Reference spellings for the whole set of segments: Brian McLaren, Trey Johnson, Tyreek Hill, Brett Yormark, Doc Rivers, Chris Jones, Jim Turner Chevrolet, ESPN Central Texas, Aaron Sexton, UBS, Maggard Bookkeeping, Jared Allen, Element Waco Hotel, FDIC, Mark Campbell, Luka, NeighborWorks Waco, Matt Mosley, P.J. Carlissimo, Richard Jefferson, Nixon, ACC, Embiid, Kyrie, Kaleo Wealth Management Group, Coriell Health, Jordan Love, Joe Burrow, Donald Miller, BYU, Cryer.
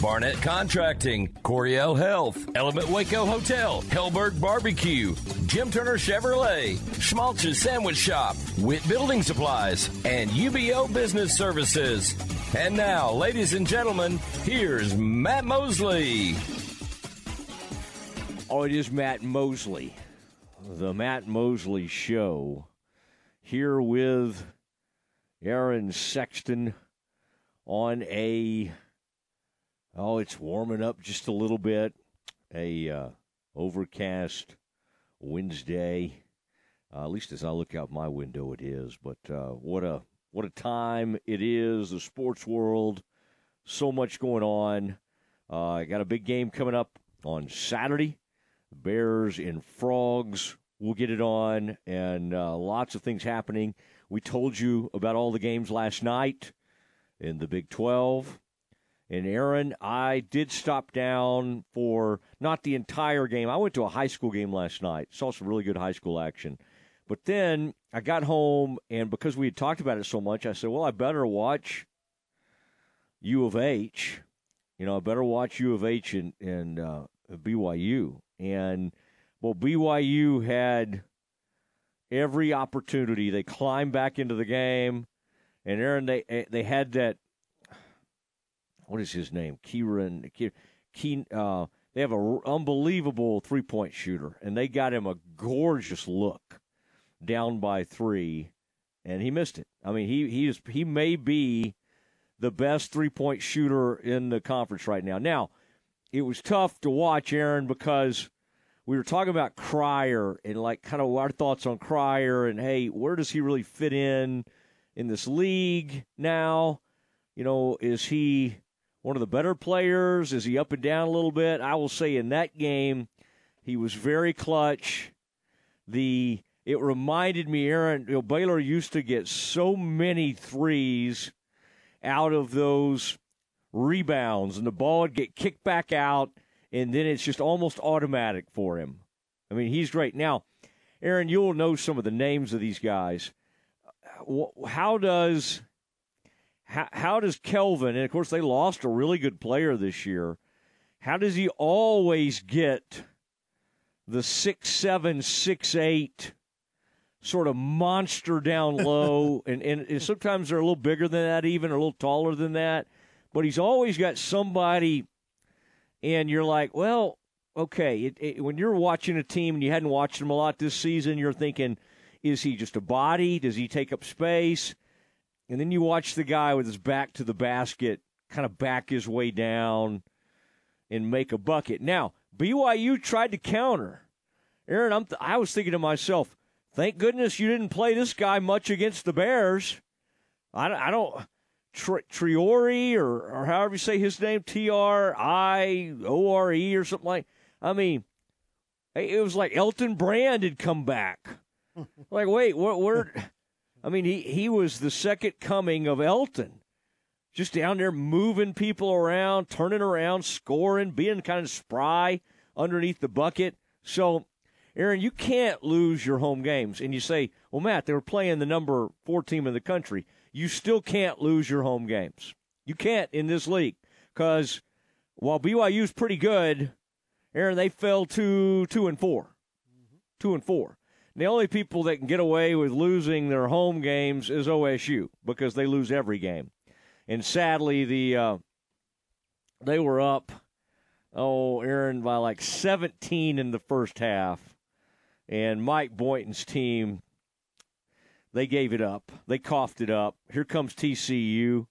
Barnett Contracting, Coriell Health, Element Waco Hotel, Hellberg Barbecue, Jim Turner Chevrolet, Schmaltz's Sandwich Shop, Witt Building Supplies, and UBO Business Services. And now, ladies and gentlemen, here's Matt Mosley. Oh, it is Matt Mosley, the Matt Mosley Show, here with Aaron Sexton on a... Oh, it's warming up just a little bit. Overcast Wednesday. At least as I look out my window, it is. But what a time it is. The sports world, so much going on. I got a big game coming up on Saturday. Bears and Frogs. We'll get it on, and lots of things happening. We told you about all the games last night in the Big 12. And, Aaron, I did stop down for not the entire game. I went to a high school game last night, saw some really good high school action. But then I got home, and because we had talked about it so much, I said, well, I better watch U of H. You know, I better watch U of H and BYU. And, well, BYU had every opportunity. They climbed back into the game. And, Aaron, they had that. What is his name? Kieran, they have an unbelievable three-point shooter, and they got him a gorgeous look down by three, and he missed it. I mean, he may be the best three-point shooter in the conference right now. Now, it was tough to watch, Aaron, because we were talking about Cryer and, like, kind of our thoughts on Cryer and, hey, where does he really fit in this league now? You know, is he one of the better players? Is he up and down a little bit? I will say in that game, he was very clutch. It reminded me, Aaron, you know, Baylor used to get so many threes out of those rebounds, and the ball would get kicked back out, and then it's just almost automatic for him. I mean, he's great. Now, Aaron, you'll know some of the names of these guys. How does Kelvin, and of course they lost a really good player this year, how does he always get the 6'7", 6'8", sort of monster down low? and sometimes they're a little bigger than that even, or a little taller than that. But he's always got somebody, and you're like, well, okay. When you're watching a team and you hadn't watched him a lot this season, you're thinking, is he just a body? Does he take up space? And then you watch the guy with his back to the basket kind of back his way down and make a bucket. Now, BYU tried to counter. Aaron, I was thinking to myself, thank goodness you didn't play this guy much against the Bears. Triori or however you say his name, T-R-I-O-R-E or something like that. I mean, it was like Elton Brand had come back. Like, wait, where – I mean, he was the second coming of Elton, just down there moving people around, turning around, scoring, being kind of spry underneath the bucket. So, Aaron, you can't lose your home games. And you say, well, Matt, they were playing the number 4 team in the country. You still can't lose your home games. You can't in this league because while BYU's pretty good, Aaron, they fell to 2-4. 2-4. The only people that can get away with losing their home games is OSU because they lose every game. And sadly, they were up, Aaron, by like 17 in the first half. And Mike Boynton's team, they gave it up. They coughed it up. Here comes TCU.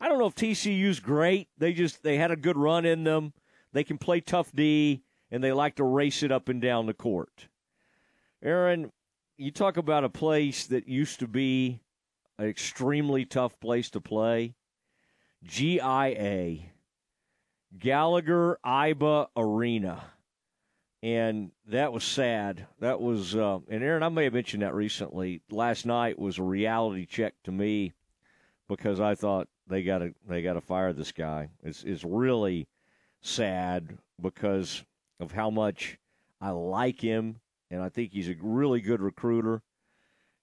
I don't know if TCU's great. They had a good run in them. They can play tough D, and they like to race it up and down the court. Aaron, you talk about a place that used to be an extremely tough place to play. GIA, Gallagher Iba Arena. And that was sad. That was, and Aaron, I may have mentioned that recently. Last night was a reality check to me because I thought they gotta fire this guy. It's really sad because of how much I like him, and I think he's a really good recruiter.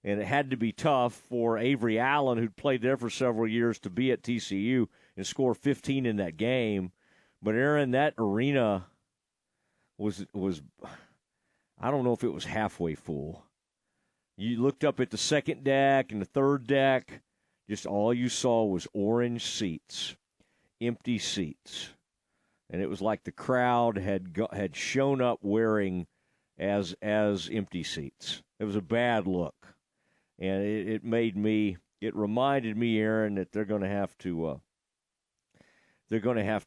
And it had to be tough for Avery Allen, who'd played there for several years, to be at TCU and score 15 in that game. But, Aaron, that arena was I don't know if it was halfway full. You looked up at the second deck and the third deck. Just all you saw was orange seats, empty seats. And it was like the crowd had shown up wearing as empty seats. It was a bad look. And it reminded me, Aaron, that they're going to have to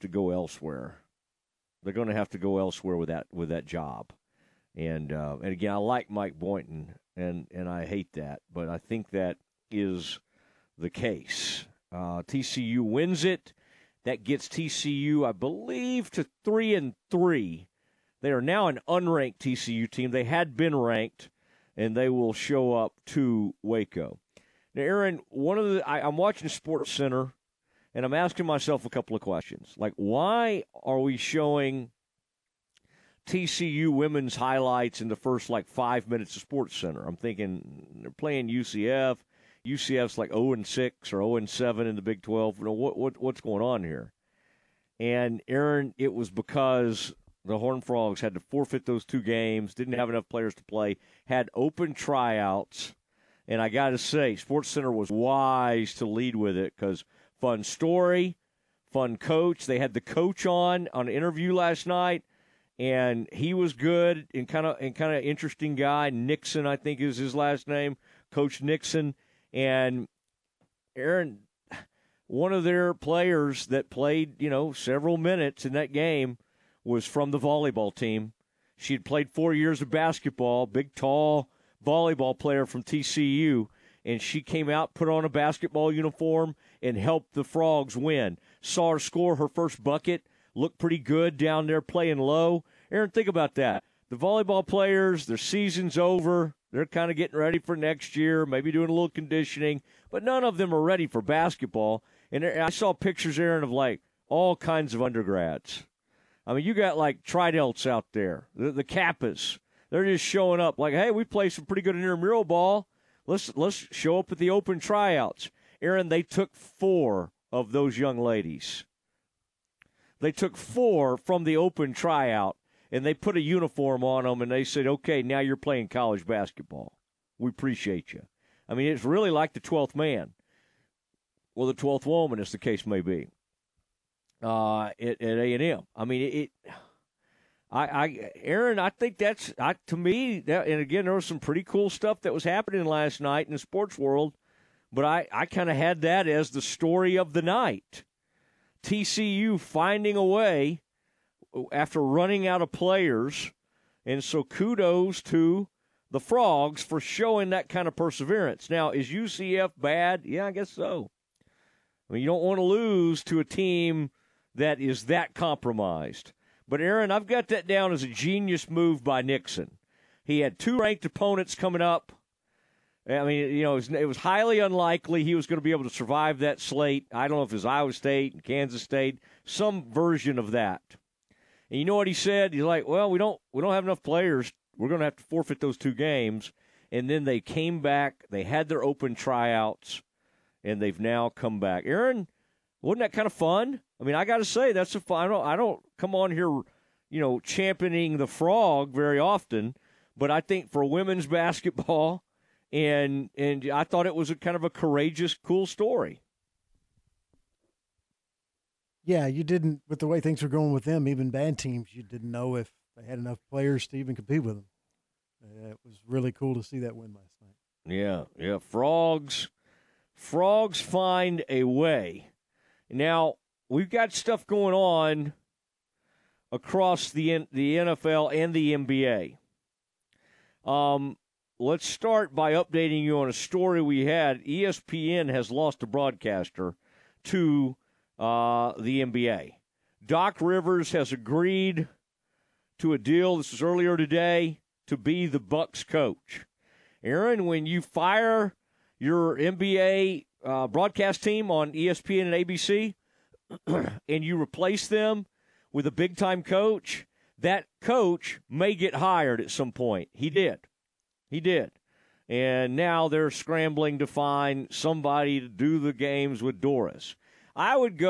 go elsewhere. They're going to have to go elsewhere with that job. And again, I like Mike Boynton, and I hate that, but I think that is the case. TCU wins it. That gets TCU, I believe, to 3-3. They are now an unranked TCU team. They had been ranked. And they will show up to Waco. Now, Aaron, I'm watching Sports Center, and I'm asking myself a couple of questions. Like, why are we showing TCU women's highlights in the first, 5 minutes of Sports Center? I'm thinking they're playing UCF. UCF's 0-6 or 0-7 in the Big 12. You know, what's going on here? And, Aaron, it was because the Horned Frogs had to forfeit those two games, didn't have enough players to play, had open tryouts, and I got to say, SportsCenter was wise to lead with it because fun story, fun coach. They had the coach on an interview last night, and he was good and kind of interesting guy. Nixon, I think, is his last name, Coach Nixon. And Aaron, one of their players that played, several minutes in that game, was from the volleyball team. She had played 4 years of basketball, big, tall volleyball player from TCU, and she came out, put on a basketball uniform, and helped the Frogs win. Saw her score her first bucket, looked pretty good down there playing low. Aaron, think about that. The volleyball players, their season's over. They're kind of getting ready for next year, maybe doing a little conditioning, but none of them are ready for basketball. And I saw pictures, Aaron, of all kinds of undergrads. I mean, you got Tridelts out there, the Kappas. They're just showing up hey, we play some pretty good intramural ball. Let's show up at the open tryouts. Aaron, they took 4 of those young ladies. They took 4 from the open tryout, and they put a uniform on them, and they said, okay, now you're playing college basketball. We appreciate you. I mean, it's really like the 12th man or the 12th woman, as the case may be. At A&M. I mean, Aaron, I think to me, that, and again, there was some pretty cool stuff that was happening last night in the sports world, but I kind of had that as the story of the night. TCU finding a way after running out of players, and so kudos to the Frogs for showing that kind of perseverance. Now, is UCF bad? Yeah, I guess so. I mean, you don't want to lose to a team that is that compromised. But, Aaron, I've got that down as a genius move by Nixon. He had 2 ranked opponents coming up. I mean, it was highly unlikely he was going to be able to survive that slate. I don't know if it was Iowa State and Kansas State, some version of that. And you know what he said? He's like, well, we don't have enough players. We're going to have to forfeit those 2 games. And then they came back. They had their open tryouts, and they've now come back. Aaron, wasn't that kind of fun? I mean, I got to say, that's a fun. I don't come on here, championing the Frog very often, but I think for women's basketball, and I thought it was a kind of a courageous, cool story. Yeah, you didn't, with the way things were going with them, even bad teams, you didn't know if they had enough players to even compete with them. It was really cool to see that win last night. Yeah, Frogs find a way. Now, we've got stuff going on across the NFL and the NBA. Let's start by updating you on a story we had. ESPN has lost a broadcaster to the NBA. Doc Rivers has agreed to a deal, this was earlier today, to be the Bucks coach. Aaron, when you fire your NBA broadcast team on ESPN and ABC, and you replace them with a big-time coach, that coach may get hired at some point. He did. He did. And now they're scrambling to find somebody to do the games with Doris. I would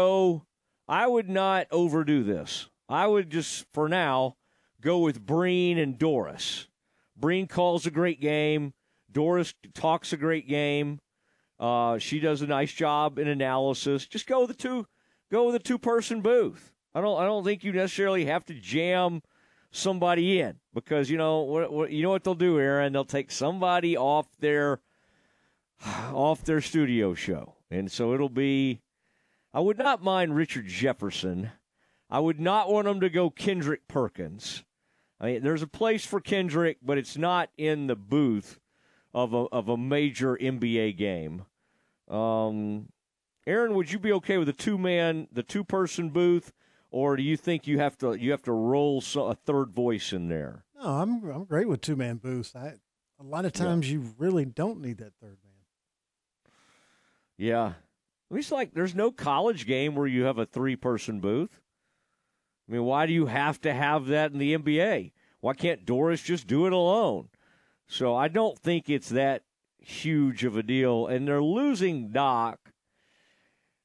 not overdo this. I would just, for now, go with Breen and Doris. Breen calls a great game. Doris talks a great game. She does a nice job in analysis. Just go with the two. Go with a two-person booth. I don't think you necessarily have to jam somebody in because you know what they'll do, Aaron. They'll take somebody off their studio show, and so it'll be. I would not mind Richard Jefferson. I would not want them to go Kendrick Perkins. I mean, there's a place for Kendrick, but it's not in the booth of a major NBA game. Aaron, would you be okay with the two-person booth, or do you think you have to roll a third voice in there? No, I'm great with two-man booths. A lot of times you really don't need that third man. Yeah. At least, like, there's no college game where you have a three-person booth. I mean, why do you have to have that in the NBA? Why can't Doris just do it alone? So I don't think it's that huge of a deal. And they're losing Doc.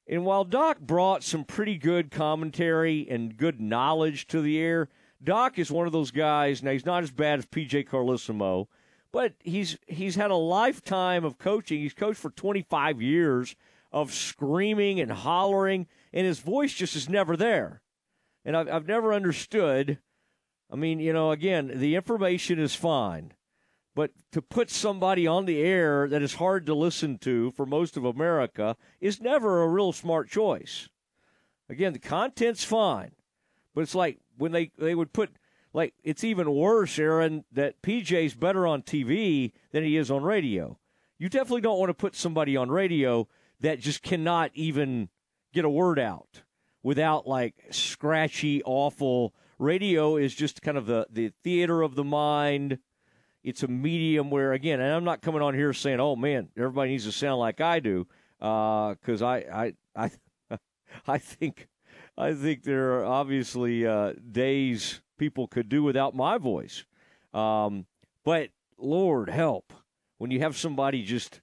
And while Doc brought some pretty good commentary and good knowledge to the air, Doc is one of those guys. Now, he's not as bad as P.J. Carlissimo, but he's had a lifetime of coaching. He's coached for 25 years of screaming and hollering, and his voice just is never there. And I've never understood. I mean, again, the information is fine, but to put somebody on the air that is hard to listen to for most of America is never a real smart choice. Again, the content's fine, but it's like when they would put, like, it's even worse, Aaron, that PJ's better on TV than he is on radio. You definitely don't want to put somebody on radio that just cannot even get a word out without, like, scratchy, awful. Radio is just kind of the theater of the mind. It's a medium where, again, and I'm not coming on here saying, oh, man, everybody needs to sound like I do, because I think there are obviously days people could do without my voice. But, Lord help, when you have somebody just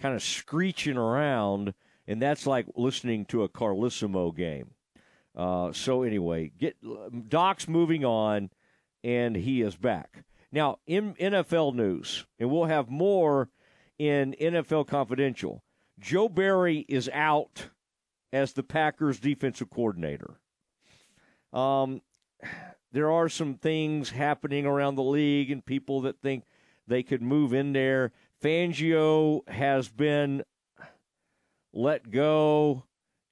kind of screeching around, and that's like listening to a Carlissimo game. So anyway, Doc's moving on, and he is back. Now, in NFL news, and we'll have more in NFL Confidential, Joe Barry is out as the Packers defensive coordinator. There are some things happening around the league and people that think they could move in there. Fangio has been let go,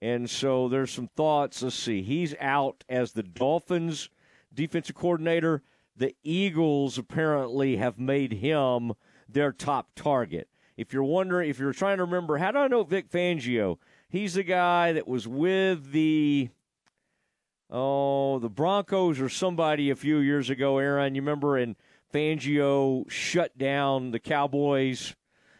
and so there's some thoughts. Let's see. He's out as the Dolphins defensive coordinator. The Eagles apparently have made him their top target. If you're wondering, if you're trying to remember, how do I know Vic Fangio? He's the guy that was with the Broncos or somebody a few years ago, Aaron. You remember, and Fangio shut down the Cowboys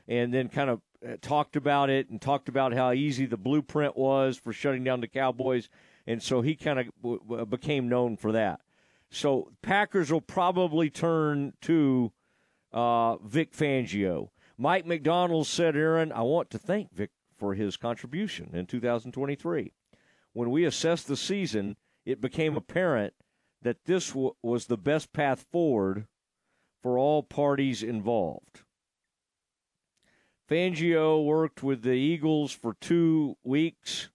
and then kind of talked about it and talked about how easy the blueprint was for shutting down the Cowboys. And so he kind of became known for that. So Packers will probably turn to Vic Fangio. Mike McDonald said, Aaron, I want to thank Vic for his contribution in 2023. When we assessed the season, it became apparent that this was the best path forward for all parties involved. Fangio worked with the Eagles for 2 weeks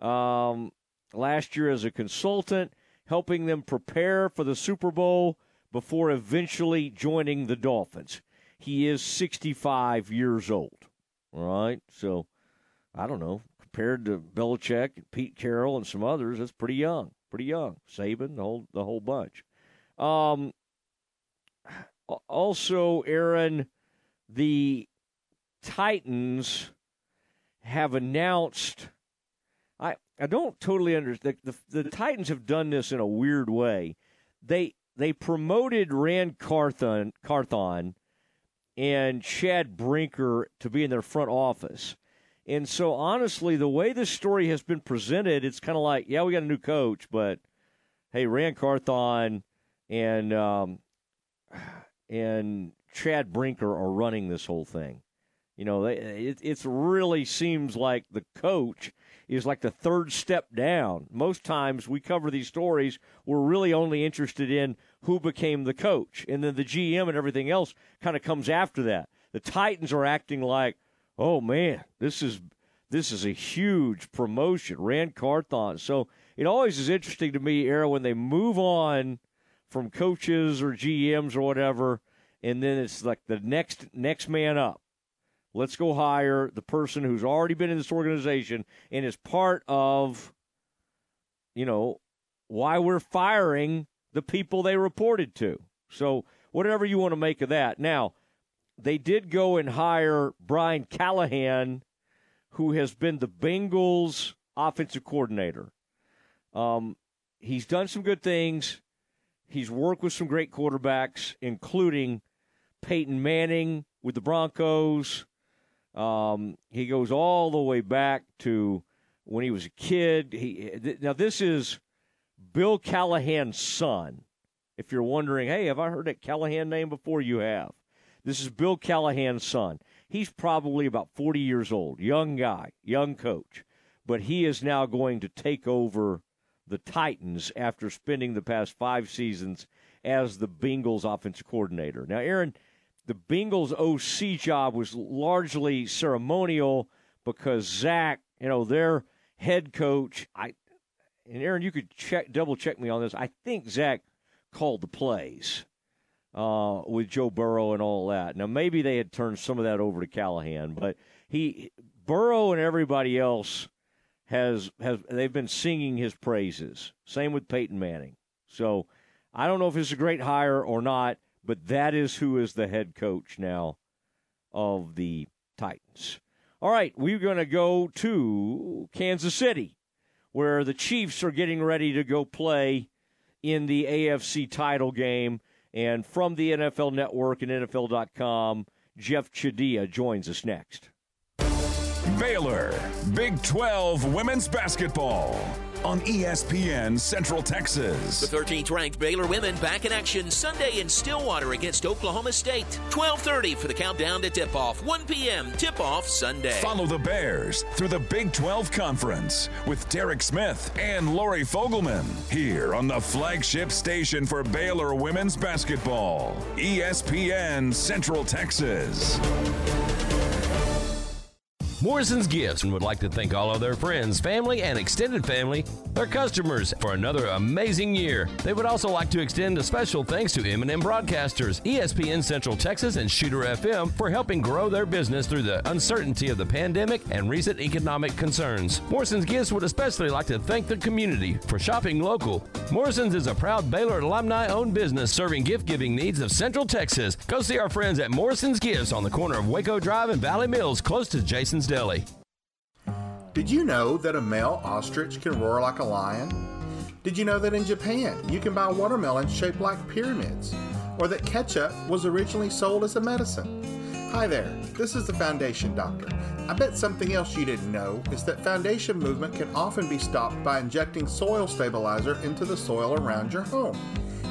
last year as a consultant, helping them prepare for the Super Bowl before eventually joining the Dolphins. He is 65 years old. All right, so I don't know. Compared to Belichick, Pete Carroll, and some others, that's pretty young. Pretty young. Saban, the whole bunch. Also, Aaron, the Titans have announced, I don't totally understand, the Titans have done this in a weird way. They promoted Ran Carthon and Chad Brinker to be in their front office. And so, honestly, the way this story has been presented, it's kind of like, yeah, we got a new coach, but, hey, Ran Carthon and Chad Brinker are running this whole thing. You know, it really seems like the coach is like the third step down. Most times we cover these stories, we're really only interested in who became the coach. And then the GM and everything else kind of comes after that. The Titans are acting like, oh, man, this is a huge promotion, Ran Carthon. So it always is interesting to me, Aaron, when they move on from coaches or GMs or whatever, and then it's like the next man up. Let's go hire the person who's already been in this organization and is part of, you know, why we're firing the people they reported to. So whatever you want to make of that. Now, they did go and hire Brian Callahan, who has been the Bengals offensive coordinator. He's done some good things. He's worked with some great quarterbacks, including Peyton Manning with the Broncos. He goes all the way back to when he was a kid. Now, this is Bill Callahan's son. If you're wondering, hey, have I heard that Callahan name before? You have. This is Bill Callahan's son. He's probably about 40 years old, young guy, young coach. But he is now going to take over the Titans after spending the past 5 seasons as the Bengals offensive coordinator. Now, Aaron, the Bengals' OC job was largely ceremonial because Zach, you know, their head coach, and Aaron, you could double check me on this. I think Zach called the plays with Joe Burrow and all that. Now, maybe they had turned some of that over to Callahan, but Burrow and everybody else they've been singing his praises. Same with Peyton Manning. So I don't know if it's a great hire or not, but that is who is the head coach now of the Titans. All right, we're going to go to Kansas City, where the Chiefs are getting ready to go play in the AFC title game. And from the NFL Network and NFL.com, Jeff Chedia joins us next. Baylor, Big 12 women's basketball on ESPN Central Texas. The 13th-ranked Baylor women back in action Sunday in Stillwater against Oklahoma State. 12:30 for the countdown to tip-off. 1 p.m. tip-off Sunday. Follow the Bears through the Big 12 Conference with Derek Smith and Lori Fogelman here on the flagship station for Baylor women's basketball, ESPN Central Texas. Morrison's Gifts would like to thank all of their friends, family, and extended family, their customers, for another amazing year. They would also like to extend a special thanks to M&M Broadcasters, ESPN Central Texas, and Shooter FM for helping grow their business through the uncertainty of the pandemic and recent economic concerns. Morrison's Gifts would especially like to thank the community for shopping local. Morrison's is a proud Baylor alumni-owned business serving gift-giving needs of Central Texas. Go see our friends at Morrison's Gifts on the corner of Waco Drive and Valley Mills, close to Jason's Deli. Did you know that a male ostrich can roar like a lion? Did you know that in Japan you can buy watermelons shaped like pyramids? Or that ketchup was originally sold as a medicine? Hi there, this is the Foundation Doctor. I bet something else you didn't know is that foundation movement can often be stopped by injecting soil stabilizer into the soil around your home.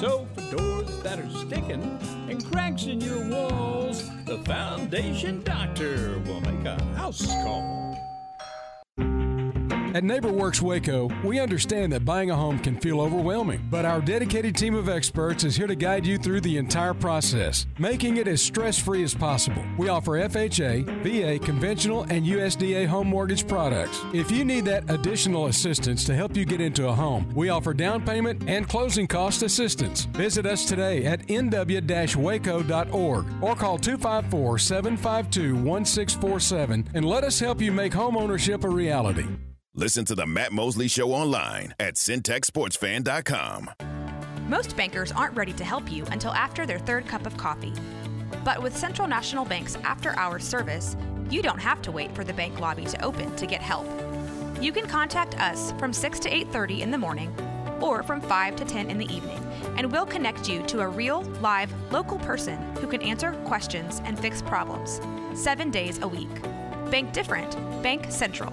So for doors that are sticking and cracks in your walls, the Foundation Doctor will make a house call. At NeighborWorks Waco, we understand that buying a home can feel overwhelming, but our dedicated team of experts is here to guide you through the entire process, making it as stress-free as possible. We offer FHA, VA, conventional, and USDA home mortgage products. If you need that additional assistance to help you get into a home, we offer down payment and closing cost assistance. Visit us today at nw-waco.org or call 254-752-1647 and let us help you make homeownership a reality. Listen to the Matt Mosley Show online at syntechsportsfan.com. Most bankers aren't ready to help you until after their third cup of coffee. But with Central National Bank's after-hours service, you don't have to wait for the bank lobby to open to get help. You can contact us from 6 to 8:30 in the morning or from 5 to 10 in the evening, and we'll connect you to a real, live, local person who can answer questions and fix problems 7 days a week. Bank different. Bank Central.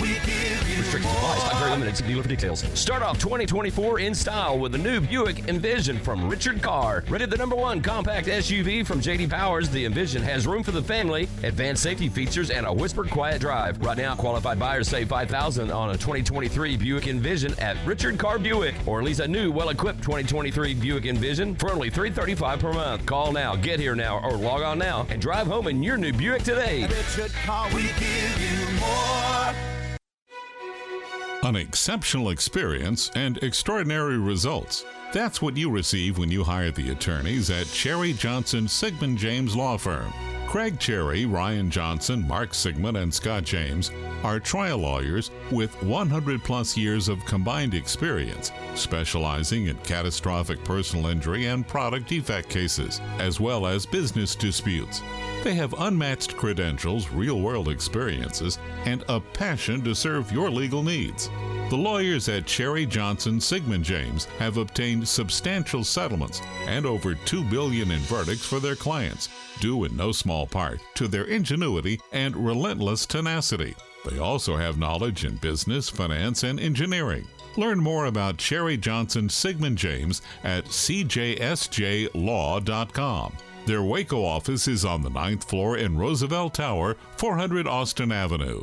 Restricted supplies, not very limited. See dealer for details. Start off 2024 in style with the new Buick Envision from Richard Carr. Rated the #1 compact SUV from J.D. Powers, the Envision has room for the family, advanced safety features, and a whispered quiet drive. Right now, qualified buyers save $5,000 on a 2023 Buick Envision at Richard Carr Buick, or lease a new, well-equipped 2023 Buick Envision for only $335 per month. Call now, get here now, or log on now and drive home in your new Buick today. Richard Carr, we give you more. An exceptional experience and extraordinary results. That's what you receive when you hire the attorneys at Cherry Johnson Sigmund James Law Firm. Craig Cherry, Ryan Johnson, Mark Sigmund, and Scott James are trial lawyers with 100-plus years of combined experience, specializing in catastrophic personal injury and product defect cases, as well as business disputes. They have unmatched credentials, real-world experiences, and a passion to serve your legal needs. The lawyers at Cherry Johnson Sigmund James have obtained substantial settlements and over $2 billion in verdicts for their clients, due in no small part to their ingenuity and relentless tenacity. They also have knowledge in business, finance, and engineering. Learn more about Cherry Johnson Sigmund James at cjsjlaw.com. Their Waco office is on the 9th floor in Roosevelt Tower, 400 Austin Avenue.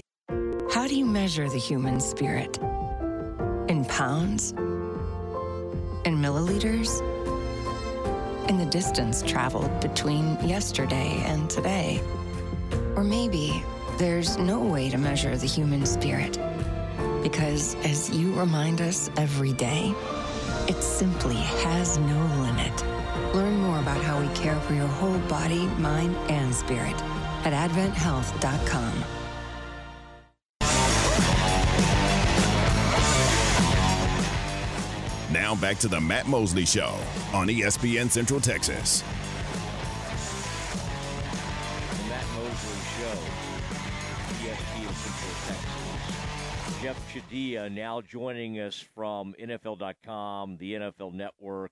How do you measure the human spirit? In pounds? In milliliters? In the distance traveled between yesterday and today? Or maybe there's no way to measure the human spirit, because as you remind us every day, it simply has no limit. Learn more about how we care for your whole body, mind, and spirit at AdventHealth.com. Now back to the Matt Mosley Show on ESPN Central Texas. The Matt Mosley Show, ESPN Central Texas. Jeff Chedilla now joining us from NFL.com, the NFL Network.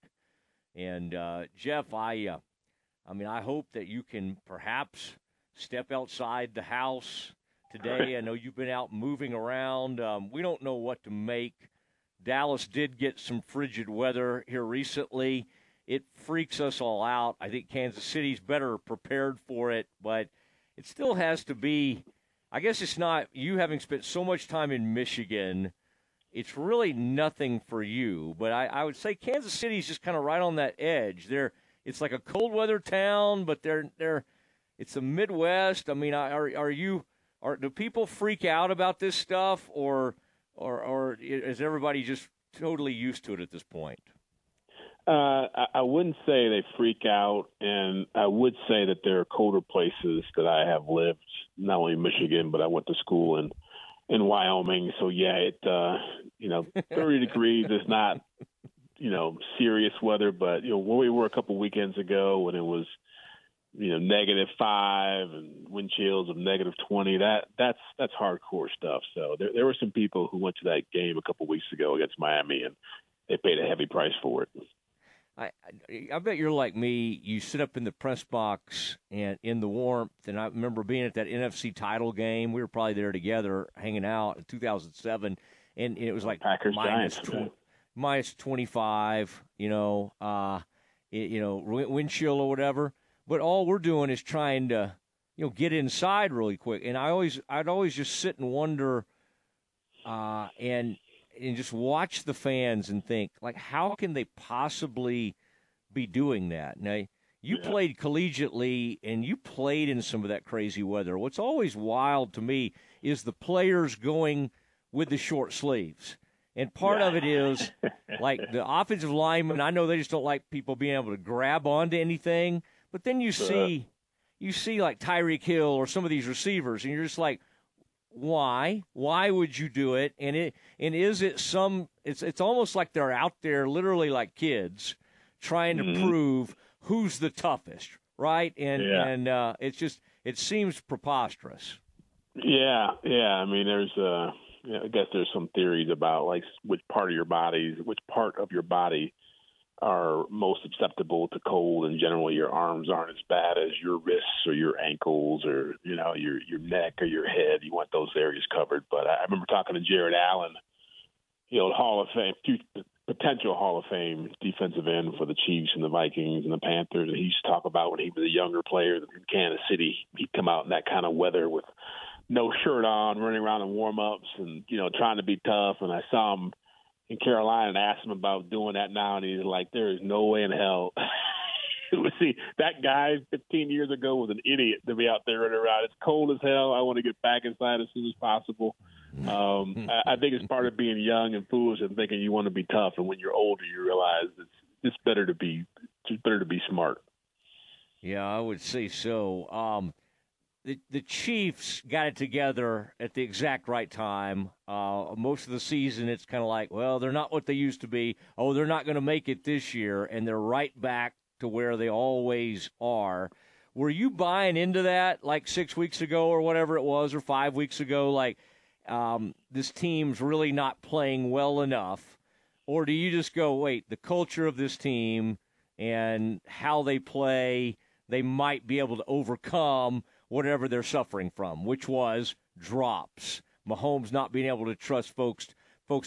And Jeff, I mean, I hope that you can perhaps step outside the house today. I know you've been out moving around. We don't know what to make. Dallas did get some frigid weather here recently. It freaks us all out. I think Kansas City's better prepared for it, but it still has to be – I guess it's not – you having spent so much time in Michigan it's really nothing for you. But I would say Kansas City's just kind of right on that edge. It's like a cold weather town, but it's the Midwest. I mean, do people freak out about this stuff, or is everybody just totally used to it at this point? I wouldn't say they freak out, and I would say that there are colder places that I have lived, not only in Michigan, but I went to school in Wyoming. So, yeah, 30 degrees is not, serious weather. But, where we were a couple weekends ago when it was, -5 and wind chills of -20, that's hardcore stuff. So there were some people who went to that game a couple weeks ago against Miami, and they paid a heavy price for it. I bet you're like me. You sit up in the press box and in the warmth. And I remember being at that NFC title game. We were probably there together, hanging out in 2007, and it was like Packers minus 25. Wind chill or whatever. But all we're doing is trying to, get inside really quick. And I'd always just sit and wonder, and just watch the fans and think, like, how can they possibly be doing that? Now, you played collegiately, and you played in some of that crazy weather. What's always wild to me is the players going with the short sleeves. And part of it is, like, the offensive linemen, I know they just don't like people being able to grab onto anything. But then you see like Tyreek Hill or some of these receivers, and you're just like, why? Why would you do it? And it's almost like they're out there literally like kids trying to prove who's the toughest, right? And it seems preposterous. Yeah. I mean, there's some theories about like which part of your body are most susceptible to cold. In general, your arms aren't as bad as your wrists or your ankles or, your neck or your head. You want those areas covered. But I remember talking to Jared Allen, Hall of Fame, potential Hall of Fame defensive end for the Chiefs and the Vikings and the Panthers. And he used to talk about when he was a younger player in Kansas City, he'd come out in that kind of weather with no shirt on, running around in warm-ups and, trying to be tough. And I saw him in Carolina and asked him about doing that now, and he's like, there is no way in hell. See, that guy 15 years ago was an idiot to be out there running around. It's cold as hell. I want to get back inside as soon as possible. I think it's part of being young and foolish and thinking you want to be tough, and when you're older you realize it's better to be smart. Yeah, I would say so. The Chiefs got it together at the exact right time. Most of the season, it's kind of like, well, they're not what they used to be. Oh, they're not going to make it this year, and they're right back to where they always are. Were you buying into that like 6 weeks ago or whatever it was, or 5 weeks ago, like this team's really not playing well enough? Or do you just go, wait, the culture of this team and how they play, they might be able to overcome whatever they're suffering from, which was drops, Mahomes not being able to trust folks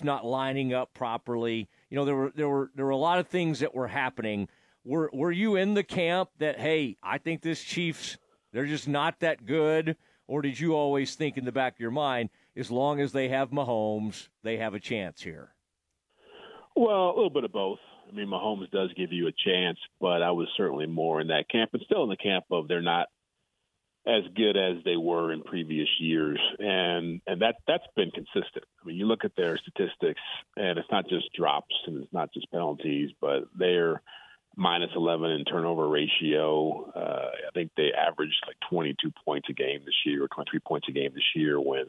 not lining up properly. There were a lot of things that were happening. Were you in the camp that, hey, I think this Chiefs, they're just not that good? Or did you always think in the back of your mind, as long as they have Mahomes, they have a chance here? Well, a little bit of both. I mean, Mahomes does give you a chance, but I was certainly more in that camp, and still in the camp of they're not as good as they were in previous years, and that's been consistent. I mean, you look at their statistics, and it's not just drops and it's not just penalties, but they're -11 in turnover ratio. I think they averaged like 22 points a game this year, or 23 points a game this year, when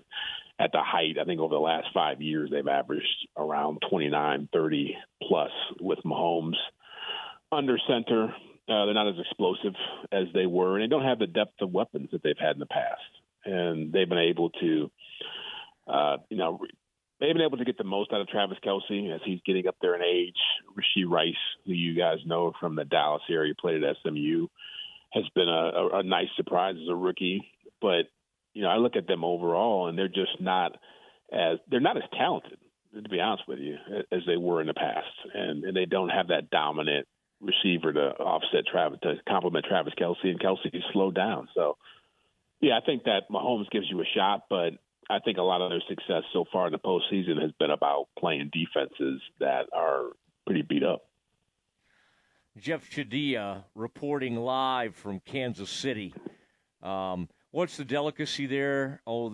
at the height, I think over the last 5 years, they've averaged around 29, 30 plus with Mahomes under center. They're not as explosive as they were, and they don't have the depth of weapons that they've had in the past. And they've been able to, get the most out of Travis Kelce as he's getting up there in age. Rashee Rice, who you guys know from the Dallas area, played at SMU, has been a nice surprise as a rookie. But I look at them overall, and they're not as talented, to be honest with you, as they were in the past, and they don't have that dominant receiver to complement Travis Kelce, and Kelce slowed down. So, yeah, I think that Mahomes gives you a shot, but I think a lot of their success so far in the postseason has been about playing defenses that are pretty beat up. Jeff Chedilla reporting live from Kansas City. What's the delicacy there? Oh,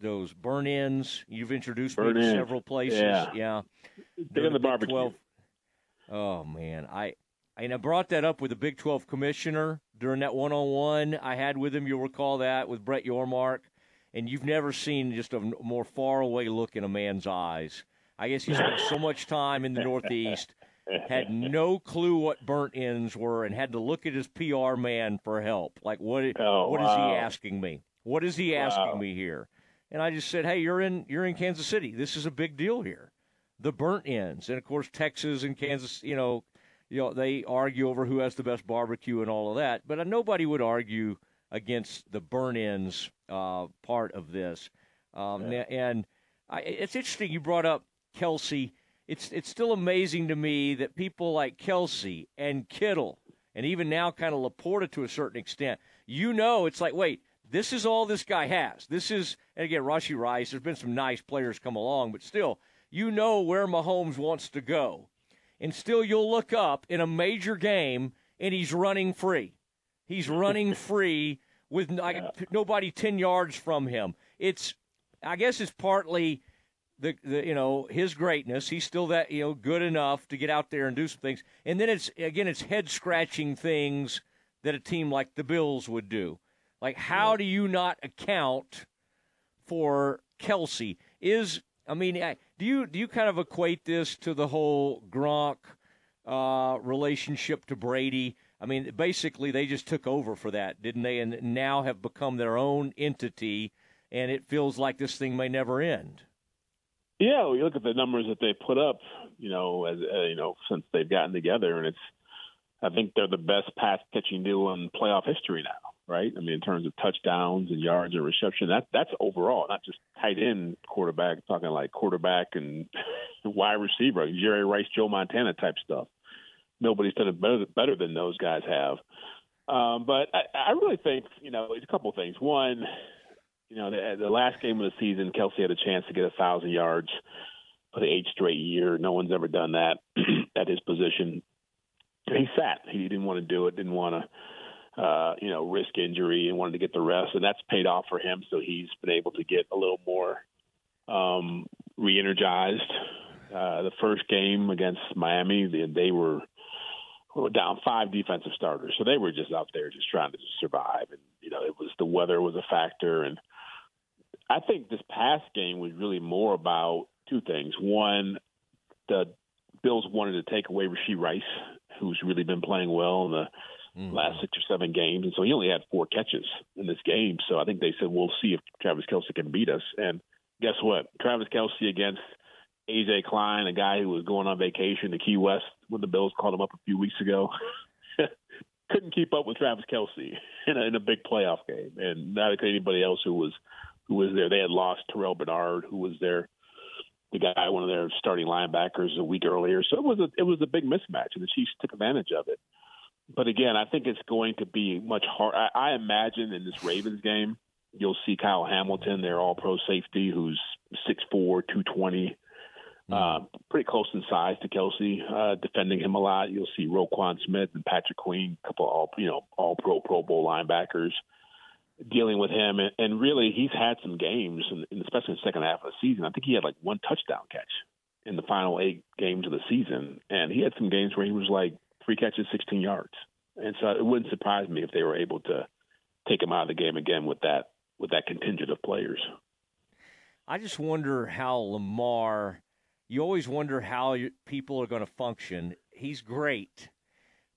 those burn-ins. You've introduced me to several places. Yeah. They're in the barbecue. 12. Oh, man. I brought that up with the Big 12 commissioner during that one-on-one I had with him. You'll recall that with Brett Yormark. And you've never seen just a more faraway look in a man's eyes. I guess he spent so much time in the Northeast, had no clue what burnt-ins were, and had to look at his PR man for help. Like, what is he asking me? What is he asking me here? And I just said, hey, you're in Kansas City. This is a big deal here. The burnt-ins. And, of course, Texas and Kansas, you know, they argue over who has the best barbecue and all of that. But nobody would argue against the burn-ins part of this. It's interesting you brought up Kelsey. It's still amazing to me that people like Kelsey and Kittle and even now kind of Laporta to a certain extent, it's like, wait, this is all this guy has. This is, and again, Rashee Rice, there's been some nice players come along, but still, where Mahomes wants to go. And still you'll look up in a major game and he's running free. He's running free with nobody 10 yards from him. I guess it's partly the his greatness. He's still that, good enough to get out there and do some things. And then it's head-scratching things that a team like the Bills would do. Like, how do you not account for Kelsey? Do you kind of equate this to the whole Gronk relationship to Brady? I mean, basically they just took over for that, didn't they? And now have become their own entity, and it feels like this thing may never end. Yeah, well, you look at the numbers that they put up, since they've gotten together, and I think they're the best pass catching duo in playoff history now, right? I mean, in terms of touchdowns and yards and reception, that's overall, not just tight end quarterback. I'm talking like quarterback and wide receiver, Jerry Rice, Joe Montana type stuff. Nobody's done it better than those guys have. But I really think, it's a couple of things. One, the last game of the season, Kelsey had a chance to get 1,000 yards for the 8th straight year. No one's ever done that at his position. He sat. He didn't want to do it, didn't want to, risk injury, and wanted to get the rest. And that's paid off for him, so he's been able to get a little more re-energized. The first game against Miami, they were down 5 defensive starters, so they were just out there just trying to survive. And, it was the weather was a factor. And I think this past game was really more about two things. One, the Bills wanted to take away Rashee Rice, who's really been playing well in the last 6 or 7 games. And so he only had 4 catches in this game. So I think they said, we'll see if Travis Kelce can beat us. And guess what? Travis Kelce against A.J. Klein, a guy who was going on vacation to Key West when the Bills called him up a few weeks ago, couldn't keep up with Travis Kelce in a big playoff game. And not anybody else who was there. They had lost Terrell Bernard, who was the guy, one of their starting linebackers a week earlier. So it was a big mismatch, and the Chiefs took advantage of it. But again, I think it's going to be much harder. I imagine in this Ravens game, you'll see Kyle Hamilton, their all-pro safety, who's 6'4", 220, pretty close in size to Kelsey, defending him a lot. You'll see Roquan Smith and Patrick Queen, a couple of Pro Bowl linebackers, dealing with him. And really, he's had some games, and especially in the second half of the season. I think he had like 1 touchdown catch in the final 8 games of the season. And he had some games where he was like 3 catches, 16 yards. And so it wouldn't surprise me if they were able to take him out of the game again with that contingent of players. I just wonder how Lamar – you always wonder how people are going to function. He's great,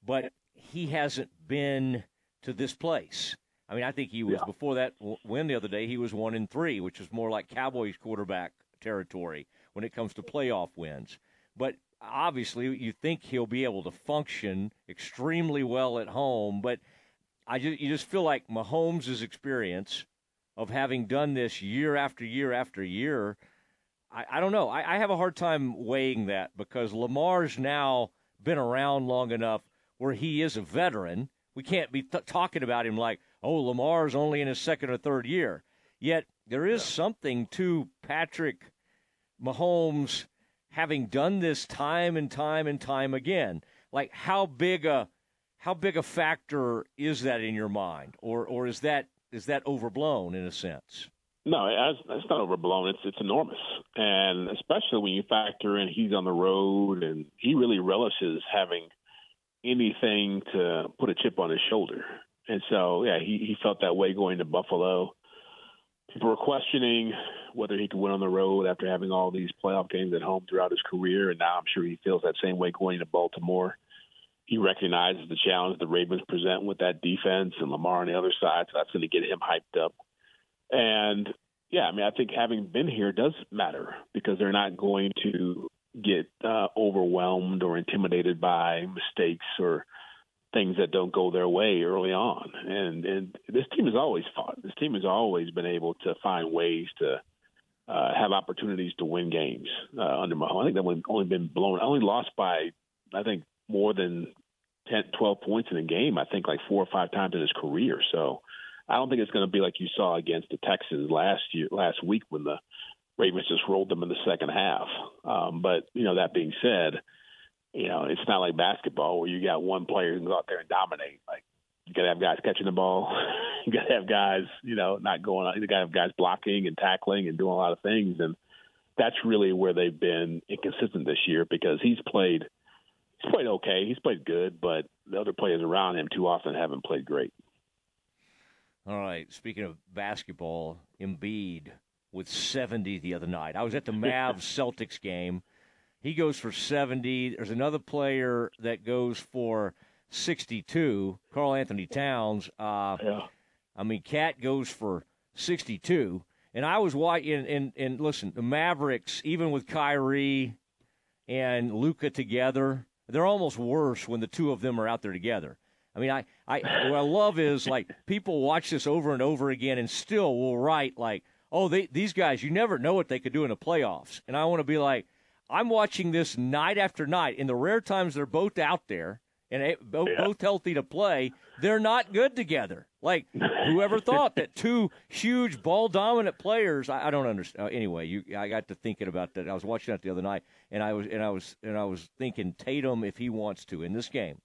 but he hasn't been to this place. I mean, I think he was before that win the other day, he was 1-3, which is more like Cowboys quarterback territory when it comes to playoff wins. But obviously you think he'll be able to function extremely well at home, but you just feel like Mahomes' experience of having done this year after year after year, I don't know. I have a hard time weighing that because Lamar's now been around long enough where he is a veteran. We can't be talking about him like, oh, Lamar's only in his second or third year. Yet There is something to Patrick Mahomes having done this time and time again. Like, how big a factor is that in your mind, or is that overblown in a sense? No, it's not overblown. It's enormous, and especially when you factor in he's on the road and he really relishes having anything to put a chip on his shoulder. And so, yeah, he felt that way going to Buffalo. People were questioning whether he could win on the road after having all these playoff games at home throughout his career, and now I'm sure he feels that same way going to Baltimore. He recognizes the challenge the Ravens present with that defense and Lamar on the other side, so that's going to get him hyped up. And, yeah, I mean, I think having been here does matter because they're not going to get overwhelmed or intimidated by mistakes or things that don't go their way early on. And this team has always fought. This team has always been able to find ways to have opportunities to win games under Mahomes. I think that one's only been blown. I only lost by, I think, more than 10, 12 points in a game, I think like 4 or 5 times in his career. So I don't think it's going to be like you saw against the Texans last week when the Ravens just rolled them in the second half. But, you know, that being said, you know, it's not like basketball where you got one player who can go out there and dominate. Like, you got to have guys catching the ball. You got to have guys, you know, not going out. You got to have guys blocking and tackling and doing a lot of things. And that's really where they've been inconsistent this year because he's played okay. He's played good, but the other players around him too often haven't played great. All right. Speaking of basketball, Embiid with 70 the other night. I was at the Mavs-Celtics game. He goes for 70. There's another player that goes for 62, Karl-Anthony Towns. I mean, Cat goes for 62. And I was watching, and listen, the Mavericks, even with Kyrie and Luka together, they're almost worse when the two of them are out there together. I mean, what I love is, like, people watch this over and over again and still will write, like, oh, these guys, you never know what they could do in the playoffs. And I want to be like, I'm watching this night after night. In the rare times they're both out there and both healthy to play, they're not good together. Like, whoever thought that two huge ball-dominant players? I don't understand. Anyway, I got to thinking about that. I was watching that the other night, and I was thinking Tatum, if he wants to in this game,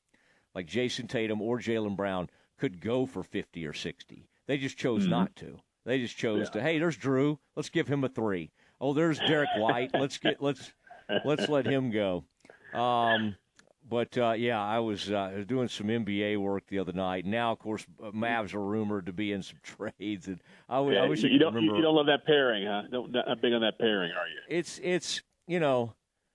like Jason Tatum or Jaylen Brown could go for 50 or 60. They just chose not to. They just chose to. Hey, there's Drew. Let's give him a 3. Oh, there's Derek White. Let's let him go. I was doing some NBA work the other night. Now, of course, Mavs are rumored to be in some trades, and I wish you don't remember. You don't love that pairing, huh? Not big on that pairing, are you? It's you know,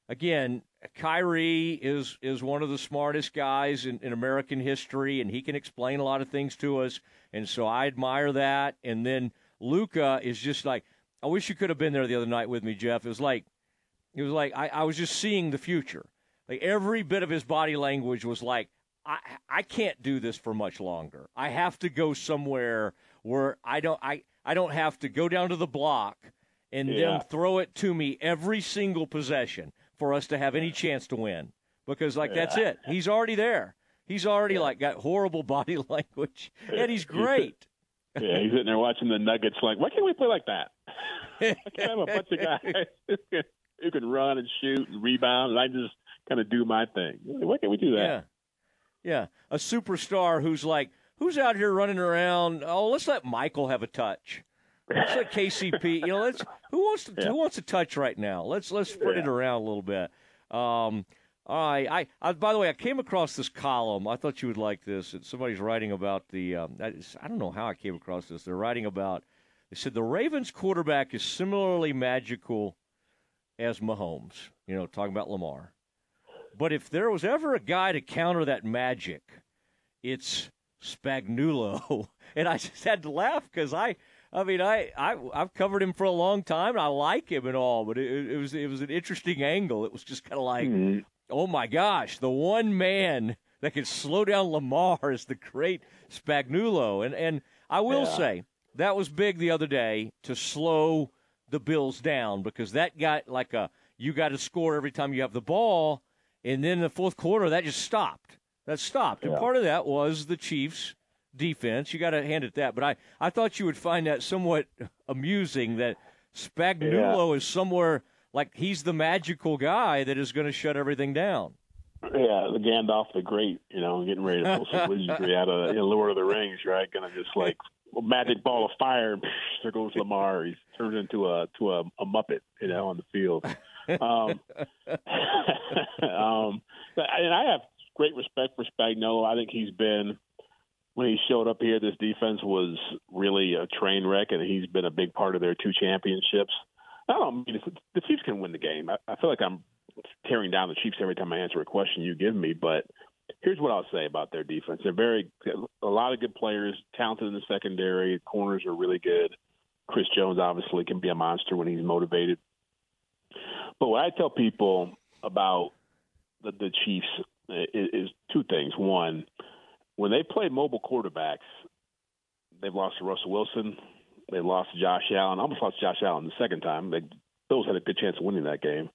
again, Kyrie is one of the smartest guys in American history, and he can explain a lot of things to us, and so I admire that. And then Luka is just like, I wish you could have been there the other night with me, Jeff. It was like I was just seeing the future. Like, every bit of his body language was like, I can't do this for much longer. I have to go somewhere where I don't have to go down to the block and then throw it to me every single possession for us to have any chance to win. Because, like, that's it. He's already there. He's already, like, got horrible body language, and he's great. Yeah, he's sitting there watching the Nuggets like, why can't we play like that? I can't have a bunch of guys who can run and shoot and rebound, and I just kind of do my thing. Why can't we do that? Yeah, a superstar who's out here running around, oh, let's let Michael have a touch. Let's let KCP, you know, who wants to touch right now? Let's spread it around a little bit. All right. By the way, I came across this column. I thought you would like this. Somebody's writing about the I don't know how I came across this. They're writing about, they said the Ravens quarterback is similarly magical as Mahomes, you know, talking about Lamar. But if there was ever a guy to counter that magic, it's Spagnuolo. And I just had to laugh because I've covered him for a long time, and I like him and all, but it was an interesting angle. It was just kind of like, oh, my gosh, the one man that can slow down Lamar is the great Spagnuolo. And I will say that was big the other day to slow the Bills down because that got like you got to score every time you have the ball, and then in the fourth quarter that just stopped. That stopped. And part of that was the Chiefs defense. You got to hand it that. But I thought you would find that somewhat amusing that Spagnuolo is somewhere like he's the magical guy that is going to shut everything down. Yeah, the Gandalf the Great, you know, getting ready to pull some wizardry out of Lord of the Rings, right? Going to just like magic ball of fire. There goes Lamar. He's turned into a Muppet, you know, on the field. And I have great respect for Spagnuolo. I think he's been, when he showed up here, this defense was really a train wreck, and he's been a big part of their two championships. I don't mean the Chiefs can win the game. I feel like I'm tearing down the Chiefs every time I answer a question you give me, but here's what I'll say about their defense. They're a lot of good players, talented in the secondary. Corners are really good. Chris Jones obviously can be a monster when he's motivated. But what I tell people about the Chiefs is two things. One, when they play mobile quarterbacks, they've lost to Russell Wilson. They lost to Josh Allen. Almost lost to Josh Allen the second time. The Bills had a good chance of winning that game.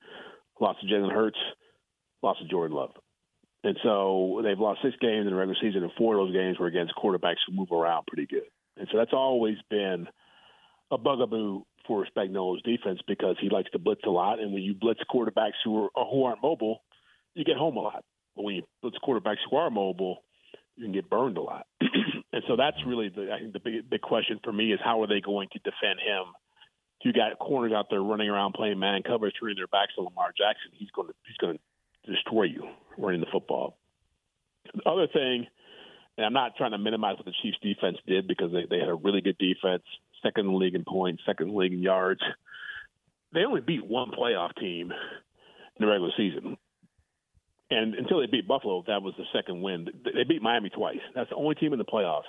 Lost to Jalen Hurts. Lost to Jordan Love. And so they've lost 6 games in the regular season, and 4 of those games were against quarterbacks who move around pretty good. And so that's always been a bugaboo for Spagnuolo's defense because he likes to blitz a lot. And when you blitz quarterbacks who aren't mobile, you get home a lot. But when you blitz quarterbacks who are mobile, you can get burned a lot. And so that's really, I think, the big question for me is how are they going to defend him? You got corners out there running around playing man coverage, turning their backs to Lamar Jackson. He's going to destroy you running the football. The other thing, and I'm not trying to minimize what the Chiefs defense did because they had a really good defense, second in the league in points, second in the league in yards. They only beat one playoff team in the regular season. And until they beat Buffalo, that was the second win. They beat Miami twice. That's the only team in the playoffs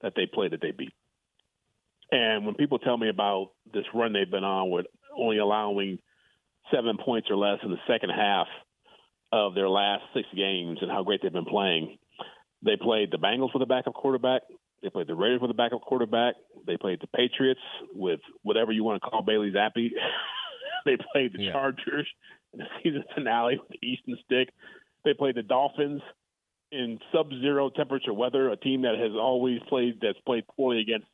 that they played that they beat. And when people tell me about this run they've been on with only allowing 7 points or less in the second half of their last 6 games and how great they've been playing, they played the Bengals with a backup quarterback. They played the Raiders with a backup quarterback. They played the Patriots with whatever you want to call Bailey Zappi. They played the Chargers in the season finale with the Easton stick. They played the Dolphins in sub-zero temperature weather, a team that has always played poorly against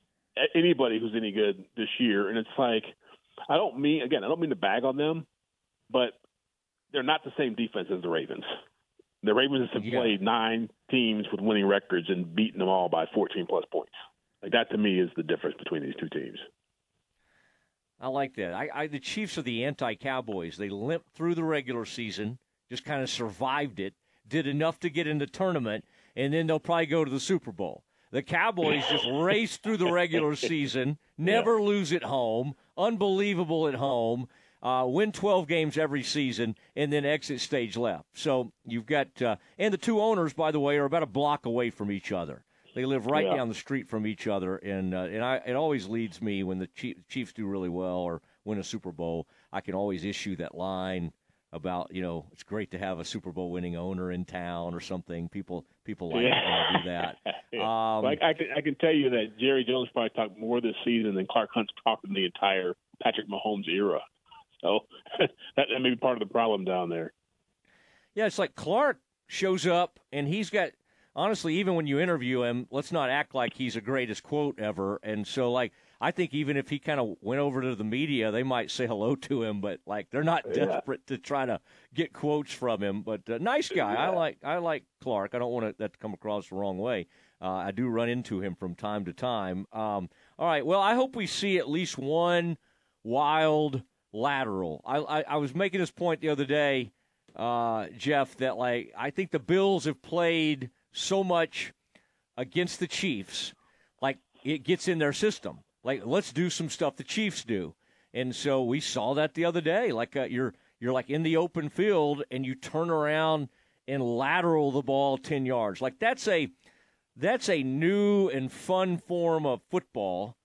anybody who's any good this year. And it's like, I don't mean to bag on them, but they're not the same defense as the Ravens. The Ravens have played 9 teams with winning records and beaten them all by 14-plus points. Like, that to me is the difference between these two teams. I like that. The Chiefs are the anti-Cowboys. They limped through the regular season, just kind of survived it, did enough to get in the tournament, and then they'll probably go to the Super Bowl. The Cowboys just raced through the regular season, never lose at home, unbelievable at home, win 12 games every season, and then exit stage left. So you've got and the two owners, by the way, are about a block away from each other. They live right down the street from each other, and it always leads me when the Chiefs do really well or win a Super Bowl. I can always issue that line about, you know, it's great to have a Super Bowl winning owner in town or something. People like to do that. I can tell you that Jerry Jones probably talked more this season than Clark Hunt's talked in the entire Patrick Mahomes era. So that may be part of the problem down there. Yeah, it's like Clark shows up and he's got. Honestly, even when you interview him, let's not act like he's the greatest quote ever. And so, like, I think even if he kind of went over to the media, they might say hello to him. But, like, they're not desperate to try to get quotes from him. But nice guy. Yeah. I like Clark. I don't want that to come across the wrong way. I do run into him from time to time. All right. Well, I hope we see at least one wild lateral. I was making this point the other day, Jeff, that, like, I think the Bills have played – so much against the Chiefs, like it gets in their system. Like, let's do some stuff the Chiefs do. And so we saw that the other day. Like you're like in the open field and you turn around and lateral the ball 10 yards. Like that's a new and fun form of football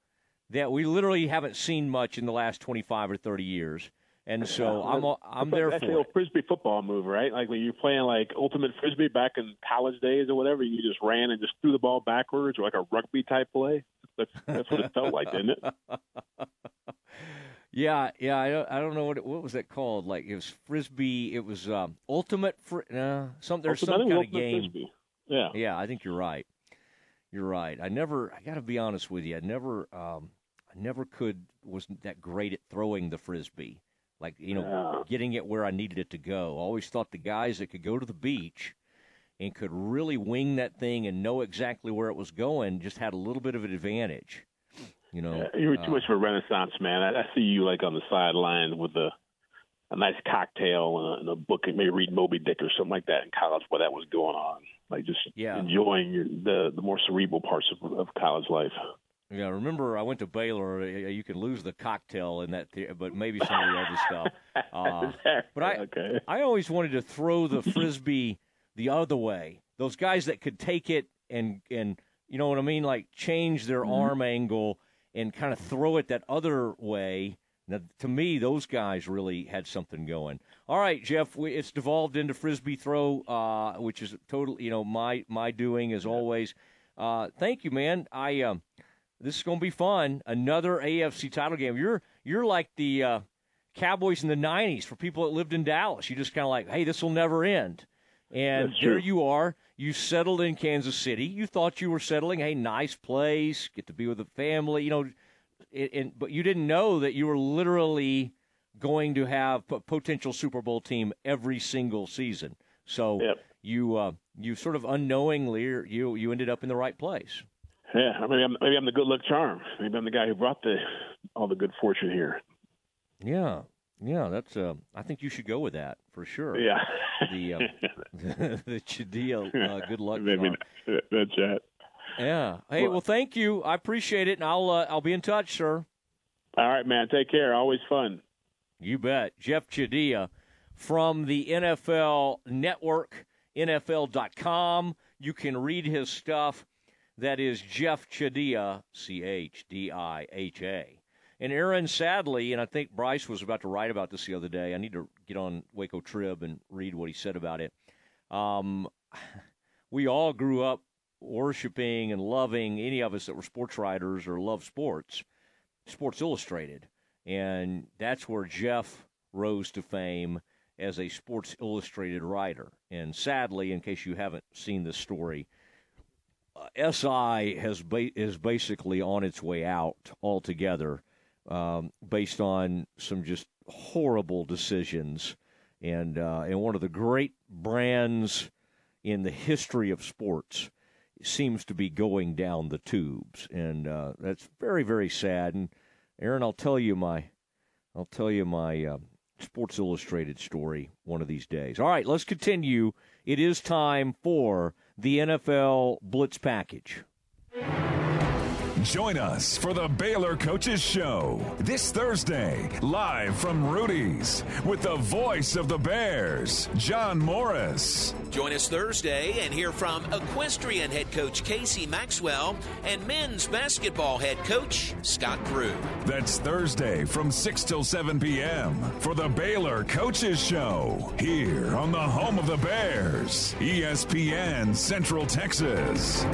that we literally haven't seen much in the last 25 or 30 years. And so I'm there for it. That's the old Frisbee football move, right? Like when you're playing like ultimate Frisbee back in college days or whatever, you just ran and just threw the ball backwards or like a rugby type play. That's what it felt like, didn't it? Yeah. I don't know what was that called. Like it was Frisbee. It was ultimate. There's some kind of game. Frisbee. Yeah. I think you're right. You're right. I got to be honest with you. I never wasn't that great at throwing the Frisbee. Like, getting it where I needed it to go. I always thought the guys that could go to the beach and could really wing that thing and know exactly where it was going just had a little bit of an advantage. You were too much of a renaissance man. I see you like on the sideline with a nice cocktail and a book, and maybe read Moby Dick or something like that in college while that was going on. Like just enjoying the more cerebral parts of college life. Yeah, I remember I went to Baylor. You could lose the cocktail in that, but maybe some of the other stuff. I always wanted to throw the Frisbee the other way. Those guys that could take it and you know what I mean, like change their arm angle and kind of throw it that other way. Now, to me, those guys really had something going. All right, Jeff, it's devolved into Frisbee throw, which is totally my doing as always. Thank you, man. This is going to be fun. Another AFC title game. You're like the Cowboys in the 90s for people that lived in Dallas. You just kind of like, hey, this will never end. And there you are. You settled in Kansas City. You thought you were settling. Hey, nice place. Get to be with the family. But you didn't know that you were literally going to have a potential Super Bowl team every single season. So you sort of unknowingly you ended up in the right place. Yeah, maybe I'm the good luck charm. Maybe I'm the guy who brought all the good fortune here. Yeah, that's. I think you should go with that for sure. Yeah, the Chadia good luck maybe charm. That's it. Yeah. Hey, well, thank you. I appreciate it, and I'll be in touch, sir. All right, man. Take care. Always fun. You bet. Jeff Chadia from the NFL Network, NFL.com. You can read his stuff. That is Jeff Chadia, C-H-D-I-H-A. And Aaron, sadly, and I think Bryce was about to write about this the other day. I need to get on Waco Trib and read what he said about it. We all grew up worshiping and loving, any of us that were sports writers or loved sports, Sports Illustrated. And that's where Jeff rose to fame as a Sports Illustrated writer. And sadly, in case you haven't seen this story, SI is basically on its way out altogether based on some just horrible decisions and one of the great brands in the history of sports seems to be going down the tubes, and that's very, very sad. And Aaron, I'll tell you my Sports Illustrated story one of these days. All right, let's continue. It is time for the NFL Blitz Package. Join us for the Baylor Coaches Show this Thursday, live from Rudy's, with the voice of the Bears, John Morris. Join us Thursday and hear from equestrian head coach Casey Maxwell and men's basketball head coach Scott Drew. That's Thursday from 6 till 7 p.m. for the Baylor Coaches Show, here on the home of the Bears, ESPN Central Texas.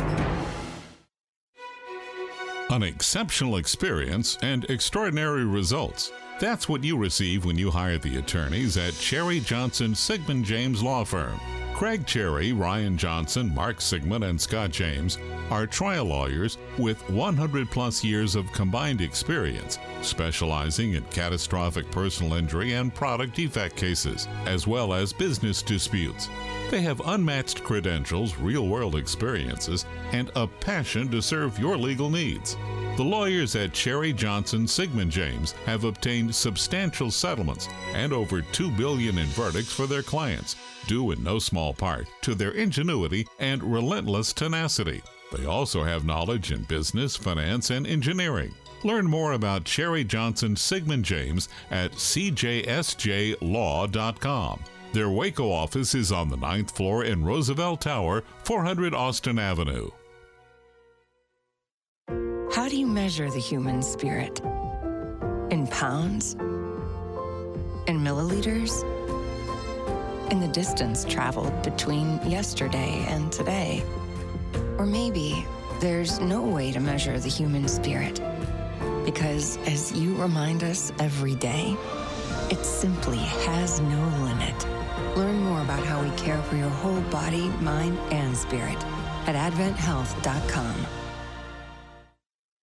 An exceptional experience and extraordinary results. That's what you receive when you hire the attorneys at Cherry Johnson Sigmund James Law Firm. Craig Cherry, Ryan Johnson, Mark Sigmund, and Scott James are trial lawyers with 100-plus years of combined experience, specializing in catastrophic personal injury and product defect cases, as well as business disputes. They have unmatched credentials, real-world experiences, and a passion to serve your legal needs. The lawyers at Cherry Johnson Sigmund James have obtained substantial settlements and over $2 billion in verdicts for their clients, due in no small part to their ingenuity and relentless tenacity. They also have knowledge in business, finance, and engineering. Learn more about Cherry Johnson Sigmund James at cjsjlaw.com. Their Waco office is on the 9th floor in Roosevelt Tower, 400 Austin Avenue. How do you measure the human spirit? In pounds? In milliliters? In the distance traveled between yesterday and today? Or maybe there's no way to measure the human spirit, because as you remind us every day, it simply has no limit. Learn more about how we care for your whole body, mind, and spirit at adventhealth.com.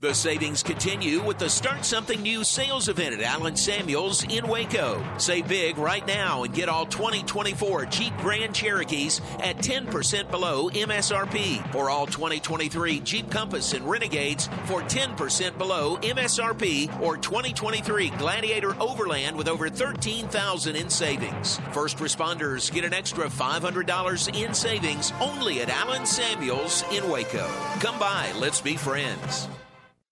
The savings continue with the Start Something New sales event at Alan Samuels in Waco. Save big right now and get all 2024 Jeep Grand Cherokees at 10% below MSRP, or all 2023 Jeep Compass and Renegades for 10% below MSRP, or 2023 Gladiator Overland with over $13,000 in savings. First responders get an extra $500 in savings only at Alan Samuels in Waco. Come by, let's be friends.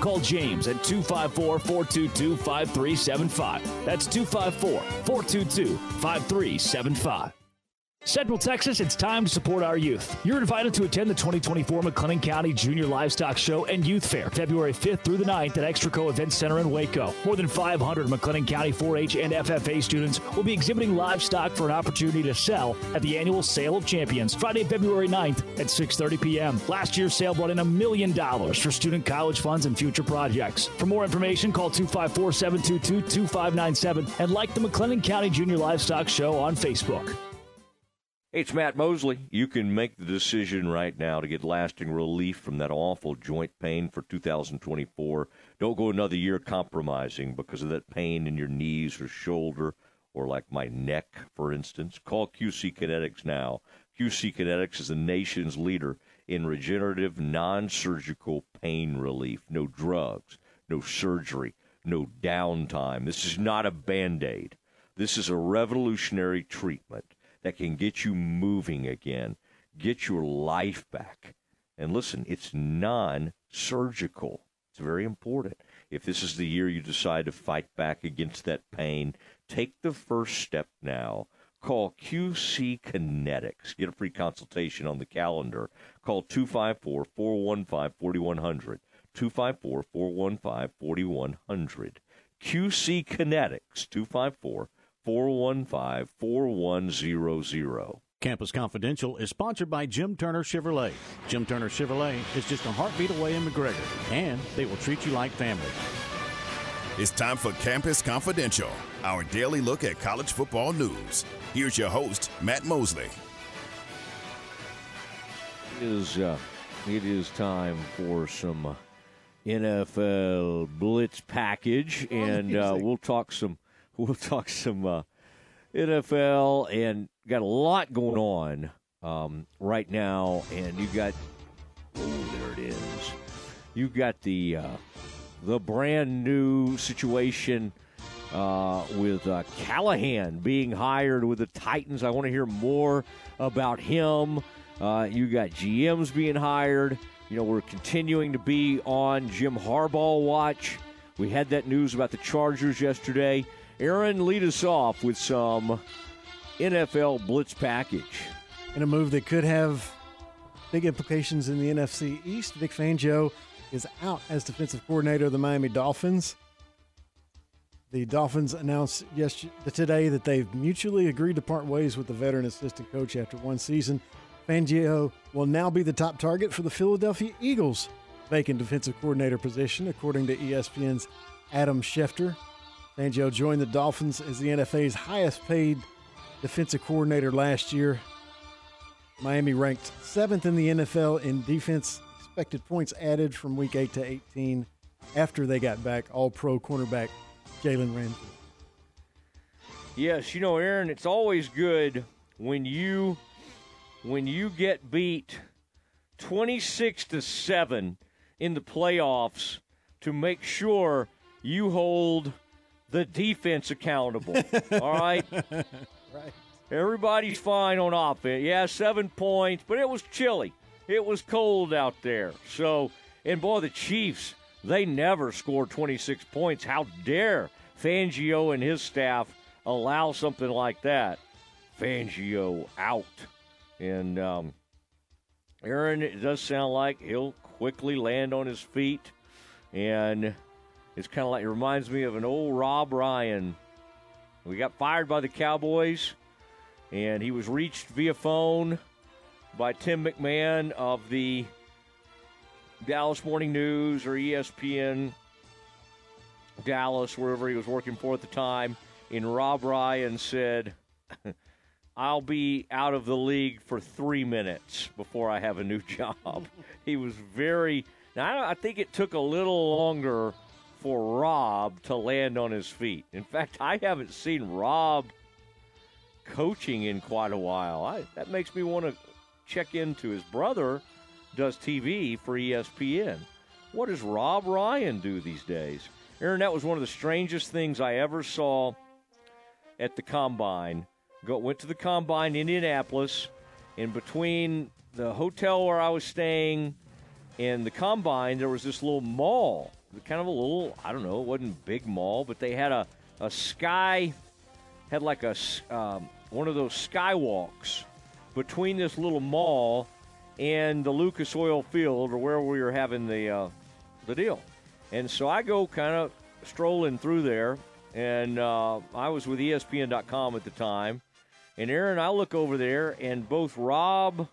Call James at 254-422-5375. That's 254-422-5375. Central Texas, it's time to support our youth. You're invited to attend the 2024 McLennan County Junior Livestock Show and Youth Fair, February 5th through the 9th at Extraco Event Center in Waco. More than 500 McLennan County 4-H and FFA students will be exhibiting livestock for an opportunity to sell at the annual Sale of Champions, Friday, February 9th at 6:30 p.m. Last year's sale brought in $1 million for student college funds and future projects. For more information, call 254-722-2597 and like the McLennan County Junior Livestock Show on Facebook. Hey, it's Matt Mosley. You can make the decision right now to get lasting relief from that awful joint pain for 2024. Don't go another year compromising because of that pain in your knees or shoulder, or like my neck, for instance. Call QC Kinetics now. QC Kinetics is the nation's leader in regenerative, non-surgical pain relief. No drugs, no surgery, no downtime. This is not a Band-Aid. This is a revolutionary treatment that can get you moving again, get your life back. And listen, it's non-surgical. It's very important. If this is the year you decide to fight back against that pain, take the first step now. Call QC Kinetics. Get a free consultation on the calendar. Call 254-415-4100. 254-415-4100. QC Kinetics, 254 415-4100. Campus Confidential is sponsored by Jim Turner Chevrolet. Jim Turner Chevrolet is just a heartbeat away in McGregor, and they will treat you like family. It's time for Campus Confidential, our daily look at college football news. Here's your host, Matt Mosley. It is time for some NFL Blitz package, and we'll talk some NFL, and got a lot going on right now. And you got, there it is. You got the brand new situation with Callahan being hired with the Titans. I want to hear more about him. You got GMs being hired. You know, we're continuing to be on Jim Harbaugh watch. We had that news about the Chargers yesterday. Aaron, lead us off with some NFL Blitz package. In a move that could have big implications in the NFC East, Vic Fangio is out as defensive coordinator of the Miami Dolphins. The Dolphins announced today that they've mutually agreed to part ways with the veteran assistant coach after one season. Fangio will now be the top target for the Philadelphia Eagles' vacant defensive coordinator position, according to ESPN's Adam Schefter. Fangio joined the Dolphins as the NFL's highest-paid defensive coordinator last year. Miami ranked 7th in the NFL in defense expected points added from Week 8 to 18 after they got back All-Pro cornerback Jalen Ramsey. Yes, you know, Aaron, it's always good when you get beat 26-7 in the playoffs to make sure you hold the defense accountable, all right? Right. Everybody's fine on offense. Yeah, 7 points, but it was chilly. It was cold out there. So, and boy, the Chiefs, they never score 26 points. How dare Fangio and his staff allow something like that. Fangio out. And Aaron, it does sound like he'll quickly land on his feet. And it's kind of like, it reminds me of an old Rob Ryan. We got fired by the Cowboys, and he was reached via phone by Tim McMahon of the Dallas Morning News or ESPN Dallas, wherever he was working for at the time. And Rob Ryan said, I'll be out of the league for 3 minutes before I have a new job. He was very – now, I think it took a little longer for Rob to land on his feet. In fact, I haven't seen Rob coaching in quite a while. That makes me want to check into his brother does TV for ESPN. What does Rob Ryan do these days? Aaron, that was one of the strangest things I ever saw at the Combine. Went to the Combine in Indianapolis, and between the hotel where I was staying and the Combine, there was this little mall, kind of a little, I don't know, it wasn't a big mall, but they had a sky, had like a, one of those skywalks between this little mall and the Lucas Oil Field, or where we were having the deal. And so I go kind of strolling through there, and I was with ESPN.com at the time. And, Aaron, I look over there, and both Rob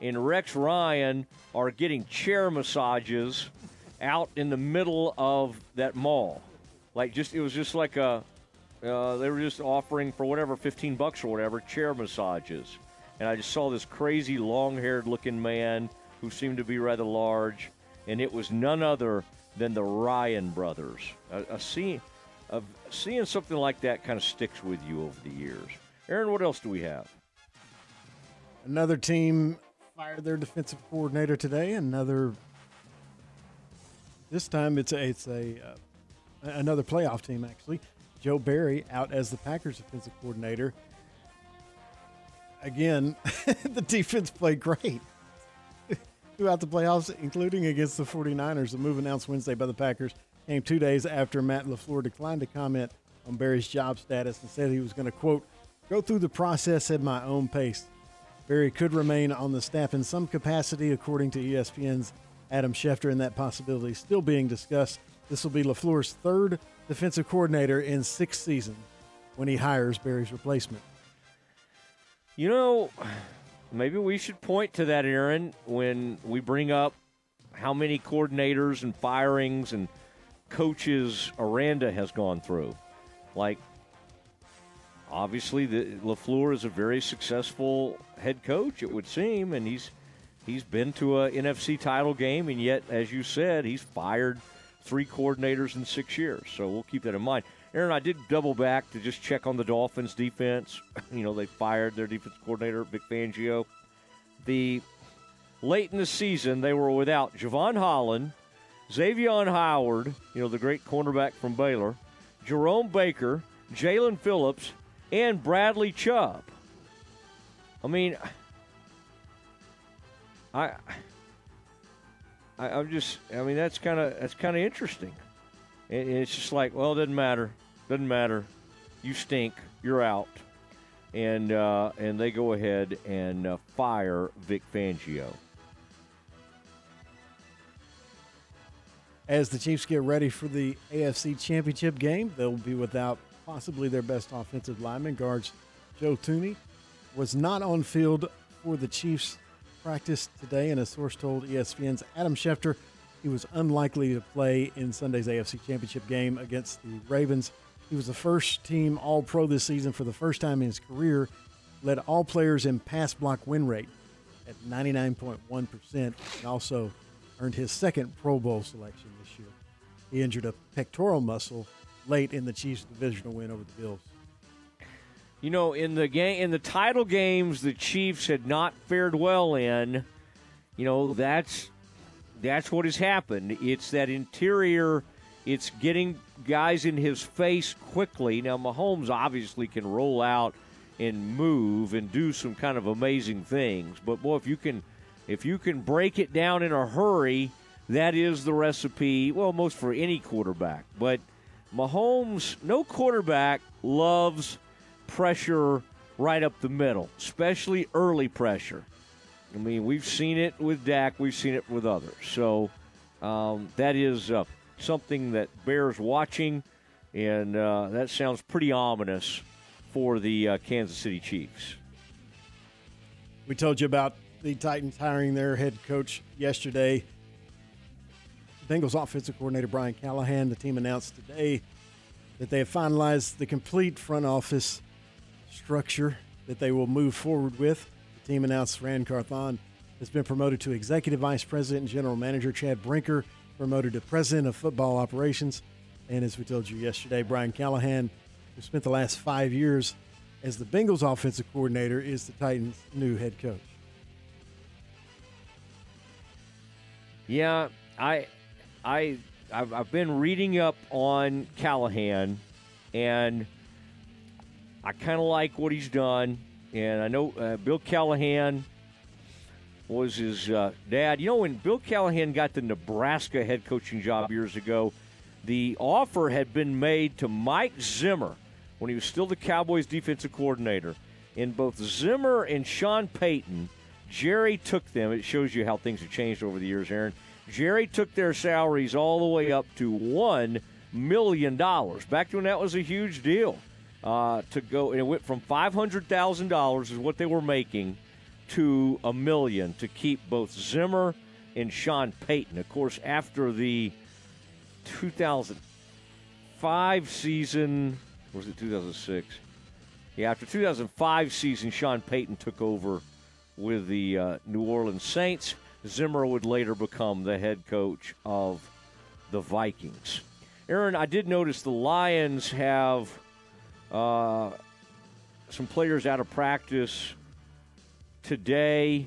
and Rex Ryan are getting chair massages out in the middle of that mall. Like, just, it was just like a, they were just offering for whatever, $15 or whatever, chair massages. And I just saw this crazy long-haired looking man who seemed to be rather large. And it was none other than the Ryan brothers. Seeing something like that kind of sticks with you over the years. Aaron, what else do we have? Another team fired their defensive coordinator today. This time it's another playoff team, actually. Joe Barry out as the Packers defensive coordinator. Again, the defense played great throughout the playoffs, including against the 49ers. The move announced Wednesday by the Packers came 2 days after Matt LaFleur declined to comment on Barry's job status and said he was going to, quote, go through the process at my own pace. Barry could remain on the staff in some capacity, according to ESPN's Adam Schefter, and that possibility still being discussed. This will be LaFleur's third defensive coordinator in 6th season when he hires Barry's replacement. You know, maybe we should point to that, Aaron, when we bring up how many coordinators and firings and coaches Aranda has gone through. Like, obviously, LaFleur is a very successful head coach, it would seem, and he's been to a NFC title game, and yet, as you said, he's fired 3 coordinators in 6 years. So we'll keep that in mind. Aaron, I did double back to just check on the Dolphins' defense. You know, they fired their defense coordinator, Vic Fangio. Late in the season, they were without Javon Holland, Xavion Howard, you know, the great cornerback from Baylor, Jerome Baker, Jalen Phillips, and Bradley Chubb. I mean, I mean, that's kind of interesting. And it's just like, well, it doesn't matter. You stink. You're out. And they go ahead and fire Vic Fangio. As the Chiefs get ready for the AFC Championship game, they'll be without possibly their best offensive lineman. Guards Joe Thuney was not on field for the Chiefs practice today, and a source told ESPN's Adam Schefter he was unlikely to play in Sunday's AFC Championship game against the Ravens. He was the first-team All-Pro this season for the first time in his career, led all players in pass block win rate at 99.1%, and also earned his second Pro Bowl selection this year. He injured a pectoral muscle late in the Chiefs' divisional win over the Bills. You know, in the title games the Chiefs had not fared well in, you know, that's what has happened. It's that interior, it's getting guys in his face quickly. Now, Mahomes obviously can roll out and move and do some kind of amazing things. But, boy, if you can break it down in a hurry, that is the recipe, well, most for any quarterback. But Mahomes, no quarterback loves pressure right up the middle, especially early pressure. I mean, we've seen it with Dak. We've seen it with others. So that is something that bears watching, and that sounds pretty ominous for the Kansas City Chiefs. We told you about the Titans hiring their head coach yesterday. Bengals offensive coordinator Brian Callahan, the team announced today that they have finalized the complete front office structure that they will move forward with. The team announced Ran Carthon has been promoted to Executive Vice President and General Manager. Chad Brinker promoted to President of Football Operations. And as we told you yesterday, Brian Callahan, who spent the last 5 years as the Bengals offensive coordinator, is the Titans' new head coach. Yeah, I've been reading up on Callahan, and I kind of like what he's done. And I know Bill Callahan was his dad. You know, when Bill Callahan got the Nebraska head coaching job years ago, the offer had been made to Mike Zimmer when he was still the Cowboys defensive coordinator. And both Zimmer and Sean Payton, Jerry took them. It shows you how things have changed over the years, Aaron. Jerry took their salaries all the way up to $1 million. Back when that was a huge deal to go. And it went from $500,000 is what they were making to $1 million to keep both Zimmer and Sean Payton. Of course, after the 2005 season, or was it 2006? Yeah, after 2005 season, Sean Payton took over with the New Orleans Saints. Zimmer would later become the head coach of the Vikings. Aaron, I did notice the Lions have some players out of practice today,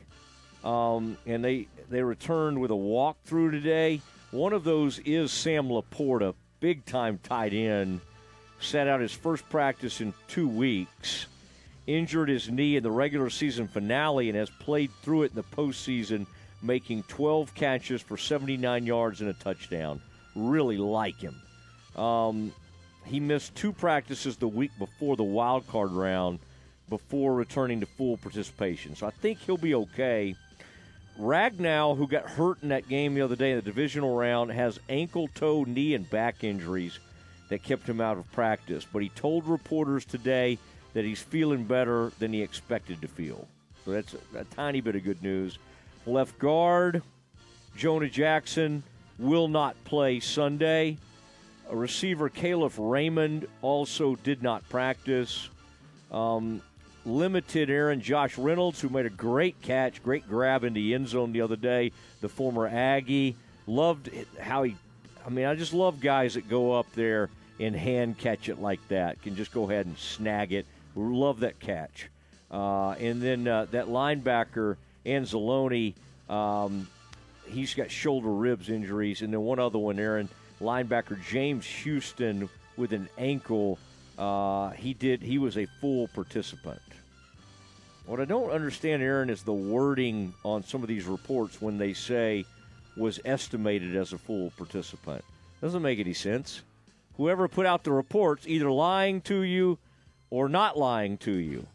and they returned with a walkthrough today. One of those is Sam Laporta, big-time tight end, sat out his first practice in 2 weeks, injured his knee in the regular season finale, and has played through it in the postseason, making 12 catches for 79 yards and a touchdown. Really like him. He missed 2 practices the week before the wild card round before returning to full participation. So I think he'll be okay. Ragnow, who got hurt in that game the other day in the divisional round, has ankle, toe, knee, and back injuries that kept him out of practice. But he told reporters today that he's feeling better than he expected to feel. So that's a tiny bit of good news. Left guard, Jonah Jackson, will not play Sunday. Receiver Caliph Raymond also did not practice. Limited, Aaron, Josh Reynolds, who made a great catch, great grab in the end zone the other day, the former Aggie. Loved how he – I mean, I just love guys that go up there and hand catch it like that, can just go ahead and snag it. Love that catch. And then that linebacker – Anzalone, he's got shoulder ribs injuries. And then one other one, Aaron, linebacker James Houston with an ankle. He was a full participant. What I don't understand, Aaron, is the wording on some of these reports when they say was estimated as a full participant. Doesn't make any sense. Whoever put out the reports, either lying to you or not lying to you.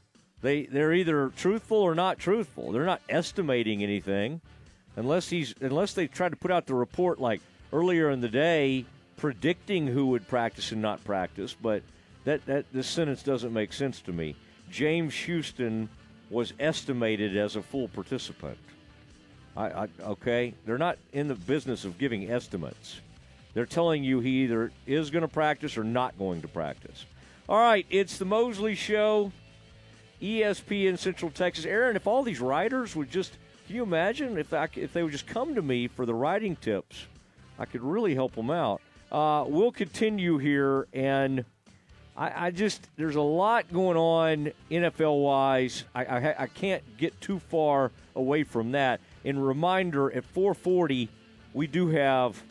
They're either truthful or not truthful. They're not estimating anything unless they try to put out the report like earlier in the day predicting who would practice and not practice, but this sentence doesn't make sense to me. James Houston was estimated as a full participant. Okay? They're not in the business of giving estimates. They're telling you he either is going to practice or not going to practice. All right, it's the Mosley Show. ESPN Central Texas. Aaron, if all these writers would just, can you imagine if they would just come to me for the writing tips, I could really help them out. We'll continue here, and I just, there's a lot going on NFL-wise. I can't get too far away from that. And reminder, at 4:40, we do have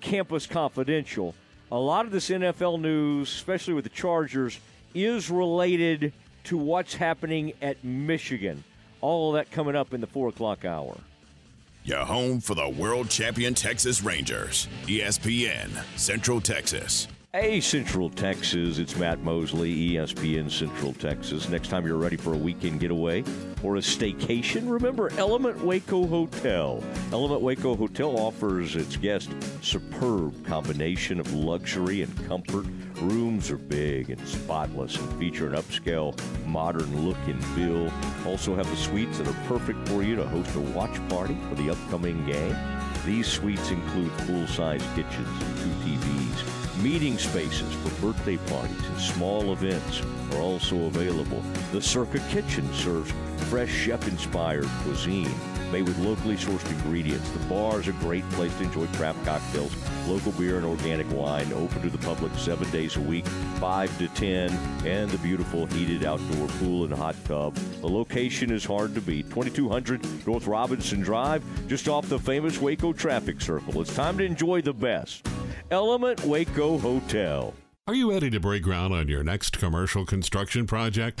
Campus Confidential. A lot of this NFL news, especially with the Chargers, is related to what's happening at Michigan. All of that coming up in the 4 o'clock hour. Your home for the world champion Texas Rangers. ESPN Central Texas. Hey, Central Texas, it's Matt Mosley, ESPN Central Texas. Next time you're ready for a weekend getaway or a staycation, remember Element Waco Hotel. Element Waco Hotel offers its guests superb combination of luxury and comfort. Rooms are big and spotless and feature an upscale, modern look and feel. Also have the suites that are perfect for you to host a watch party for the upcoming game. These suites include full-size kitchens and 2 TVs. Meeting spaces for birthday parties and small events are also available. The Circa Kitchen serves fresh chef-inspired cuisine made with locally sourced ingredients. The bar is a great place to enjoy craft cocktails, local beer, and organic wine, open to the public 7 days a week, 5 to 10, and the beautiful heated outdoor pool and hot tub. The location is hard to beat. 2200 North Robinson Drive, just off the famous Waco traffic circle. It's time to enjoy the best. Element Waco Hotel. Are you ready to break ground on your next commercial construction project?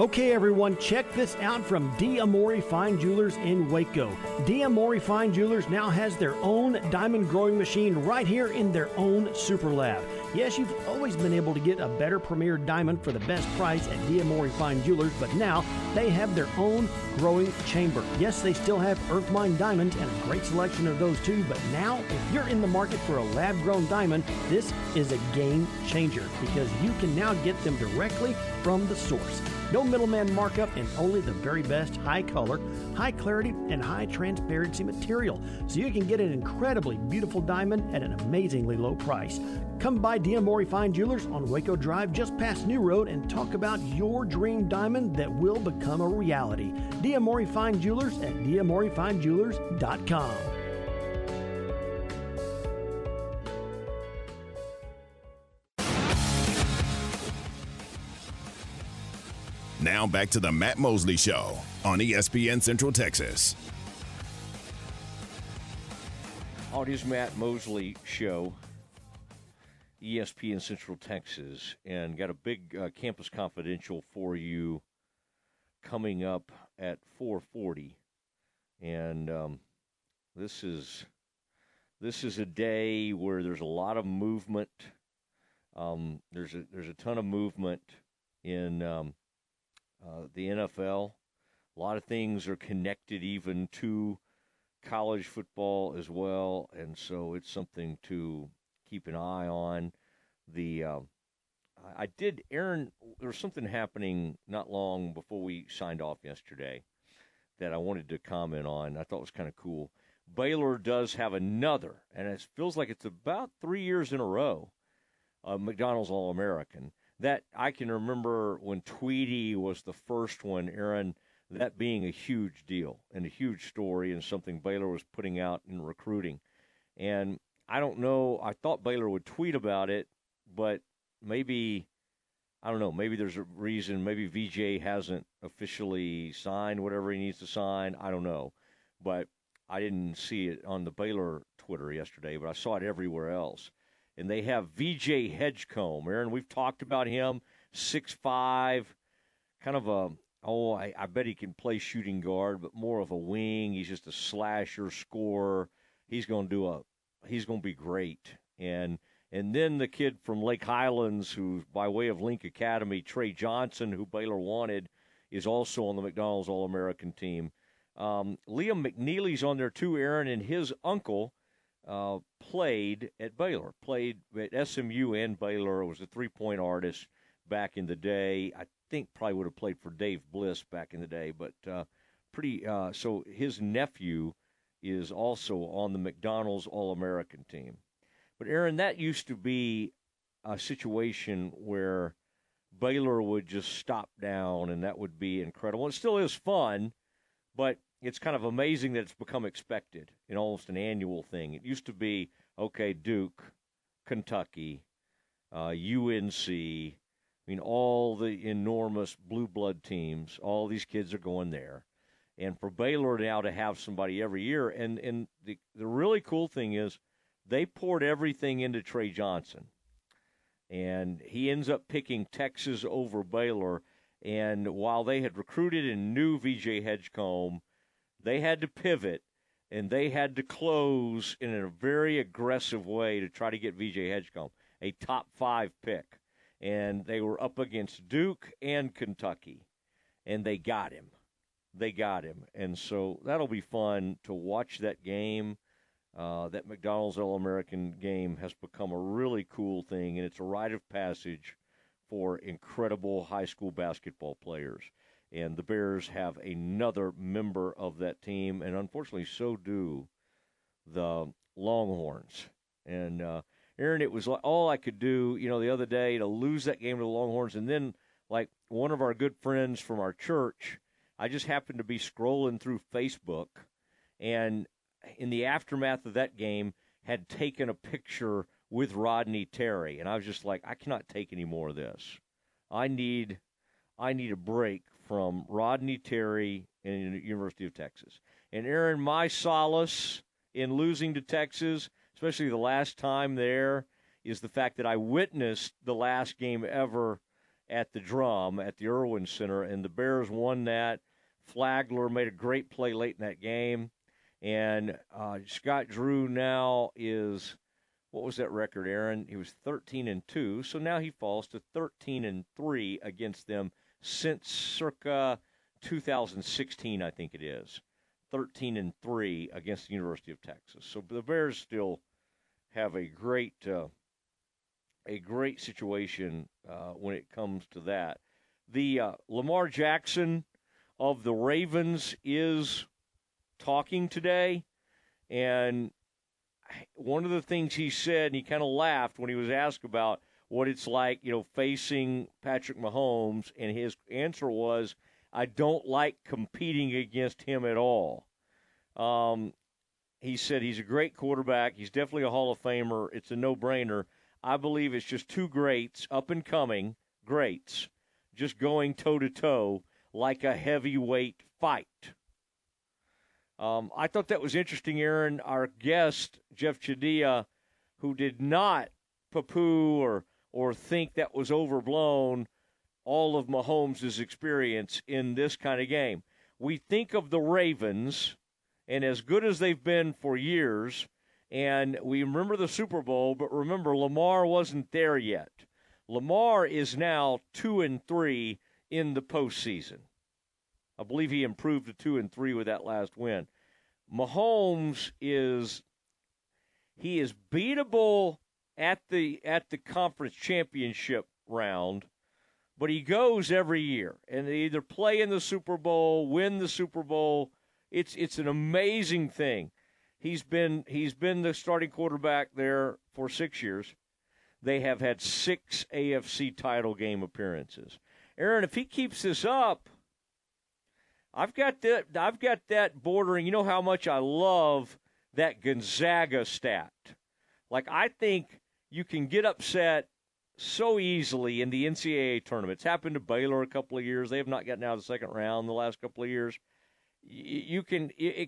Okay, everyone, check this out from D'Amore Fine Jewelers in Waco. D'Amore Fine Jewelers now has their own diamond growing machine right here in their own super lab. Yes, you've always been able to get a better premier diamond for the best price at D'Amore Fine Jewelers, but now they have their own growing chamber. Yes, they still have Earth Mine diamonds and a great selection of those too, but now if you're in the market for a lab-grown diamond, this is a game changer because you can now get them directly from the source. No middleman markup and only the very best high color, high clarity, and high transparency material. So you can get an incredibly beautiful diamond at an amazingly low price. Come by D'Amore Fine Jewelers on Waco Drive just past New Road and talk about your dream diamond that will become a reality. D'Amore Fine Jewelers at D'AmoreFineJewelers.com. Now back to the Matt Mosley Show on ESPN Central Texas. On his Matt Mosley Show, ESPN Central Texas, and got a big Campus Confidential for you coming up at 4:40. And this is a day where there's a lot of movement. There's a ton of movement in the NFL. A lot of things are connected even to college football as well, and so it's something to keep an eye on. Aaron, there was something happening not long before we signed off yesterday that I wanted to comment on. I thought it was kind of cool. Baylor does have another, and it feels like it's about 3 years in a row, McDonald's All-American. That I can remember when Tweety was the first one, Aaron, that being a huge deal and a huge story and something Baylor was putting out in recruiting. And I don't know, I thought Baylor would tweet about it, but maybe, I don't know, maybe there's a reason, maybe VJ hasn't officially signed whatever he needs to sign. I don't know. But I didn't see it on the Baylor Twitter yesterday, but I saw it everywhere else. And they have VJ Edgecombe. Aaron, we've talked about him, 6'5", kind of a, I bet he can play shooting guard, but more of a wing. He's just a slasher scorer. He's going to be great. And then the kid from Lake Highlands, who by way of Link Academy, Trey Johnson, who Baylor wanted, is also on the McDonald's All-American team. Liam McNeely's on there too, Aaron, and his uncle played at Baylor, played at SMU and Baylor, was a three-point artist back in the day. I think probably would have played for Dave Bliss back in the day, but so his nephew is also on the McDonald's All-American team. But, Aaron, that used to be a situation where Baylor would just stop down, and that would be incredible. It still is fun, but it's kind of amazing that it's become expected in almost an annual thing. It used to be, okay, Duke, Kentucky, UNC, I mean, all the enormous blue blood teams, all these kids are going there. And for Baylor now to have somebody every year, and the really cool thing is they poured everything into Trey Johnson. And he ends up picking Texas over Baylor. And while they had recruited and knew VJ Edgecombe, they had to pivot, and they had to close in a very aggressive way to try to get VJ Edgecombe, a top 5 pick. And they were up against Duke and Kentucky, and they got him. They got him. And so that'll be fun to watch that game. That McDonald's All-American game has become a really cool thing, and it's a rite of passage for incredible high school basketball players. And the Bears have another member of that team, and unfortunately so do the Longhorns. And, Aaron, it was all I could do, the other day to lose that game to the Longhorns. And then, like, one of our good friends from our church, I just happened to be scrolling through Facebook, and in the aftermath of that game had taken a picture with Rodney Terry. And I was just like, I cannot take any more of this. I need a break from Rodney Terry and the University of Texas. And, Aaron, my solace in losing to Texas, especially the last time there, is the fact that I witnessed the last game ever at the Drum at the Irwin Center, and the Bears won that. Flagler made a great play late in that game. And Scott Drew now is, what was that record, Aaron? He was 13-2, so now he falls to 13-3 against them since circa 2016, I think it is. 13-3 against the University of Texas. So the Bears still have a great situation when it comes to that. The Lamar Jackson of the Ravens is talking today, and one of the things he said, and he kind of laughed when he was asked about what it's like, facing Patrick Mahomes, and his answer was, I don't like competing against him at all. He said he's a great quarterback. He's definitely a Hall of Famer. It's a no-brainer. I believe it's just two greats, up-and-coming greats, just going toe-to-toe like a heavyweight fight. I thought that was interesting, Aaron. Our guest, Jeff Chedilla, who did not poo-poo or think that was overblown, all of Mahomes' experience in this kind of game. We think of the Ravens, and as good as they've been for years, and we remember the Super Bowl, but remember, Lamar wasn't there yet. Lamar is now 2-3 in the postseason. I believe he improved to 2-3 with that last win. Mahomes is beatable at the conference championship round, but he goes every year, and they either play in the Super Bowl, win the Super Bowl. It's an amazing thing. He's been the starting quarterback there for 6 years. They have had 6 AFC title game appearances. Aaron, if he keeps this up, I've got that bordering. You know how much I love that Gonzaga stat. Like, I think you can get upset so easily in the NCAA tournament. It's happened to Baylor a couple of years. They have not gotten out of the second round the last couple of years. It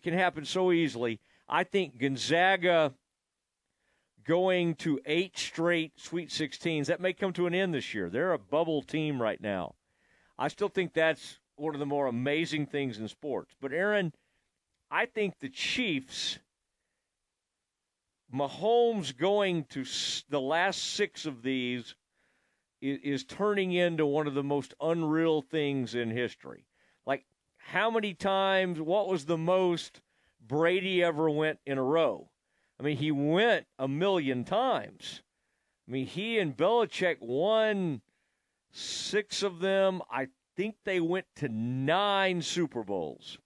can happen so easily. I think Gonzaga going to 8 straight Sweet 16s, that may come to an end this year. They're a bubble team right now. I still think that's one of the more amazing things in sports. But, Aaron, I think the Chiefs, Mahomes going to the last 6 of these is turning into one of the most unreal things in history. Like, how many times, what was the most Brady ever went in a row? I mean, he went 1,000,000 times. I mean, he and Belichick won 6 of them. I think they went to 9 Super Bowls.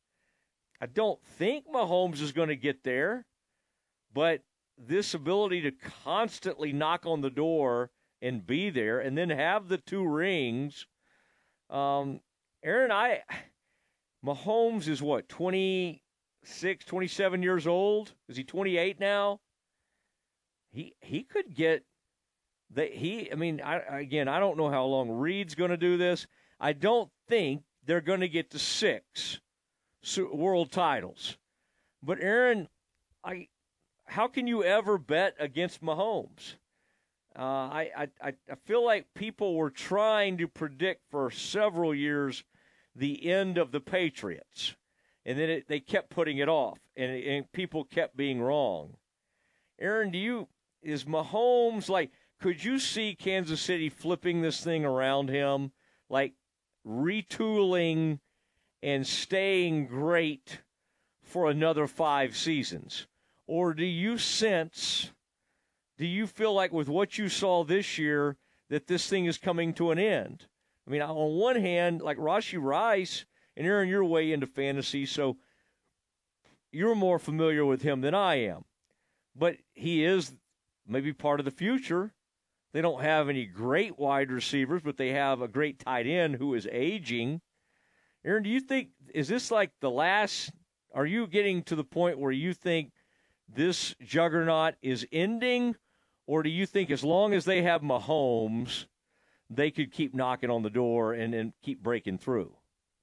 I don't think Mahomes is going to get there, but this ability to constantly knock on the door and be there and then have the 2 rings. Aaron, Mahomes is what, 27 years old? Is he 28 now? He could get that. I don't know how long Reed's going to do this. I don't think they're going to get to 6 world titles. But Aaron, how can you ever bet against Mahomes? I feel like people were trying to predict for several years the end of the Patriots. And then they kept putting it off, and people kept being wrong. Aaron, is Mahomes, like, could you see Kansas City flipping this thing around him, like retooling and staying great for another 5 seasons? Or do you feel like with what you saw this year that this thing is coming to an end? I mean, on one hand, like Rashi Rice, and Aaron, you're way into fantasy, so you're more familiar with him than I am. But he is maybe part of the future. They don't have any great wide receivers, but they have a great tight end who is aging. Aaron, do you think, is this like the last, are you getting to the point where you think this juggernaut is ending, or do you think as long as they have Mahomes, they could keep knocking on the door and keep breaking through?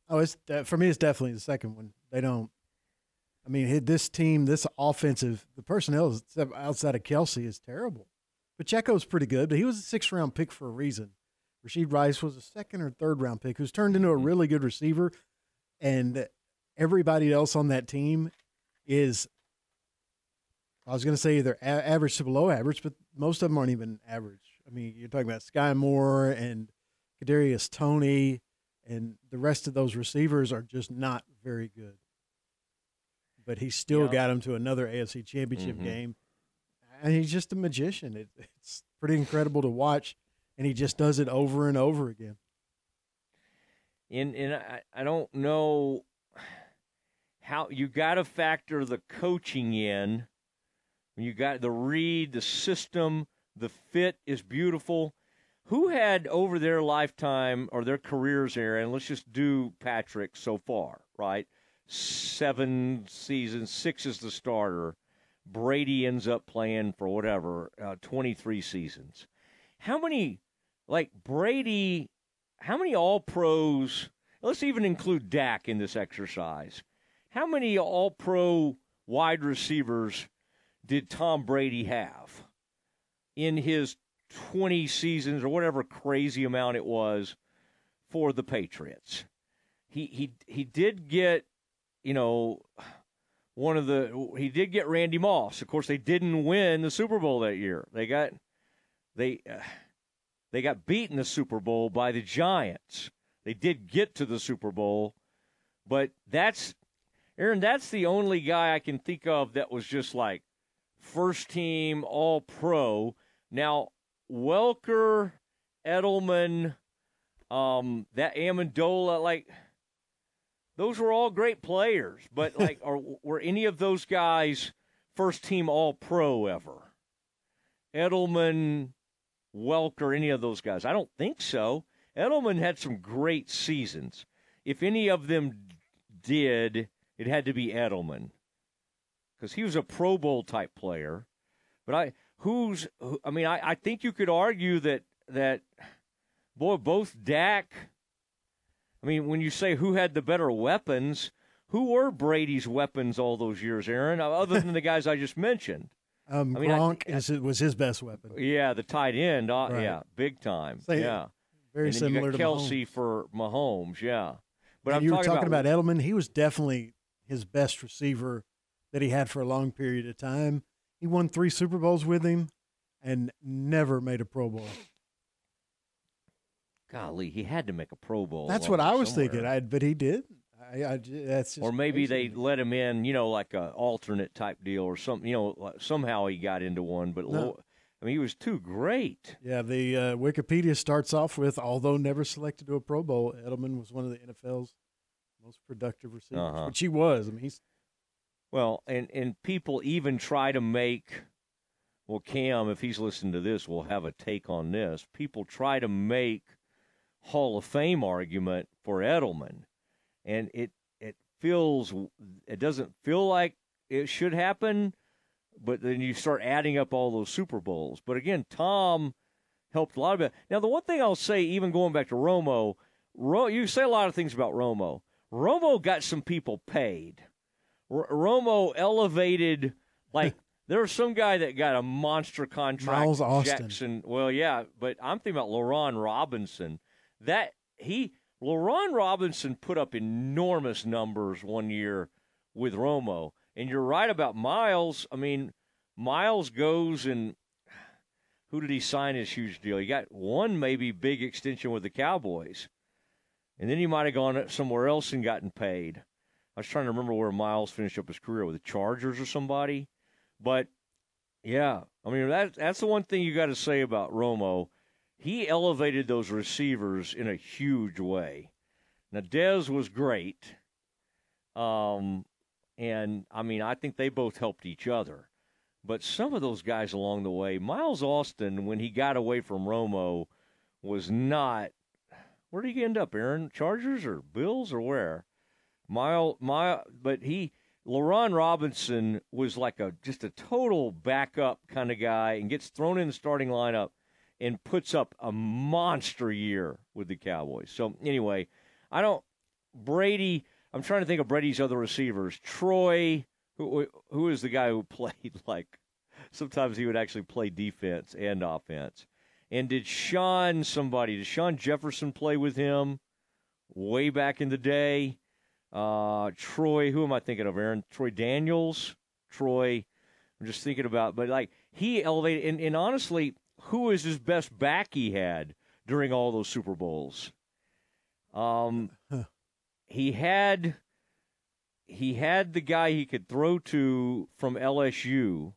Oh, for me, it's definitely the second one. They don't – I mean, this team, this offensive – the personnel outside of Kelsey is terrible. Pacheco's pretty good, but he was a 6th-round pick for a reason. Rashid Rice was a 2nd or 3rd-round pick who's turned into a really good receiver, and everybody else on that team is – I was going to say either average to below average, but most of them aren't even average. I mean, you're talking about Sky Moore and Kadarius Toney. And the rest of those receivers are just not very good. But he still got him to another AFC Championship game. And he's just a magician. It's pretty incredible to watch. And he just does it over and over again. And I don't know how you got to factor the coaching in. You got the read, the system, the fit is beautiful. Who had over their lifetime or their careers here, and let's just do Patrick so far, right? 7 seasons, 6 is the starter. Brady ends up playing for 23 seasons. How many, like Brady, how many All-Pros, let's even include Dak in this exercise. How many All-Pro wide receivers did Tom Brady have in his 20 seasons or whatever crazy amount it was for the Patriots? He did get, he did get Randy Moss. Of course, they didn't win the Super Bowl that year. They got beaten the Super Bowl by the Giants. They did get to the Super Bowl, but that's the only guy I can think of that was just like first team all pro. Now, Welker, Edelman, that Amendola, like those were all great players, but like, were any of those guys first-team All-Pro ever? Edelman, Welker, any of those guys? I don't think so. Edelman had some great seasons. If any of them did, it had to be Edelman because he was a Pro Bowl-type player. But I think you could argue that both Dak – I mean, when you say who had the better weapons, who were Brady's weapons all those years, Aaron, other than the guys I just mentioned? Gronk was his best weapon. Yeah, the tight end. Right. Yeah, big time. So, yeah. Very similar to Kelsey Mahomes. For Mahomes, yeah. But I'm you were talking about Edelman. He was definitely his best receiver that he had for a long period of time. He won 3 Super Bowls with him and never made a Pro Bowl. Golly, he had to make a Pro Bowl. That's what I was thinking, but he did. That's just or maybe crazy. They let him in, like an alternate type deal or something. Somehow he got into one, but he was too great. Yeah, the Wikipedia starts off with, although never selected to a Pro Bowl, Edelman was one of the NFL's most productive receivers, which he was. I mean, he's and people even try to make. Well, Cam, if he's listening to this, will have a take on this. People try to make Hall of Fame argument for Edelman, and it doesn't feel like it should happen, but then you start adding up all those Super Bowls. But again, Tom helped a lot of it. Now, the one thing I'll say, even going back to Romo, you say a lot of things about Romo. Romo got some people paid. Romo elevated, like, there was some guy that got a monster contract. Miles Austin. Jackson. Well, yeah, but I'm thinking about Laron Robinson. Laron Robinson put up enormous numbers one year with Romo. And you're right about Miles. I mean, Miles goes and who did he sign his huge deal? He got one maybe big extension with the Cowboys. And then he might have gone somewhere else and gotten paid. I was trying to remember where Miles finished up his career, with the Chargers or somebody. But, yeah, I mean, that's the one thing you got to say about Romo. He elevated those receivers in a huge way. Now, Dez was great. I think they both helped each other. But some of those guys along the way, Miles Austin, when he got away from Romo, was not – where did he end up, Aaron? Chargers or Bills or where? Laron Robinson was like just a total backup kind of guy and gets thrown in the starting lineup and puts up a monster year with the Cowboys. So, anyway, I'm trying to think of Brady's other receivers. Troy, who is the guy who played, like, sometimes he would actually play defense and offense. And did Sean Jefferson play with him way back in the day? Troy, who am I thinking of, Aaron? Troy Daniels? Troy, I'm just thinking about. But, like, he elevated. And honestly, who is his best back he had during all those Super Bowls? He had the guy he could throw to from LSU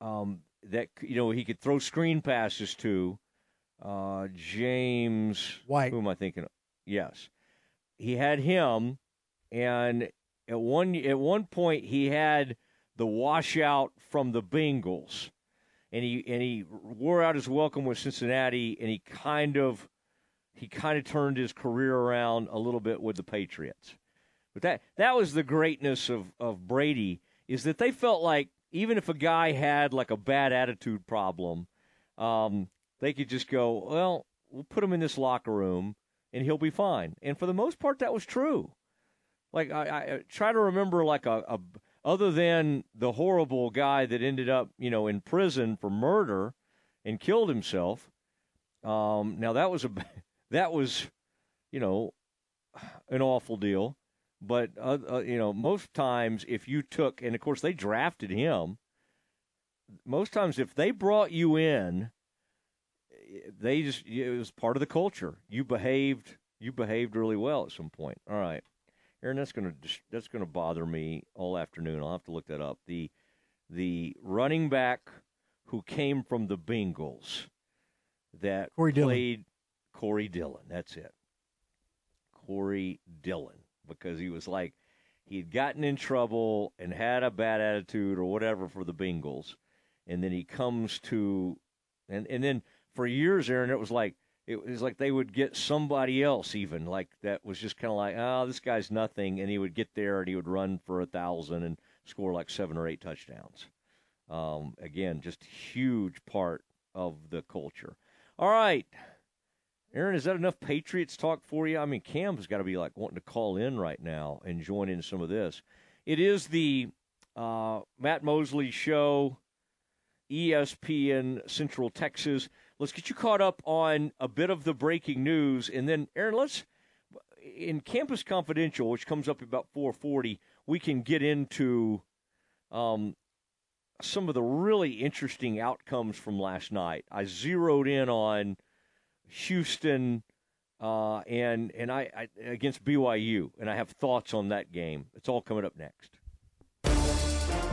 that, he could throw screen passes to. James White. Who am I thinking of? Yes. He had him, and at one point he had the washout from the Bengals, and he wore out his welcome with Cincinnati, and he kind of turned his career around a little bit with the Patriots. But that was the greatness of Brady, is that they felt like even if a guy had like a bad attitude problem, they could just go, well, we'll put him in this locker room, and he'll be fine. And for the most part, that was true. Like, I try to remember, like, other than the horrible guy that ended up, in prison for murder and killed himself. Now, that was an awful deal. But, most times if you took – and, of course, they drafted him. Most times if they brought you in, it was part of the culture. You behaved really well at some point. All right, Aaron, that's gonna bother me all afternoon. I'll have to look that up. The running back who came from the Bengals that played Corey Dillon. That's it, Corey Dillon, because he was like he had gotten in trouble and had a bad attitude or whatever for the Bengals. And then he comes to – and then for years, Aaron, it was like they would get somebody else even, like that was just kind of like, oh, this guy's nothing. And he would get there and he would run for 1,000 and score like 7 or 8 touchdowns. Again, just a huge part of the culture. All right. Aaron, is that enough Patriots talk for you? I mean, Cam's got to be like wanting to call in right now and join in some of this. It is the Matt Mosley Show, ESPN Central Texas. Let's get you caught up on a bit of the breaking news. And then, Aaron, let's, in Campus Confidential, which comes up about 4:40, we can get into some of the really interesting outcomes from last night. I zeroed in on Houston and I against BYU, and I have thoughts on that game. It's all coming up next.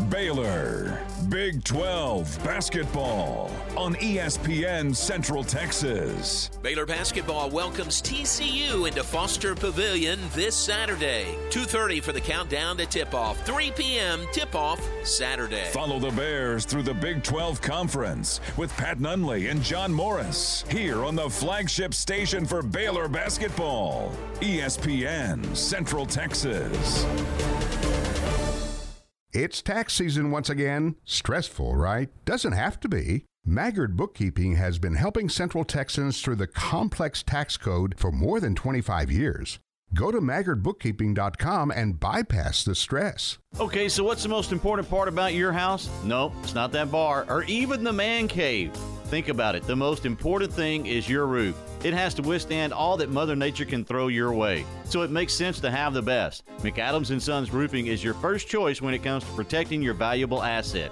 Baylor, Big 12 basketball on ESPN Central Texas. Baylor basketball welcomes TCU into Foster Pavilion this Saturday. 2:30 for the countdown to tip-off. 3 p.m. tip-off Saturday. Follow the Bears through the Big 12 Conference with Pat Nunley and John Morris here on the flagship station for Baylor basketball, ESPN Central Texas. It's tax season once again. Stressful, right? Doesn't have to be. Maggard Bookkeeping has been helping Central Texans through the complex tax code for more than 25 years. Go to maggardbookkeeping.com and bypass the stress. Okay, so what's the most important part about your house? Nope, it's not that bar or even the man cave. Think about it. The most important thing is your roof. It has to withstand all that Mother Nature can throw your way. So it makes sense to have the best. McAdams & Sons Roofing is your first choice when it comes to protecting your valuable asset.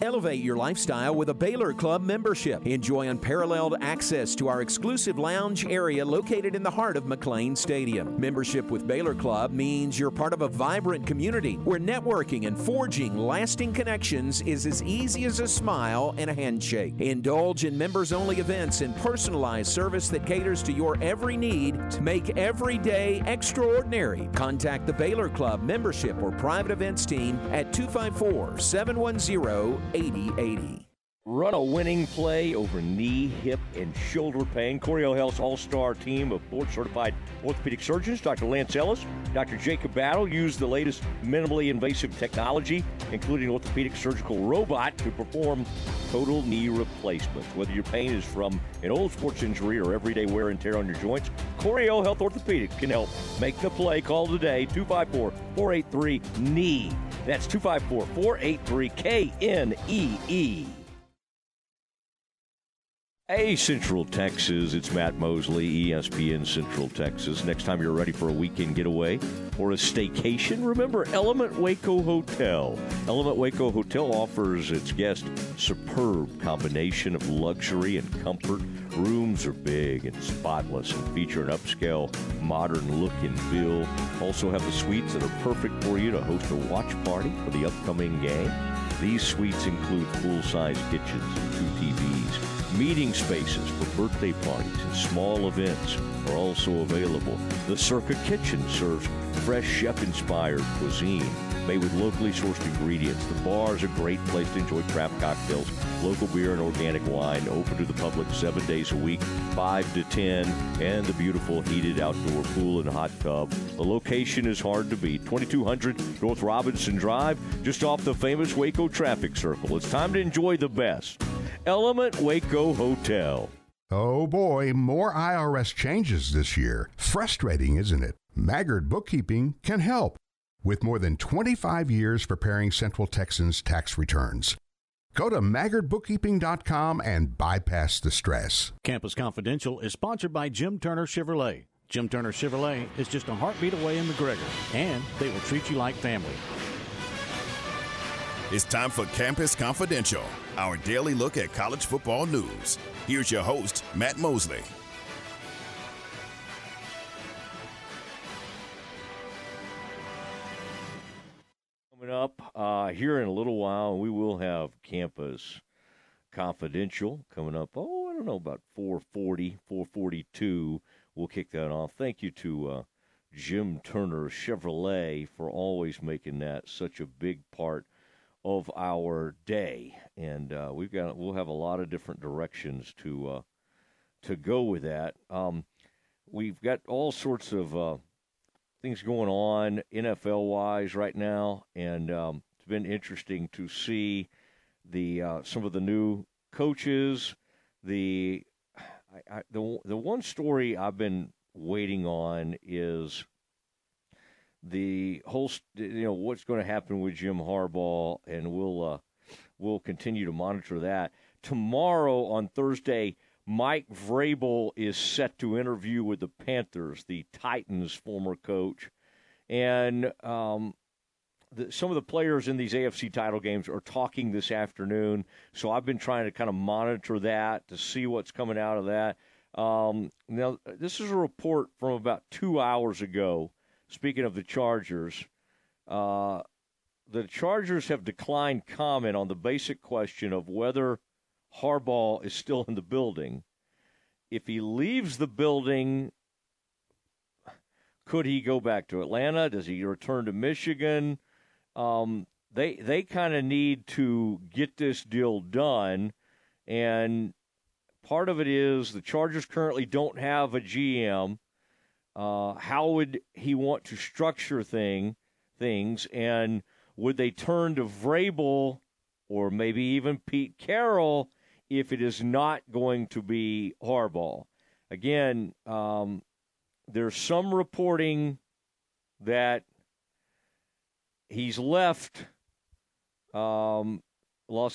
Elevate your lifestyle with a Baylor Club membership. Enjoy unparalleled access to our exclusive lounge area located in the heart of McLane Stadium. Membership with Baylor Club means you're part of a vibrant community where networking and forging lasting connections is as easy as a smile and a handshake. Indulge in members-only events and personalized service that caters to your every need to make every day extraordinary. Contact the Baylor Club membership or private events team at 254-710-8080. 8080. Run a winning play over knee, hip, and shoulder pain. Coriell Health's all-star team of board-certified orthopedic surgeons, Dr. Lance Ellis, Dr. Jacob Battle, use the latest minimally invasive technology, including orthopedic surgical robot, to perform total knee replacements. Whether your pain is from an old sports injury or everyday wear and tear on your joints, Coriell Health Orthopedics can help. Make the play. Call today, 254-483-KNEE. That's 254-483-KNEE. Hey, Central Texas, it's Matt Mosley, ESPN Central Texas. Next time you're ready for a weekend getaway or a staycation, remember Element Waco Hotel. Element Waco Hotel offers its guests superb combination of luxury and comfort. Rooms are big and spotless and feature an upscale, modern look and feel. Also have the suites that are perfect for you to host a watch party for the upcoming game. These suites include full-size kitchens and 2 TVs. Meeting spaces for birthday parties and small events are also available. The Circa Kitchen serves fresh, chef-inspired cuisine made with locally sourced ingredients. The bar is a great place to enjoy craft cocktails, local beer, and organic wine, open to the public 7 days a week, 5 to 10, and the beautiful heated outdoor pool and hot tub. The location is hard to beat. 2200 North Robinson Drive, just off the famous Waco traffic circle. It's time to enjoy the best. Element Waco Hotel. Oh boy, more IRS changes this year. Frustrating, isn't it? Maggard Bookkeeping can help with more than 25 years preparing Central Texans' tax returns. Go to maggardbookkeeping.com and bypass the stress. Campus Confidential is sponsored by Jim Turner Chevrolet. Jim Turner Chevrolet is just a heartbeat away in McGregor, and they will treat you like family. It's time for Campus Confidential, our daily look at college football news. Here's your host, Matt Mosley. Coming up here in a little while, we will have Campus Confidential coming up, I don't know, about 4:40, 4:42. We'll kick that off. Thank you to Jim Turner Chevrolet for always making that such a big part of our day, and we'll have a lot of different directions to go with that. We've got all sorts of things going on NFL wise right now, and it's been interesting to see the some of the new coaches. The one story I've been waiting on is the whole, what's going to happen with Jim Harbaugh, and we'll continue to monitor that. Tomorrow on Thursday, Mike Vrabel is set to interview with the Panthers, the Titans' former coach, and some of the players in these AFC title games are talking this afternoon. So I've been trying to kind of monitor that to see what's coming out of that. Now, this is a report from about 2 hours ago. Speaking of the Chargers have declined comment on the basic question of whether Harbaugh is still in the building. If he leaves the building, could he go back to Atlanta? Does he return to Michigan? They kind of need to get this deal done, and part of it is the Chargers currently don't have a GM. How would he want to structure things, and would they turn to Vrabel or maybe even Pete Carroll if it is not going to be Harbaugh? Again, there's some reporting that he's left Los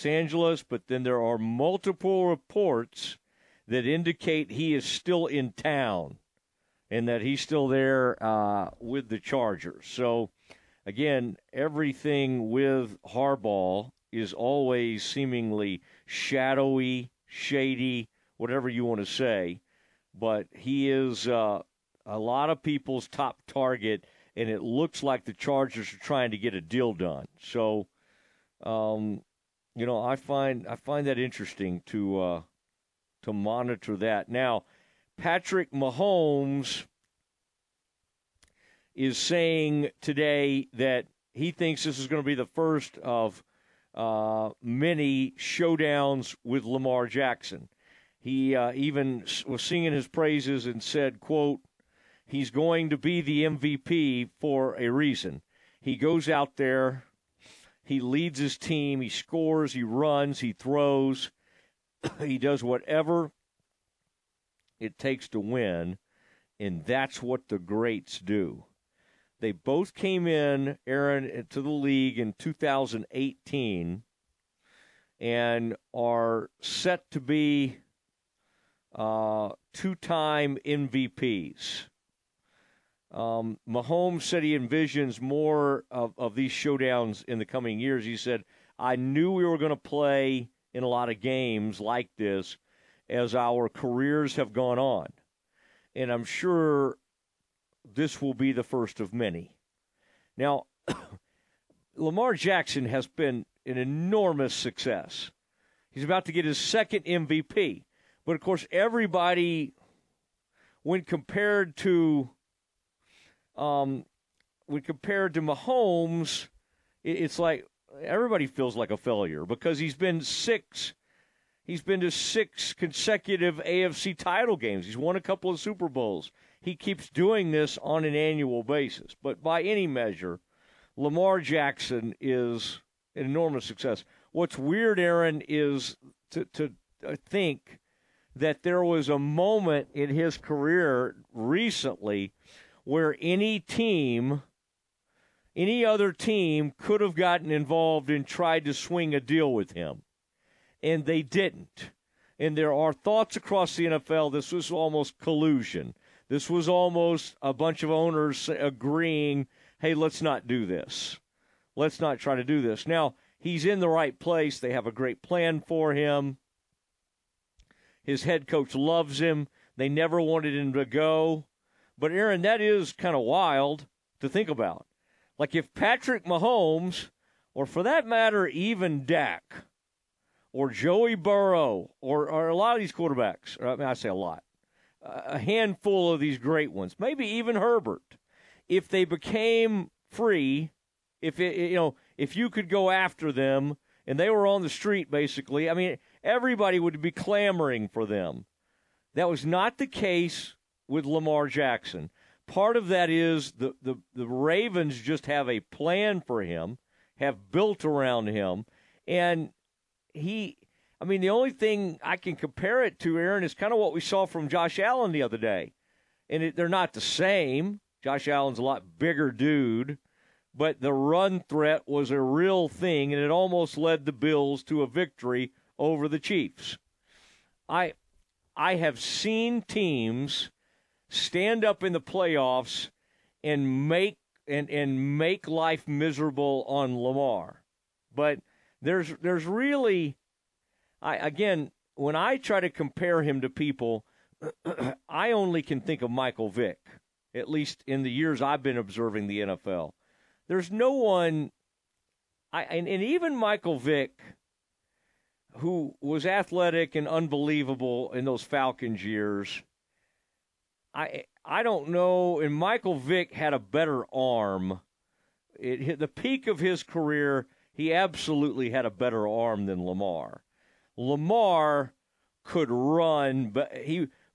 Angeles, but then there are multiple reports that indicate he is still in town and that he's still there with the Chargers. So, again, everything with Harbaugh is always seemingly shadowy, shady, whatever you want to say. But he is a lot of people's top target, and it looks like the Chargers are trying to get a deal done. So, I find that interesting to monitor that. Now, Patrick Mahomes is saying today that he thinks this is going to be the first of many showdowns with Lamar Jackson. He even was singing his praises and said, quote, he's going to be the MVP for a reason. He goes out there, he leads his team, he scores, he runs, he throws, he does whatever it takes to win, and that's what the greats do. They both came in, Aaron, to the league in 2018 and are set to be two-time MVPs. Mahomes said he envisions more of these showdowns in the coming years. He said, I knew we were going to play in a lot of games like this as our careers have gone on, and I'm sure this will be the first of many. Now, Lamar Jackson has been an enormous success. He's about to get his second MVP. But, of course, everybody, when compared to Mahomes, it's like everybody feels like a failure because he's been to six consecutive AFC title games. He's won a couple of Super Bowls. He keeps doing this on an annual basis. But by any measure, Lamar Jackson is an enormous success. What's weird, Aaron, is to think that there was a moment in his career recently where any other team could have gotten involved and tried to swing a deal with him. And they didn't. And there are thoughts across the NFL, this was almost collusion. This was almost a bunch of owners agreeing, hey, let's not do this. Let's not try to do this. Now, he's in the right place. They have a great plan for him. His head coach loves him. They never wanted him to go. But, Aaron, that is kind of wild to think about. Like if Patrick Mahomes, or for that matter, even Dak, or Joey Burrow, or a lot of these quarterbacks, or, I mean, I say a lot, a handful of these great ones, maybe even Herbert, if they became free, if you could go after them and they were on the street basically, I mean, everybody would be clamoring for them. That was not the case with Lamar Jackson. Part of that is the Ravens just have a plan for him, have built around him, and the only thing I can compare it to, Aaron, is kind of what we saw from Josh Allen the other day. And they're not the same. Josh Allen's a lot bigger dude. But the run threat was a real thing, and it almost led the Bills to a victory over the Chiefs. I have seen teams stand up in the playoffs and make life miserable on Lamar. But there's really, when I try to compare him to people, I only can think of Michael Vick, at least in the years I've been observing the NFL. There's no one, and even Michael Vick, who was athletic and unbelievable in those Falcons years, I don't know, and Michael Vick had a better arm. It hit the peak of his career, he absolutely had a better arm than Lamar. Lamar could run, but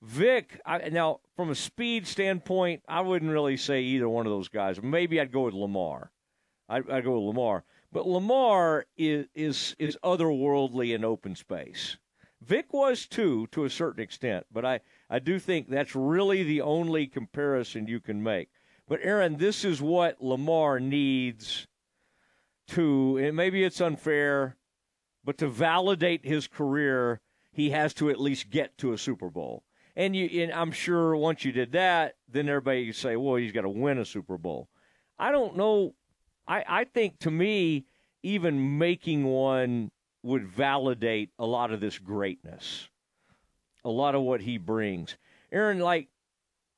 Vick, now from a speed standpoint, I wouldn't really say either one of those guys. Maybe I'd go with Lamar. I'd go with Lamar. But Lamar is otherworldly in open space. Vick was too, to a certain extent, but I do think that's really the only comparison you can make. But, Aaron, this is what Lamar needs to, and maybe it's unfair, but to validate his career, he has to at least get to a Super Bowl. And I'm sure once you did that, then everybody would say, well, he's got to win a Super Bowl. I don't know. I think, to me, even making one would validate a lot of this greatness, a lot of what he brings. Aaron,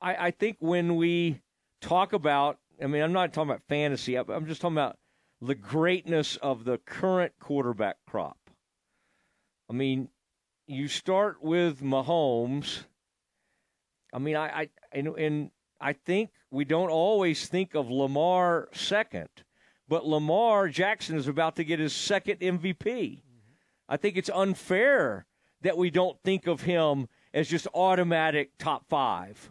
I think when we talk about, I'm not talking about fantasy. I'm just talking about the greatness of the current quarterback crop. You start with Mahomes. I think we don't always think of Lamar second, but Lamar Jackson is about to get his second MVP. Mm-hmm. I think it's unfair that we don't think of him as just automatic top five.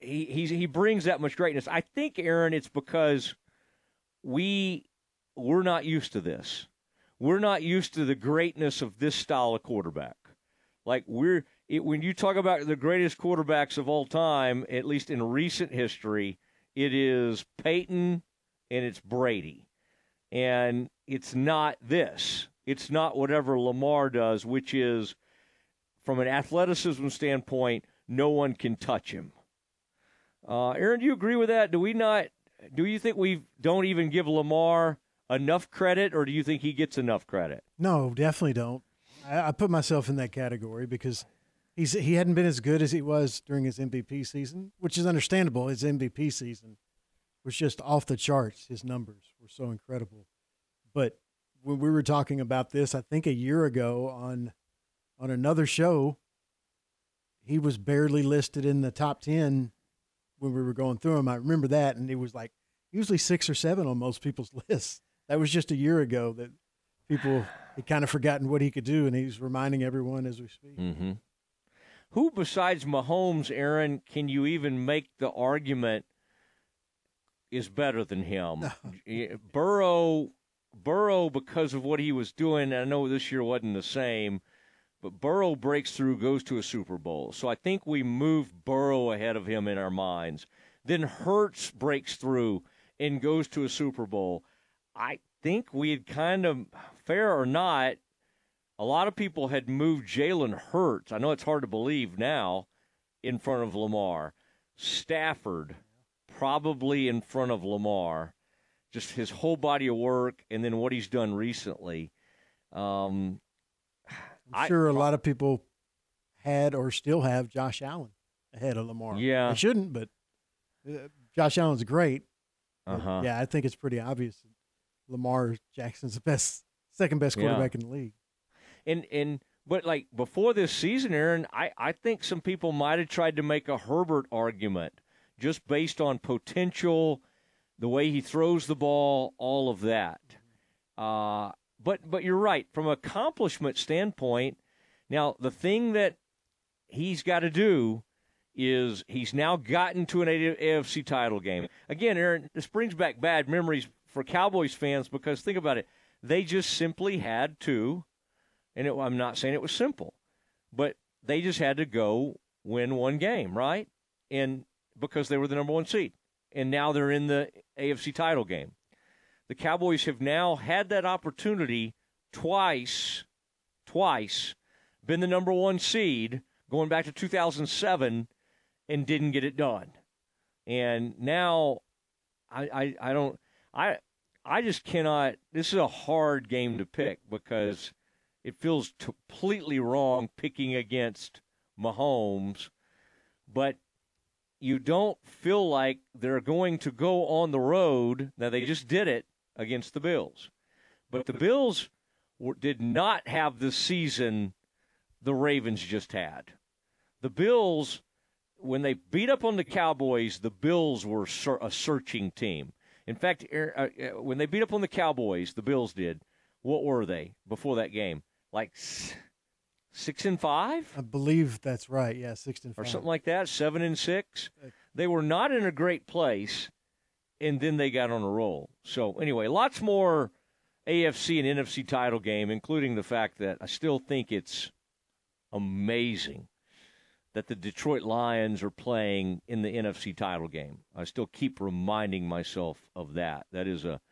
He brings that much greatness. I think, Aaron, it's because we're not used to this. We're not used to the greatness of this style of quarterback. When you talk about the greatest quarterbacks of all time, at least in recent history, it is Peyton and it's Brady. And it's not this. It's not whatever Lamar does, which is, from an athleticism standpoint, no one can touch him. Aaron, do you agree with that? Do you think we don't even give Lamar enough credit, or do you think he gets enough credit? No, definitely don't. I put myself in that category because he hadn't been as good as he was during his MVP season, which is understandable. His MVP season was just off the charts. His numbers were so incredible. But when we were talking about this, I think a year ago on on another show, he was barely listed in the top 10 when we were going through him. I remember that, and it was like usually 6 or 7 on most people's lists. That was just a year ago that people had kind of forgotten what he could do, and he's reminding everyone as we speak. Mm-hmm. Who besides Mahomes, Aaron, can you even make the argument is better than him? No. Burrow, because of what he was doing, I know this year wasn't the same, but Burrow breaks through, goes to a Super Bowl. So I think we move Burrow ahead of him in our minds. Then Hurts breaks through and goes to a Super Bowl. I think we had kind of, fair or not, a lot of people had moved Jalen Hurts, I know it's hard to believe now, in front of Lamar. Stafford probably in front of Lamar, just his whole body of work and then what he's done recently. I'm sure a lot of people had or still have Josh Allen ahead of Lamar. Yeah. They shouldn't, but Josh Allen's great. Uh-huh. Yeah, I think it's pretty obvious that Lamar Jackson's the second best quarterback in the league. But like before this season, Aaron, I think some people might have tried to make a Herbert argument just based on potential, the way he throws the ball, all of that. But you're right. From an accomplishment standpoint, now the thing that he's got to do is he's now gotten to an AFC title game. Again, Aaron, this brings back bad memories for Cowboys fans because think about it. They just simply had to, and I'm not saying it was simple, but they just had to go win one game, right? And because they were the number one seed, and now they're in the AFC title game. The Cowboys have now had that opportunity twice, been the number one seed going back to 2007 and didn't get it done. And now I just cannot, this is a hard game to pick because it feels completely wrong picking against Mahomes, but you don't feel like they're going to go on the road. Now they just did it against the Bills. But the Bills did not have the season the Ravens just had. The Bills, when they beat up on the Cowboys, the Bills were a searching team. In fact, when they beat up on the Cowboys, the Bills did, what were they before that game? Like 6-5? I believe that's right, yeah, 6-5. Or something like that, 7-6. They were not in a great place. And then they got on a roll. So, anyway, lots more AFC and NFC title game, including the fact that I still think it's amazing that the Detroit Lions are playing in the NFC title game. I still keep reminding myself of that. That is a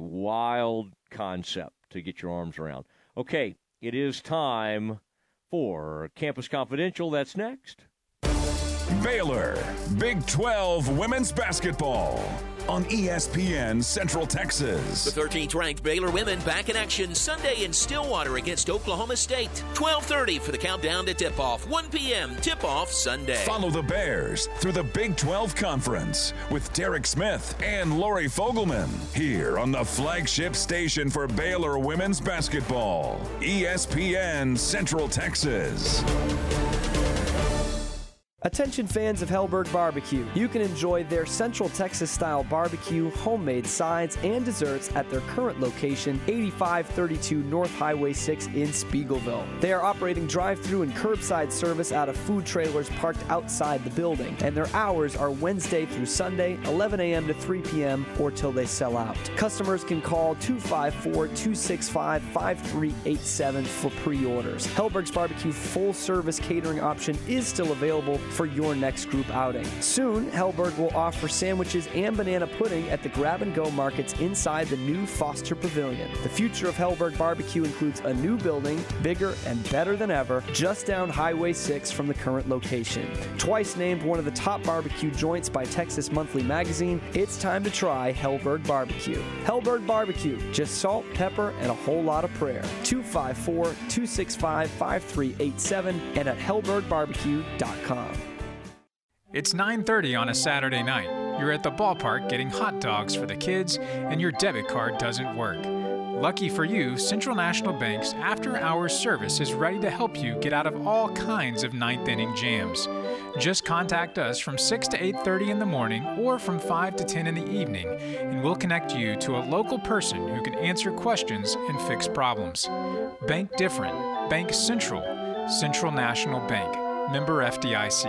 wild concept to get your arms around. Okay, it is time for Campus Confidential. That's next. Baylor, Big 12 women's basketball on ESPN Central Texas. The 13th-ranked Baylor women back in action Sunday in Stillwater against Oklahoma State. 12:30 for the countdown to tip-off. 1 p.m. tip-off Sunday. Follow the Bears through the Big 12 Conference with Derek Smith and Lori Fogelman here on the flagship station for Baylor women's basketball, ESPN Central Texas. Attention fans of Hellberg Barbecue. You can enjoy their Central Texas-style barbecue, homemade sides, and desserts at their current location, 8532 North Highway 6 in Spiegelville. They are operating drive-thru and curbside service out of food trailers parked outside the building, and their hours are Wednesday through Sunday, 11 a.m. to 3 p.m. or till they sell out. Customers can call 254-265-5387 for pre-orders. Hellberg's Barbecue full-service catering option is still available for your next group outing. Soon, Hellberg will offer sandwiches and banana pudding at the grab-and-go markets inside the new Foster Pavilion. The future of Hellberg Barbecue includes a new building, bigger and better than ever, just down Highway 6 from the current location. Twice named one of the top barbecue joints by Texas Monthly Magazine, it's time to try Hellberg Barbecue. Hellberg Barbecue, just salt, pepper, and a whole lot of prayer. 254-265-5387 and at hellbergbarbecue.com. It's 9:30 on a Saturday night. You're at the ballpark getting hot dogs for the kids, and your debit card doesn't work. Lucky for you, Central National Bank's after-hours service is ready to help you get out of all kinds of ninth-inning jams. Just contact us from 6 to 8:30 in the morning or from 5 to 10 in the evening, and we'll connect you to a local person who can answer questions and fix problems. Bank different. Bank Central. Central National Bank. Member FDIC.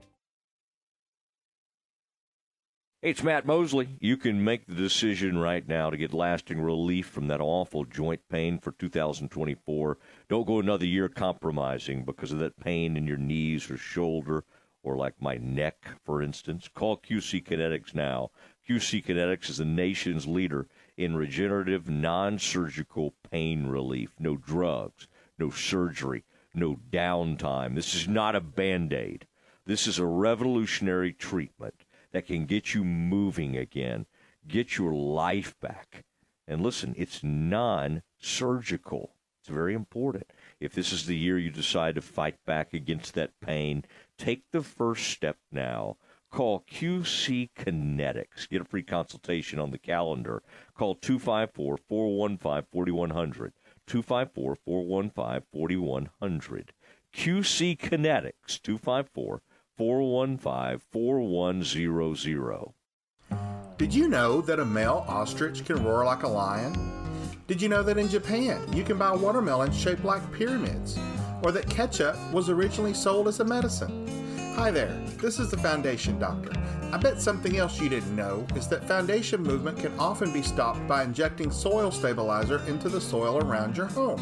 It's Matt Mosley. You can make the decision right now to get lasting relief from that awful joint pain for 2024. Don't go another year compromising because of that pain in your knees or shoulder or like my neck, for instance. Call QC Kinetics now. QC Kinetics is the nation's leader in regenerative, non-surgical pain relief. No drugs, no surgery, no downtime. This is not a Band-Aid. This is a revolutionary treatment that can get you moving again, get your life back. And listen, it's non-surgical. It's very important. If this is the year you decide to fight back against that pain, take the first step now. Call QC Kinetics. Get a free consultation on the calendar. Call 254-415-4100. 254-415-4100. QC Kinetics, 254 415-4100. Did you know that a male ostrich can roar like a lion? Did you know that in Japan you can buy watermelons shaped like pyramids? Or that ketchup was originally sold as a medicine? Hi there, this is the Foundation Doctor. I bet something else you didn't know is that foundation movement can often be stopped by injecting soil stabilizer into the soil around your home.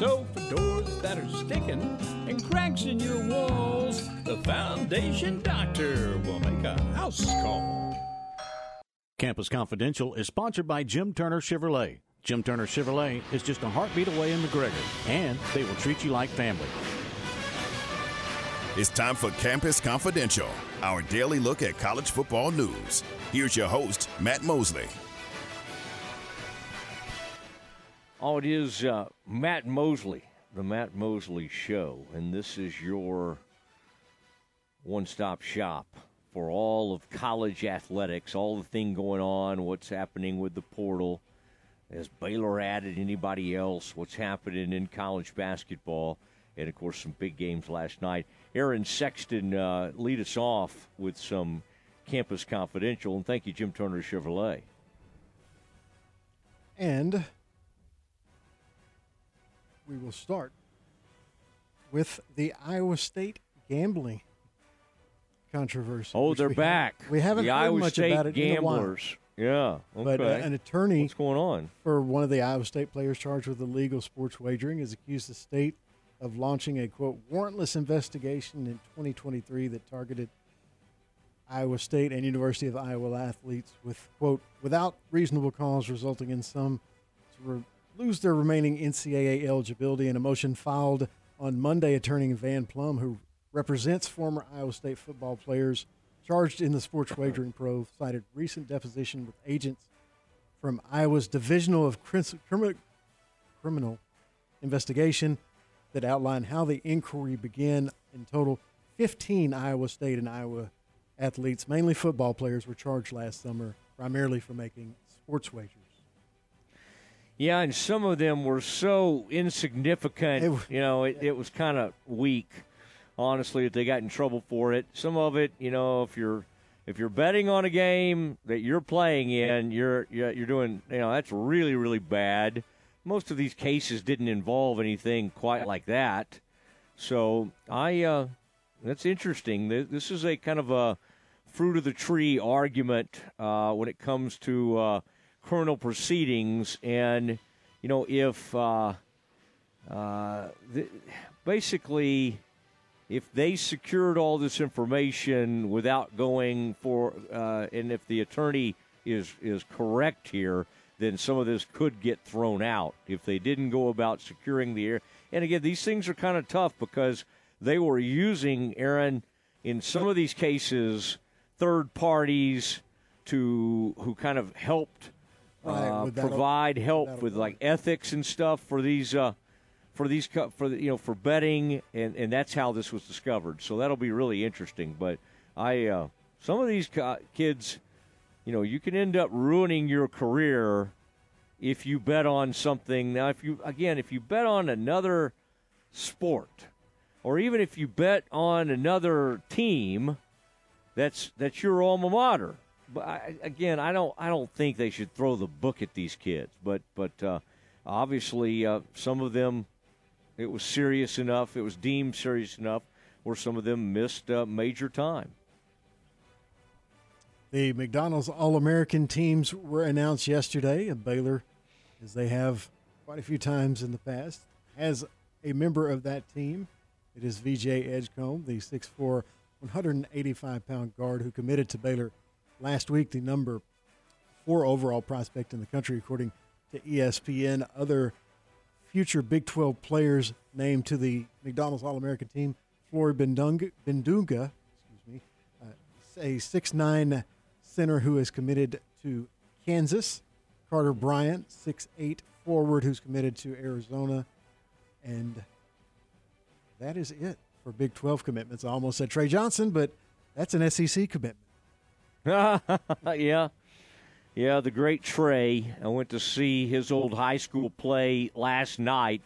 So for doors that are sticking and cracks in your walls, the Foundation Doctor will make a house call. Campus Confidential is sponsored by Jim Turner Chevrolet. Jim Turner Chevrolet is just a heartbeat away in McGregor, and they will treat you like family. It's time for Campus Confidential, our daily look at college football news. Here's your host, Matt Mosley. Oh, it is Matt Mosley, the Matt Mosley Show, and this is your one-stop shop for all of college athletics, all the thing going on, what's happening with the portal, has Baylor added anybody else, what's happening in college basketball, and, of course, some big games last night. Aaron Sexton, lead us off with some Campus Confidential, and thank you, Jim Turner Chevrolet. And we will start with the Iowa State gambling controversy. Oh, they're back. We haven't heard much about it in a while. Yeah, okay. But an attorney What's going on? For one of the Iowa State players charged with illegal sports wagering has accused the state of launching a, quote, warrantless investigation in 2023 that targeted Iowa State and University of Iowa athletes with, quote, without reasonable cause, resulting in some lose their remaining NCAA eligibility. In a motion filed on Monday, attorney Van Plum, who represents former Iowa State football players charged in the sports wagering probe, cited recent deposition with agents from Iowa's Divisional of Criminal Investigation that outlined how the inquiry began. In total, 15 Iowa State and Iowa athletes, mainly football players, were charged last summer, primarily for making sports wagers. Yeah, and some of them were so insignificant, it was kind of weak, honestly, that they got in trouble for it. Some of it, if you're betting on a game that you're playing in, you're doing, that's really, really bad. most of these cases didn't involve anything quite like that. So that's interesting. This is a kind of a fruit of the tree argument when it comes to criminal proceedings. And, you know, if basically if they secured all this information without going for and if the attorney is correct here, then some of this could get thrown out if they didn't go about securing the air. And again, these things are kind of tough because they were using, Aaron, in some of these cases, third parties who kind of helped provide help with like ethics and stuff for betting, and that's how this was discovered. So that'll be really interesting. But some of these kids, you know, you can end up ruining your career if you bet on something. Now, if you bet on another sport, or even if you bet on another team, that's your alma mater. But I don't think they should throw the book at these kids. But obviously, some of them, it was serious enough. It was deemed serious enough where some of them missed major time. The McDonald's All-American teams were announced yesterday, and Baylor, as they have quite a few times in the past, has a member of that team. It is VJ Edgecombe, the 6'4", 185-pound guard who committed to Baylor last week, the number 4 overall prospect in the country, according to ESPN. Other future Big 12 players named to the McDonald's All-American team: Flory Bindunga, a 6'9", center who is committed to Kansas. Carter Bryant, 6'8", forward who's committed to Arizona. And that is it for Big 12 commitments. I almost said Trey Johnson, but that's an SEC commitment. Yeah, the great Trey. I went to see his old high school play last night,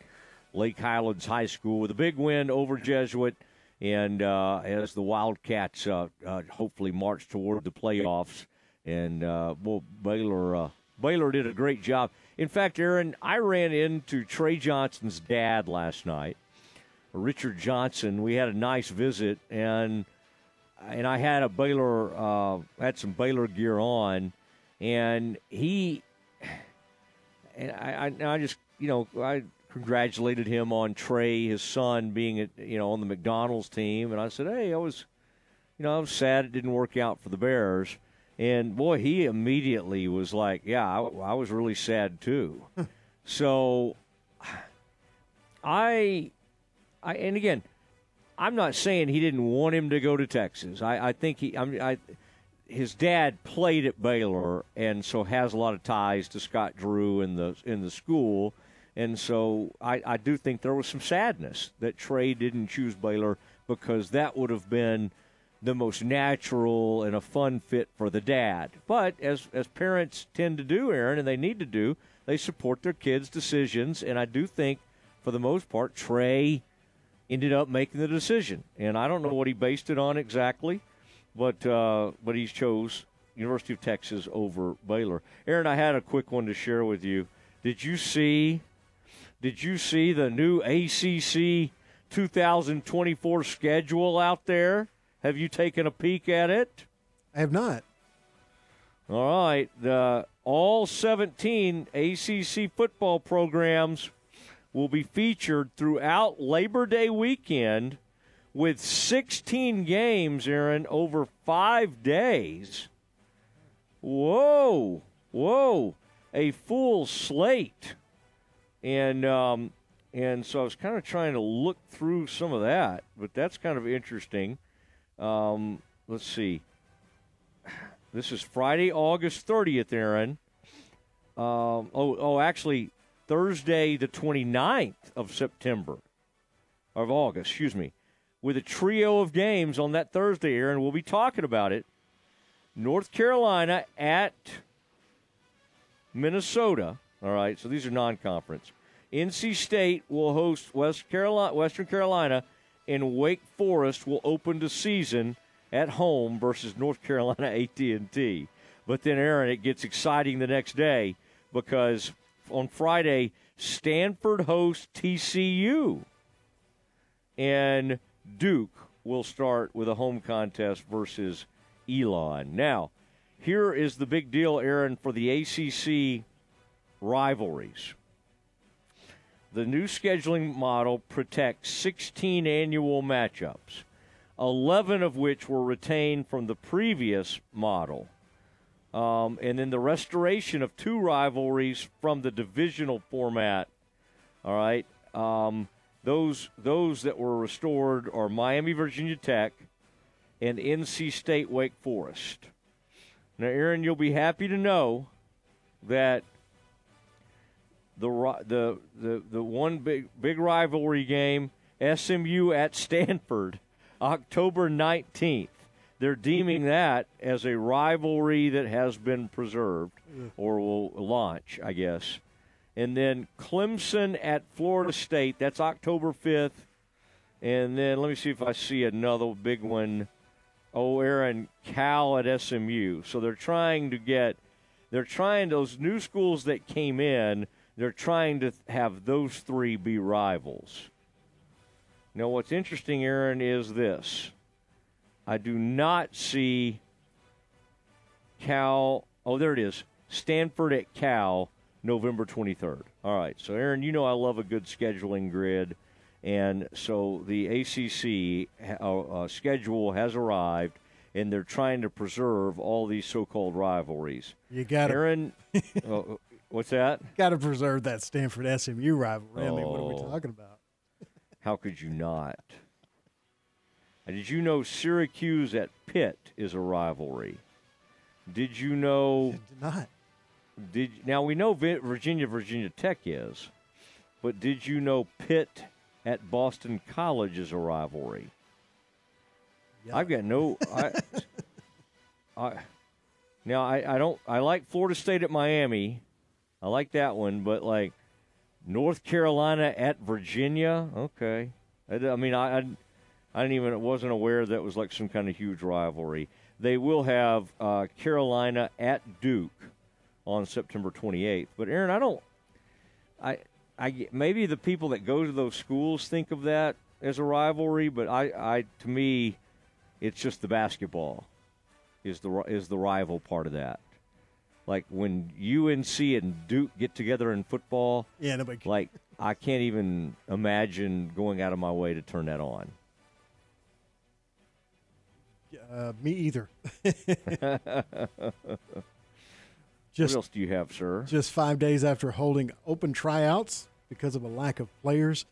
Lake Highlands High School, with a big win over Jesuit. And as the Wildcats hopefully march toward the playoffs, and Baylor did a great job. In fact, Aaron, I ran into Trey Johnson's dad last night, Richard Johnson. We had a nice visit, and I had a Baylor had some Baylor gear on, and I congratulated him on Trey, his son, being on the McDonald's team, and I said, "Hey, I was sad it didn't work out for the Bears." And boy, he immediately was like, "Yeah, I was really sad too." So, and again, I'm not saying he didn't want him to go to Texas. His dad played at Baylor, and so has a lot of ties to Scott Drew and the school. And so I do think there was some sadness that Trey didn't choose Baylor, because that would have been the most natural and a fun fit for the dad. But as parents tend to do, Aaron, and they need to do, they support their kids' decisions. And I do think, for the most part, Trey ended up making the decision. And I don't know what he based it on exactly, but he chose University of Texas over Baylor. Aaron, I had a quick one to share with you. Did you see the new ACC 2024 schedule out there? Have you taken a peek at it? I have not. All right. All 17 ACC football programs will be featured throughout Labor Day weekend, with 16 games, Aaron, over 5 days. Whoa. A full slate. And so I was kind of trying to look through some of that, but that's kind of interesting. Let's see. This is Friday, August 30th, Aaron. Actually, Thursday, the 29th of August, excuse me, with a trio of games on that Thursday, Aaron. We'll be talking about it. North Carolina at Minnesota. All right, so these are non-conference. NC State will host Western Carolina, and Wake Forest will open the season at home versus North Carolina AT&T. But then, Aaron, it gets exciting the next day, because on Friday, Stanford hosts TCU. And Duke will start with a home contest versus Elon. Now, here is the big deal, Aaron, for the ACC rivalries. The new scheduling model protects 16 annual matchups, 11 of which were retained from the previous model. And then the restoration of two rivalries from the divisional format, all right? Those that were restored are Miami, Virginia Tech, and NC State, Wake Forest. Now, Aaron, you'll be happy to know that the one big rivalry game, SMU at Stanford, October 19th. They're deeming that as a rivalry that has been preserved or will launch, I guess. And then Clemson at Florida State, that's October 5th. And then let me see if I see another big one. Oh, Aaron, Cal at SMU. So they're trying to get – they're trying – those new schools that came in, they're trying to have those three be rivals. Now, what's interesting, Aaron, is this. I do not see Cal – oh, there it is, Stanford at Cal, November 23rd. All right, so, Aaron, you know I love a good scheduling grid, and so the ACC schedule has arrived, and they're trying to preserve all these so-called rivalries. You got it. Aaron, what's that? Got to preserve that Stanford-SMU rivalry. I mean, what are we talking about? How could you not? Did you know Syracuse at Pitt is a rivalry? Did you know? I did not. Now, we know Virginia Tech is, but did you know Pitt at Boston College is a rivalry? Yeah. I've got no. I don't. I like Florida State at Miami. I like that one, but like North Carolina at Virginia. Okay. I wasn't aware that was like some kind of huge rivalry. They will have Carolina at Duke on September 28th. But, Aaron, I maybe the people that go to those schools think of that as a rivalry, but to me, it's just the basketball is the rival part of that. Like when UNC and Duke get together in football, yeah, nobody can. Like I can't even imagine going out of my way to turn that on. Me either. What else do you have, sir? Just 5 days after holding open tryouts because of a lack of players,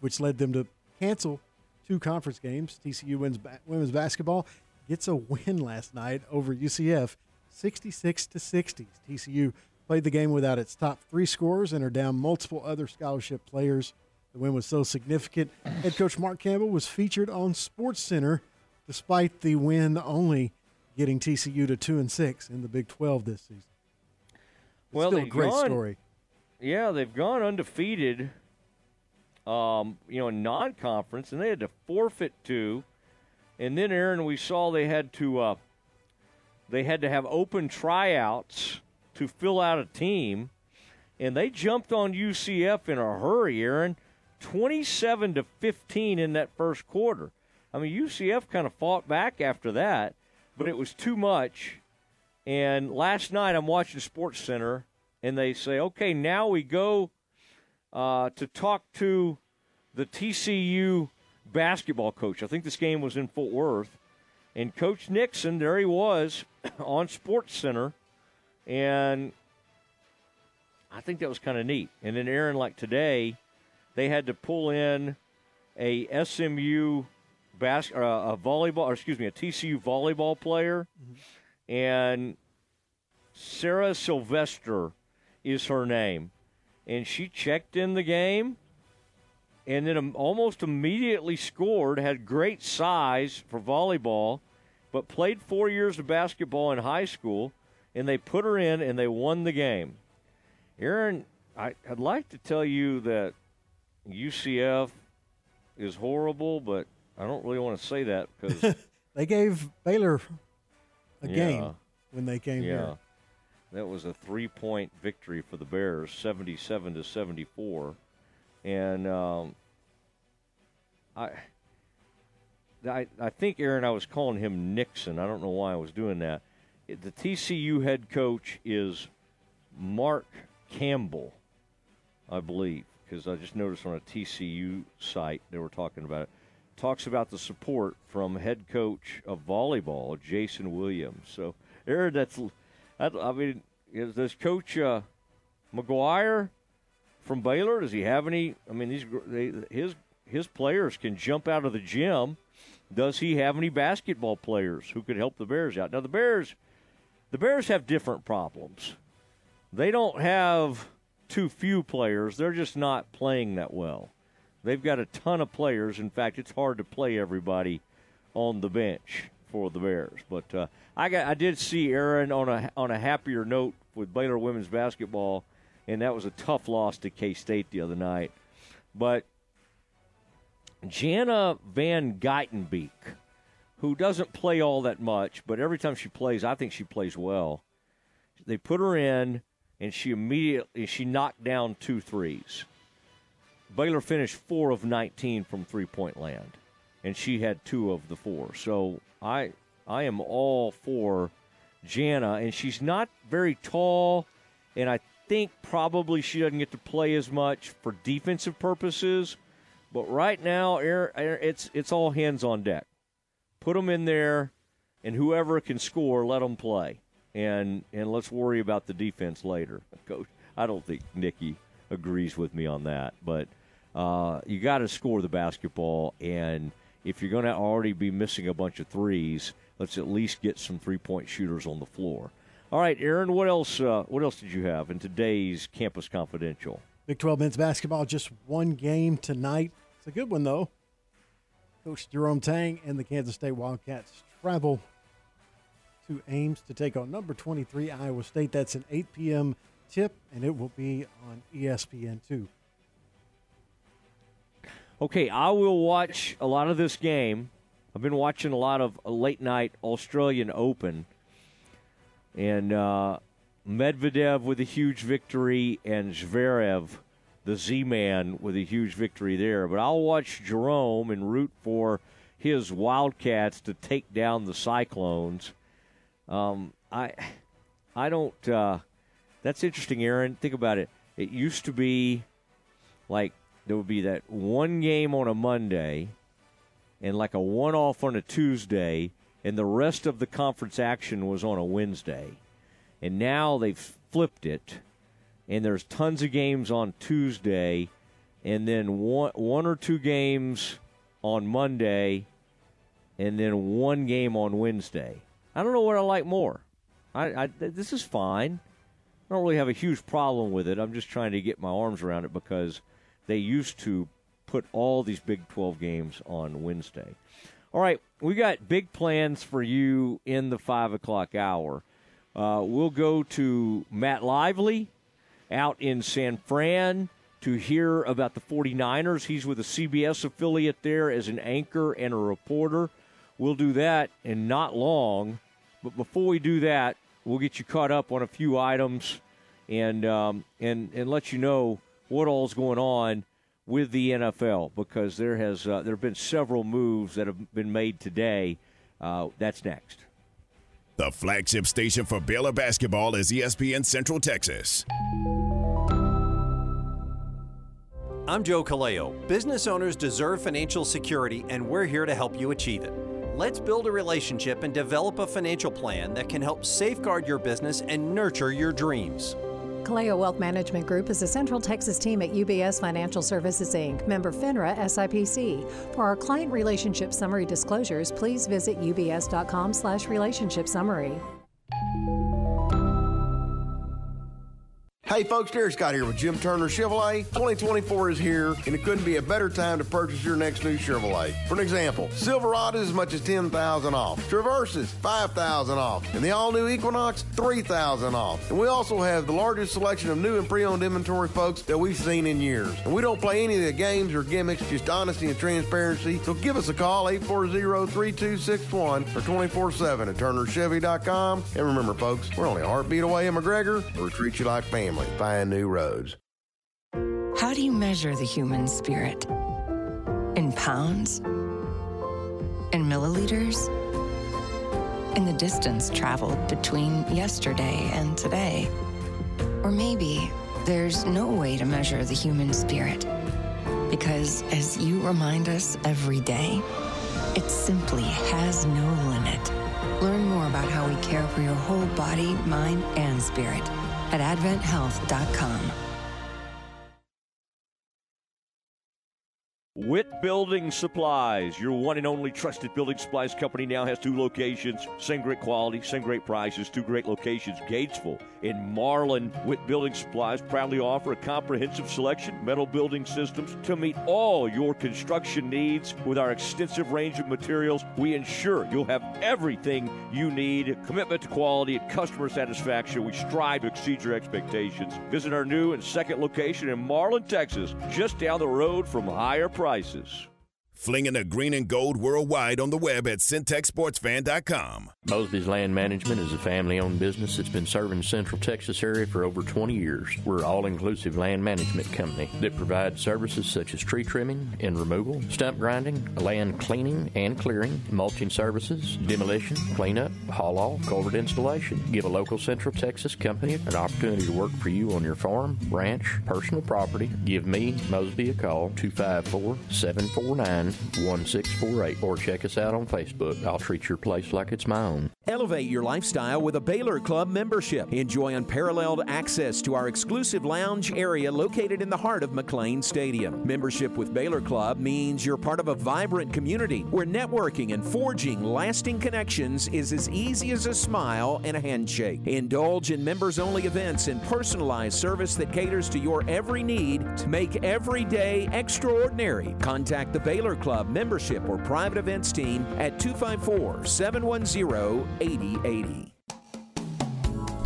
which led them to cancel two conference games, TCU wins women's basketball, gets a win last night over UCF, 66-60. TCU played the game without its top three scorers and are down multiple other scholarship players. The win was so significant. Head coach Mark Campbell was featured on SportsCenter despite the win only getting TCU to 2-6 in the Big 12 this season. It's still a great story. Yeah, they've gone undefeated, in non-conference, and they had to forfeit two. And then, Aaron, we saw they had to have open tryouts to fill out a team, and they jumped on UCF in a hurry, Aaron, 27-15 in that first quarter. I mean, UCF kind of fought back after that, but it was too much. And last night I'm watching SportsCenter, and they say, okay, now we go to talk to the TCU basketball coach. I think this game was in Fort Worth. And Coach Nixon, there he was on SportsCenter, and I think that was kind of neat. And then, Aaron, like today, they had to pull in a SMU a TCU volleyball player, mm-hmm. and Sarah Sylvester is her name, and she checked in the game, and then almost immediately scored. Had great size for volleyball, but played 4 years of basketball in high school, and they put her in, and they won the game. Aaron, I'd like to tell you that UCF is horrible, but I don't really want to say that because they gave Baylor a game when they came here. That was a three-point victory for the Bears, 77-74. And I think, Aaron, I was calling him Nixon. I don't know why I was doing that. The TCU head coach is Mark Campbell, I believe, because I just noticed on a TCU site they were talking about it. Talks about the support from head coach of volleyball, Jason Williams. So, Aaron, I mean, does Coach McGuire from Baylor, does he have any? I mean, his players can jump out of the gym. Does he have any basketball players who could help the Bears out? Now, the Bears have different problems. They don't have too few players. They're just not playing that well. They've got a ton of players. In fact, it's hard to play everybody on the bench for the Bears. But I did see Aaron on a happier note with Baylor women's basketball, and that was a tough loss to K-State the other night. But Jana Van Guytenbeek, who doesn't play all that much, but every time she plays, I think she plays well. They put her in, and she knocked down 2 threes. Baylor finished 4 of 19 from three-point land, and she had 2 of the 4. So I am all for Jana, and she's not very tall, and I think probably she doesn't get to play as much for defensive purposes. But right now, it's all hands on deck. Put them in there, and whoever can score, let them play. And let's worry about the defense later. Coach, I don't think Nikki agrees with me on that. But you got to score the basketball, and if you're going to already be missing a bunch of threes, let's at least get some three-point shooters on the floor. All right, Aaron, what else did you have in today's Campus Confidential? Big 12 men's basketball, just one game tonight. It's a good one, though. Coach Jerome Tang and the Kansas State Wildcats travel to Ames to take on number 23 Iowa State. That's an 8 p.m. tip, and it will be on ESPN2. Okay, I will watch a lot of this game. I've been watching a lot of late-night Australian Open, and Medvedev with a huge victory and Zverev, the Z-man, with a huge victory there. But I'll watch Jerome and root for his Wildcats to take down the Cyclones. I don't that's interesting, Aaron. Think about it. It used to be like there would be that one game on a Monday and like a one-off on a Tuesday, and the rest of the conference action was on a Wednesday. And now they've flipped it, and there's tons of games on Tuesday, and then one or two games on Monday, and then one game on Wednesday. I don't know what I like more. This is fine. I don't really have a huge problem with it. I'm just trying to get my arms around it because they used to put all these Big 12 games on Wednesday. All right, we got big plans for you in the 5 o'clock hour. We'll go to Matt Lively out in San Fran to hear about the 49ers. He's with a CBS affiliate there as an anchor and a reporter. We'll do that in not long. But before we do that, we'll get you caught up on a few items and let you know what all's going on with the NFL, because there have been several moves that have been made today. That's next. The flagship station for Baylor basketball is ESPN Central Texas. I'm Joe Caleo. Business owners deserve financial security, and we're here to help you achieve it. Let's build a relationship and develop a financial plan that can help safeguard your business and nurture your dreams. Kaleo Wealth Management Group is a Central Texas team at UBS Financial Services, Inc., member FINRA SIPC. For our client relationship summary disclosures, please visit ubs.com/relationship summary. Hey folks, Doris Scott here with Jim Turner Chevrolet. 2024 is here, and it couldn't be a better time to purchase your next new Chevrolet. For an example, Silverados as much as $10,000 off, Traverses $5,000 off, and the all-new Equinox $3,000 off. And we also have the largest selection of new and pre-owned inventory, folks, that we've seen in years. And we don't play any of the games or gimmicks, just honesty and transparency. So give us a call, 840-3261 or 24/7 at turnerchevy.com. And remember, folks, we're only a heartbeat away in McGregor. We'll treat you like family. Find new roads. How do you measure the human spirit? In pounds? In milliliters? In the distance traveled between yesterday and today? Or maybe there's no way to measure the human spirit, because as you remind us every day, it simply has no limit. Learn more about how we care for your whole body, mind, and spirit at AdventHealth.com. Witt Building Supplies, your one and only trusted building supplies company, now has two locations. Same great quality, same great prices, two great locations, Gatesville and Marlin. Witt Building Supplies proudly offer a comprehensive selection metal building systems to meet all your construction needs. With our extensive range of materials, we ensure you'll have everything you need. Commitment to quality and customer satisfaction, we strive to exceed your expectations. Visit our new and second location in Marlin, Texas, just down the road from higher prices. Flinging the green and gold worldwide on the web at CentexSportsFan.com. Mosley's Land Management is a family-owned business that's been serving the Central Texas area for over 20 years. We're an all-inclusive land management company that provides services such as tree trimming and removal, stump grinding, land cleaning and clearing, mulching services, demolition, cleanup, haul-off, culvert installation. Give a local Central Texas company an opportunity to work for you on your farm, ranch, personal property. Give me, Mosley, a call, 254-749-1648, or check us out on Facebook. I'll treat your place like it's my own. Elevate your lifestyle with a Baylor Club membership. Enjoy unparalleled access to our exclusive lounge area located in the heart of McLane Stadium. Membership with Baylor Club means you're part of a vibrant community where networking and forging lasting connections is as easy as a smile and a handshake. Indulge in members-only events and personalized service that caters to your every need to make every day extraordinary. Contact the Baylor Club membership or private events team at 254-710-8080.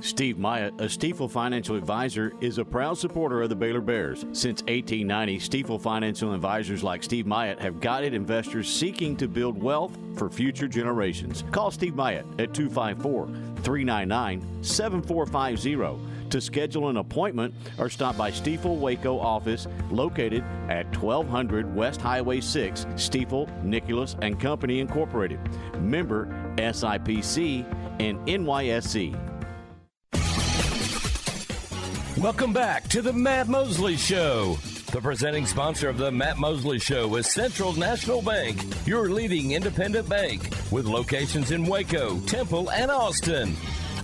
Steve Myatt, a Stiefel Financial Advisor, is a proud supporter of the Baylor Bears. Since 1890, Stiefel Financial Advisors like Steve Myatt have guided investors seeking to build wealth for future generations. Call Steve Myatt at 254-399-7450 to schedule an appointment or stop by Stiefel Waco office located at 1200 West Highway 6, Stiefel, Nicholas & Company, Incorporated. Member SIPC and NYSE. Welcome back to the Matt Mosley Show. The presenting sponsor of the Matt Mosley Show is Central National Bank, your leading independent bank, with locations in Waco, Temple, and Austin.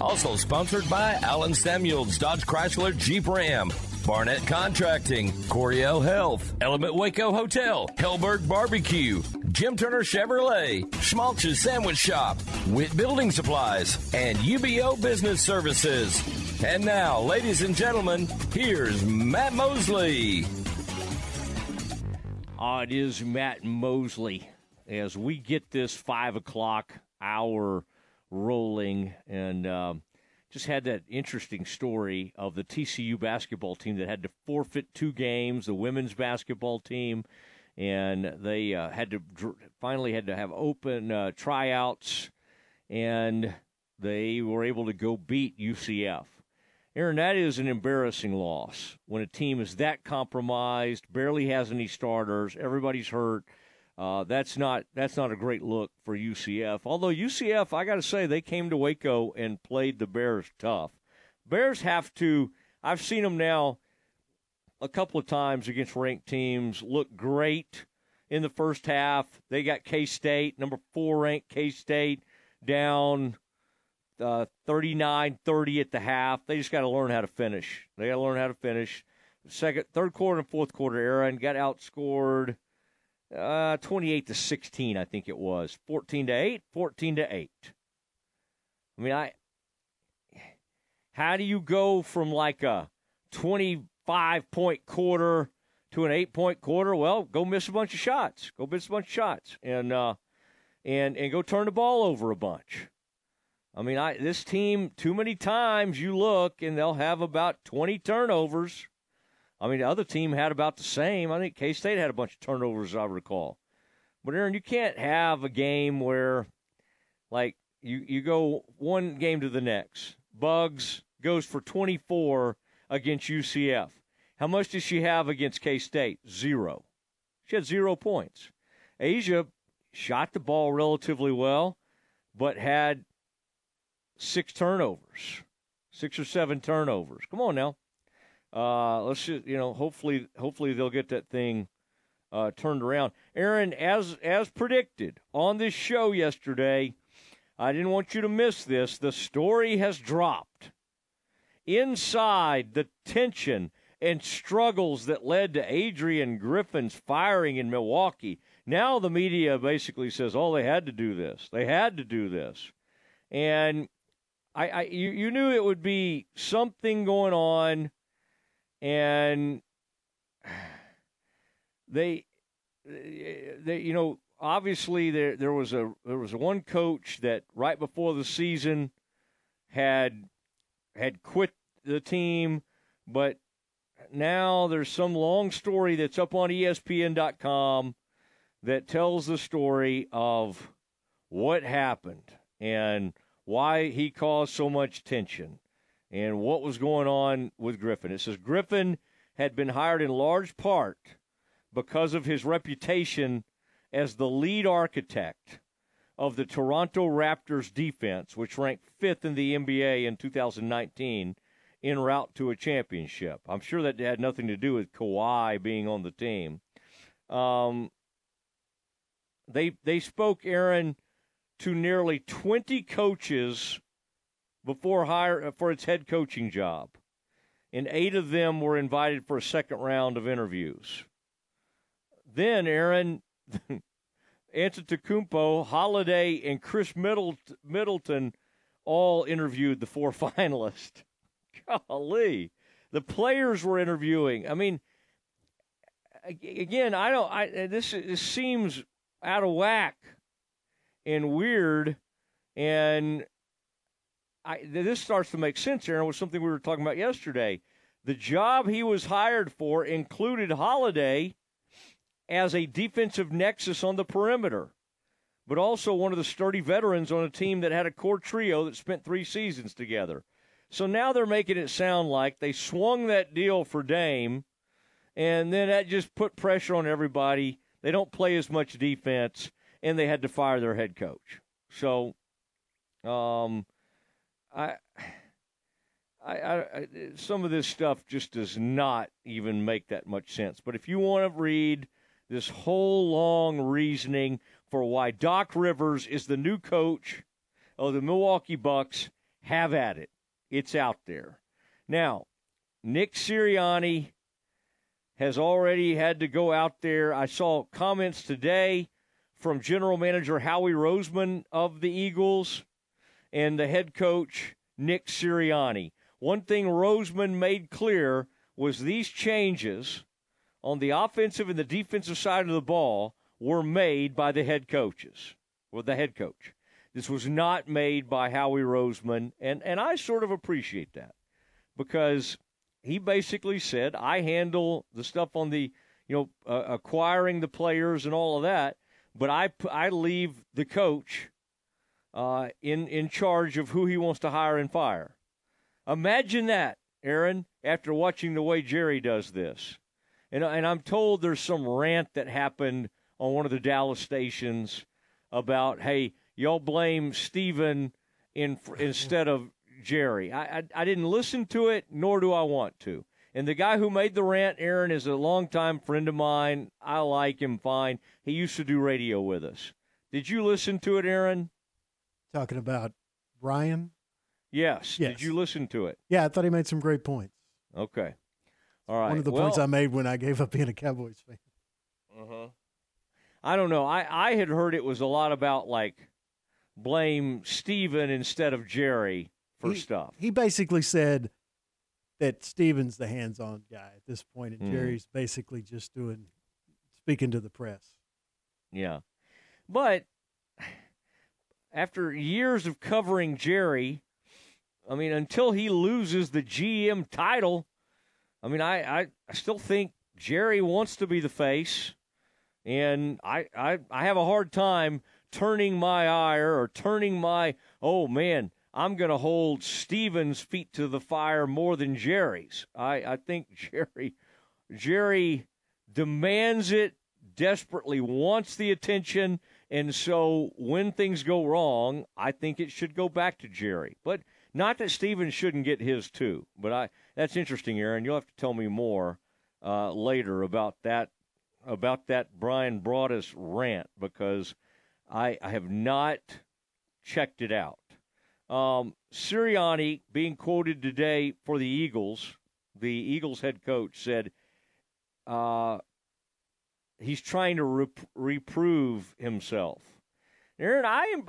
Also sponsored by Alan Samuels, Dodge Chrysler Jeep Ram, Barnett Contracting, Coriell Health, Element Waco Hotel, Hellberg Barbecue, Jim Turner Chevrolet, Schmaltz's Sandwich Shop, Witt Building Supplies, and UBO Business Services. And now, ladies and gentlemen, here's Matt Mosley. It is Matt Mosley. As we get this 5 o'clock hour rolling, and just had that interesting story of the TCU basketball team that had to forfeit 2 games, the women's basketball team, and they finally had to have open tryouts, and they were able to go beat UCF. Aaron, that is an embarrassing loss when a team is that compromised, barely has any starters, everybody's hurt. That's not a great look for UCF. Although UCF, I got to say, they came to Waco and played the Bears tough. Bears have to, I've seen him now a couple of times against ranked teams look great in the first half. They got K-State, number 4 ranked K-State, down 39-30 at the half. They just got to learn how to finish. They got to learn how to finish. Second, third quarter and fourth quarter era, and got outscored 28-16, I think it was. 14-8. I mean, how do you go from like a 25-point quarter to an 8-point quarter? Well, go miss a bunch of shots. Go miss a bunch of shots, and go turn the ball over a bunch. I mean, this team, too many times you look and they'll have about 20 turnovers. I mean, the other team had about the same. I think K-State had a bunch of turnovers, as I recall. But, Aaron, you can't have a game where, like, you go one game to the next. Bugs goes for 24 against UCF. How much did she have against K-State? 0. She had 0 points. Asia shot the ball relatively well, but had 6 or 7 turnovers. Come on now. Let's just, hopefully they'll get that thing turned around. Aaron, as predicted on this show yesterday, I didn't want you to miss this. The story has dropped. Inside the tension and struggles that led to Adrian Griffin's firing in Milwaukee, now the media basically says, oh, they had to do this. They had to do this. And you knew it would be something going on, and they obviously there was one coach that right before the season had quit the team, but now there's some long story that's up on ESPN.com that tells the story of what happened and why he caused so much tension and what was going on with Griffin. It says Griffin had been hired in large part because of his reputation as the lead architect of the Toronto Raptors defense, which ranked 5th in the NBA in 2019, en route to a championship. I'm sure that had nothing to do with Kawhi being on the team. They spoke, Aaron, to nearly 20 coaches before hire for its head coaching job, and 8 of them were invited for a second round of interviews. Then, Aaron, Antetokounmpo, Holiday, and Chris Middleton all interviewed the 4 finalists. Golly, the players were interviewing. I mean, again, this seems out of whack and weird, and this starts to make sense, Aaron, with something we were talking about yesterday. The job he was hired for included Holiday as a defensive nexus on the perimeter, but also one of the sturdy veterans on a team that had a core trio that spent 3 seasons together. So now they're making it sound like they swung that deal for Dame, and then that just put pressure on everybody. They don't play as much defense, and they had to fire their head coach. So, I some of this stuff just does not even make that much sense. But if you want to read this whole long reasoning for why Doc Rivers is the new coach of the Milwaukee Bucks, have at it. It's out there. Now, Nick Sirianni has already had to go out there. I saw comments today from General Manager Howie Roseman of the Eagles and the head coach Nick Sirianni. One thing Roseman made clear was these changes on the offensive and the defensive side of the ball were made by the head coaches, or the head coach. This was not made by Howie Roseman, and I sort of appreciate that because he basically said, I handle the stuff on the, acquiring the players and all of that, but I leave the coach in charge of who he wants to hire and fire. Imagine that, Aaron, after watching the way Jerry does this. And I'm told there's some rant that happened on one of the Dallas stations about, hey, y'all blame Steven instead of Jerry. I didn't listen to it, nor do I want to. And the guy who made the rant, Aaron, is a longtime friend of mine. I like him fine. He used to do radio with us. Did you listen to it, Aaron? Talking about Brian? Yes. Did you listen to it? Yeah, I thought he made some great points. Okay. All right. One of the points I made when I gave up being a Cowboys fan. Uh-huh. I don't know. I had heard it was a lot about, like, blame Steven instead of Jerry for stuff. He basically said that Steven's the hands-on guy at this point, and Jerry's basically just speaking to the press. Yeah. But after years of covering Jerry, I mean, until he loses the GM title, I mean, I still think Jerry wants to be the face, and I have a hard time turning my ire or turning my, oh, man, I'm going to hold Steven's feet to the fire more than Jerry's. I think Jerry demands it, desperately wants the attention, and so when things go wrong, I think it should go back to Jerry. But not that Steven shouldn't get his too, but that's interesting, Aaron. You'll have to tell me more later about that Brian Broaddus rant, because I have not checked it out. Sirianni, being quoted today for the Eagles head coach, said he's trying to reprove himself. Aaron,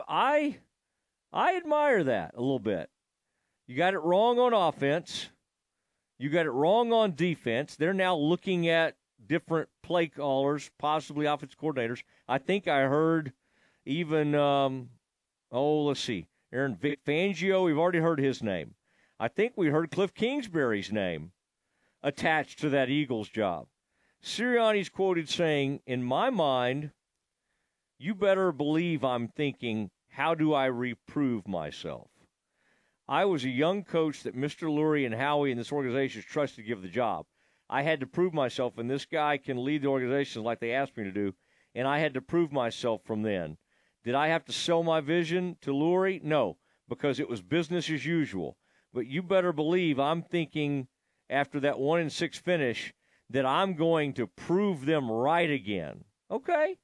I admire that a little bit. You got it wrong on offense. You got it wrong on defense. They're now looking at different play callers, possibly offensive coordinators. I think I heard even, let's see, Aaron, Vic Fangio, we've already heard his name. I think we heard Cliff Kingsbury's name attached to that Eagles job. Sirianni's quoted saying, in my mind, you better believe I'm thinking, how do I reprove myself? I was a young coach that Mr. Lurie and Howie and this organization trusted to give the job. I had to prove myself, and this guy can lead the organization like they asked me to do, and I had to prove myself from then. Did I have to sell my vision to Lurie? No, because it was business as usual. But you better believe I'm thinking after that 1-6 finish that I'm going to prove them right again. Okay.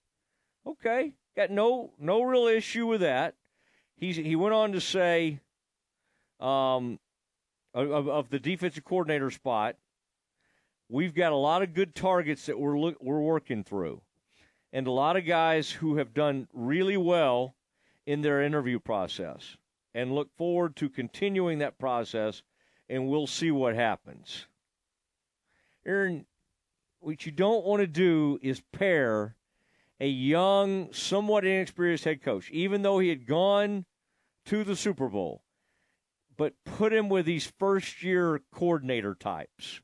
Got no real issue with that. He went on to say of the defensive coordinator spot, we've got a lot of good targets that we're working through, and a lot of guys who have done really well in their interview process, and look forward to continuing that process, and we'll see what happens. Aaron, what you don't want to do is pair a young, somewhat inexperienced head coach, even though he had gone to the Super Bowl, but put him with these first-year coordinator types.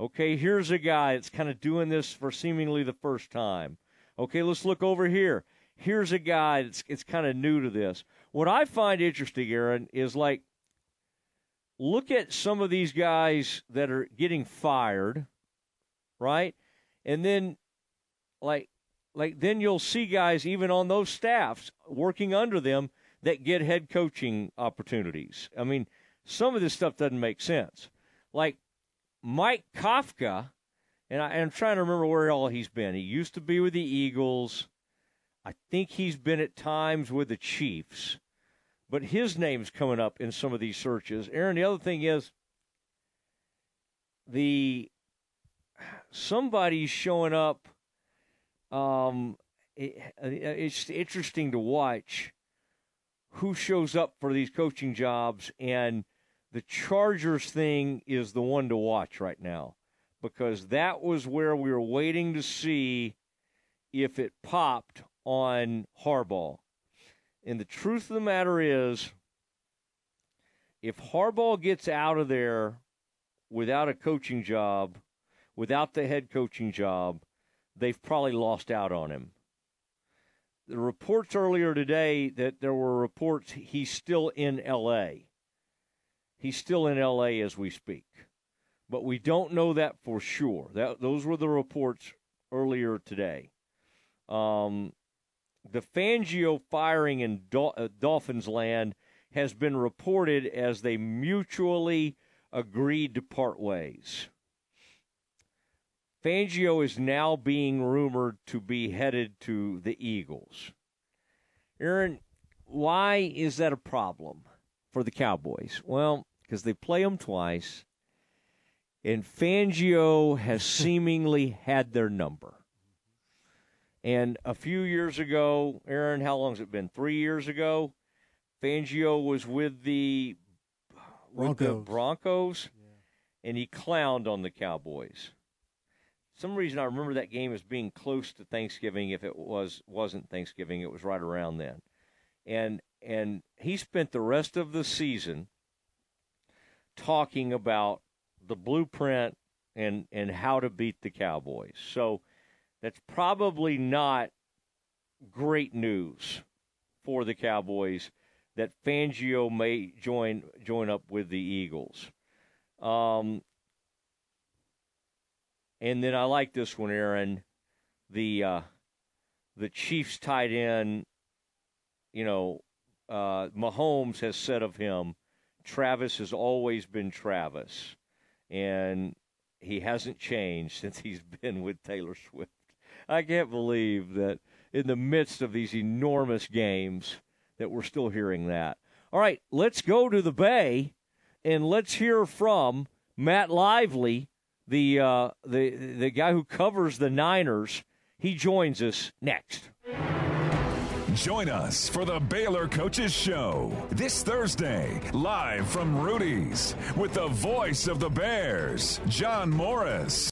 Okay, here's a guy that's kind of doing this for seemingly the first time. Okay, let's look over here. Here's a guy that's kind of new to this. What I find interesting, Aaron, is like, look at some of these guys that are getting fired, right? And then, then you'll see guys even on those staffs working under them that get head coaching opportunities. I mean, some of this stuff doesn't make sense. Like Mike Kafka, and I'm trying to remember where all he's been. He used to be with the Eagles. I think he's been at times with the Chiefs. But his name's coming up in some of these searches. Aaron, the other thing is somebody's showing up. It's interesting to watch who shows up for these coaching jobs, and the Chargers thing is the one to watch right now, because that was where we were waiting to see if it popped on Harbaugh. And the truth of the matter is, if Harbaugh gets out of there without a coaching job, without the head coaching job, they've probably lost out on him. The reports earlier today that there were reports he's still in L.A. He's still in L.A. as we speak. But we don't know that for sure. Those were the reports earlier today. The Fangio firing in Dolphins land has been reported as they mutually agreed to part ways. Fangio is now being rumored to be headed to the Eagles. Aaron, why is that a problem for the Cowboys? Well, because they play them twice, and Fangio has seemingly had their number. And a few years ago, Aaron, how long has it been? 3 years ago, Fangio was with the Broncos, yeah, and he clowned on the Cowboys. For some reason, I remember that game as being close to Thanksgiving. If it wasn't Thanksgiving, it was right around then. And he spent the rest of the season talking about the blueprint and how to beat the Cowboys. So that's probably not great news for the Cowboys that Fangio may join up with the Eagles. And then I like this one, Aaron. The Chiefs tight end, Mahomes has said of him, Travis has always been Travis, and he hasn't changed since he's been with Taylor Swift. I can't believe that in the midst of these enormous games that we're still hearing that. All right, let's go to the Bay, and let's hear from Matt Lively, the guy who covers the Niners. He joins us next. Join us for the Baylor Coaches Show this Thursday, live from Rudy's, with the voice of the Bears, John Morris.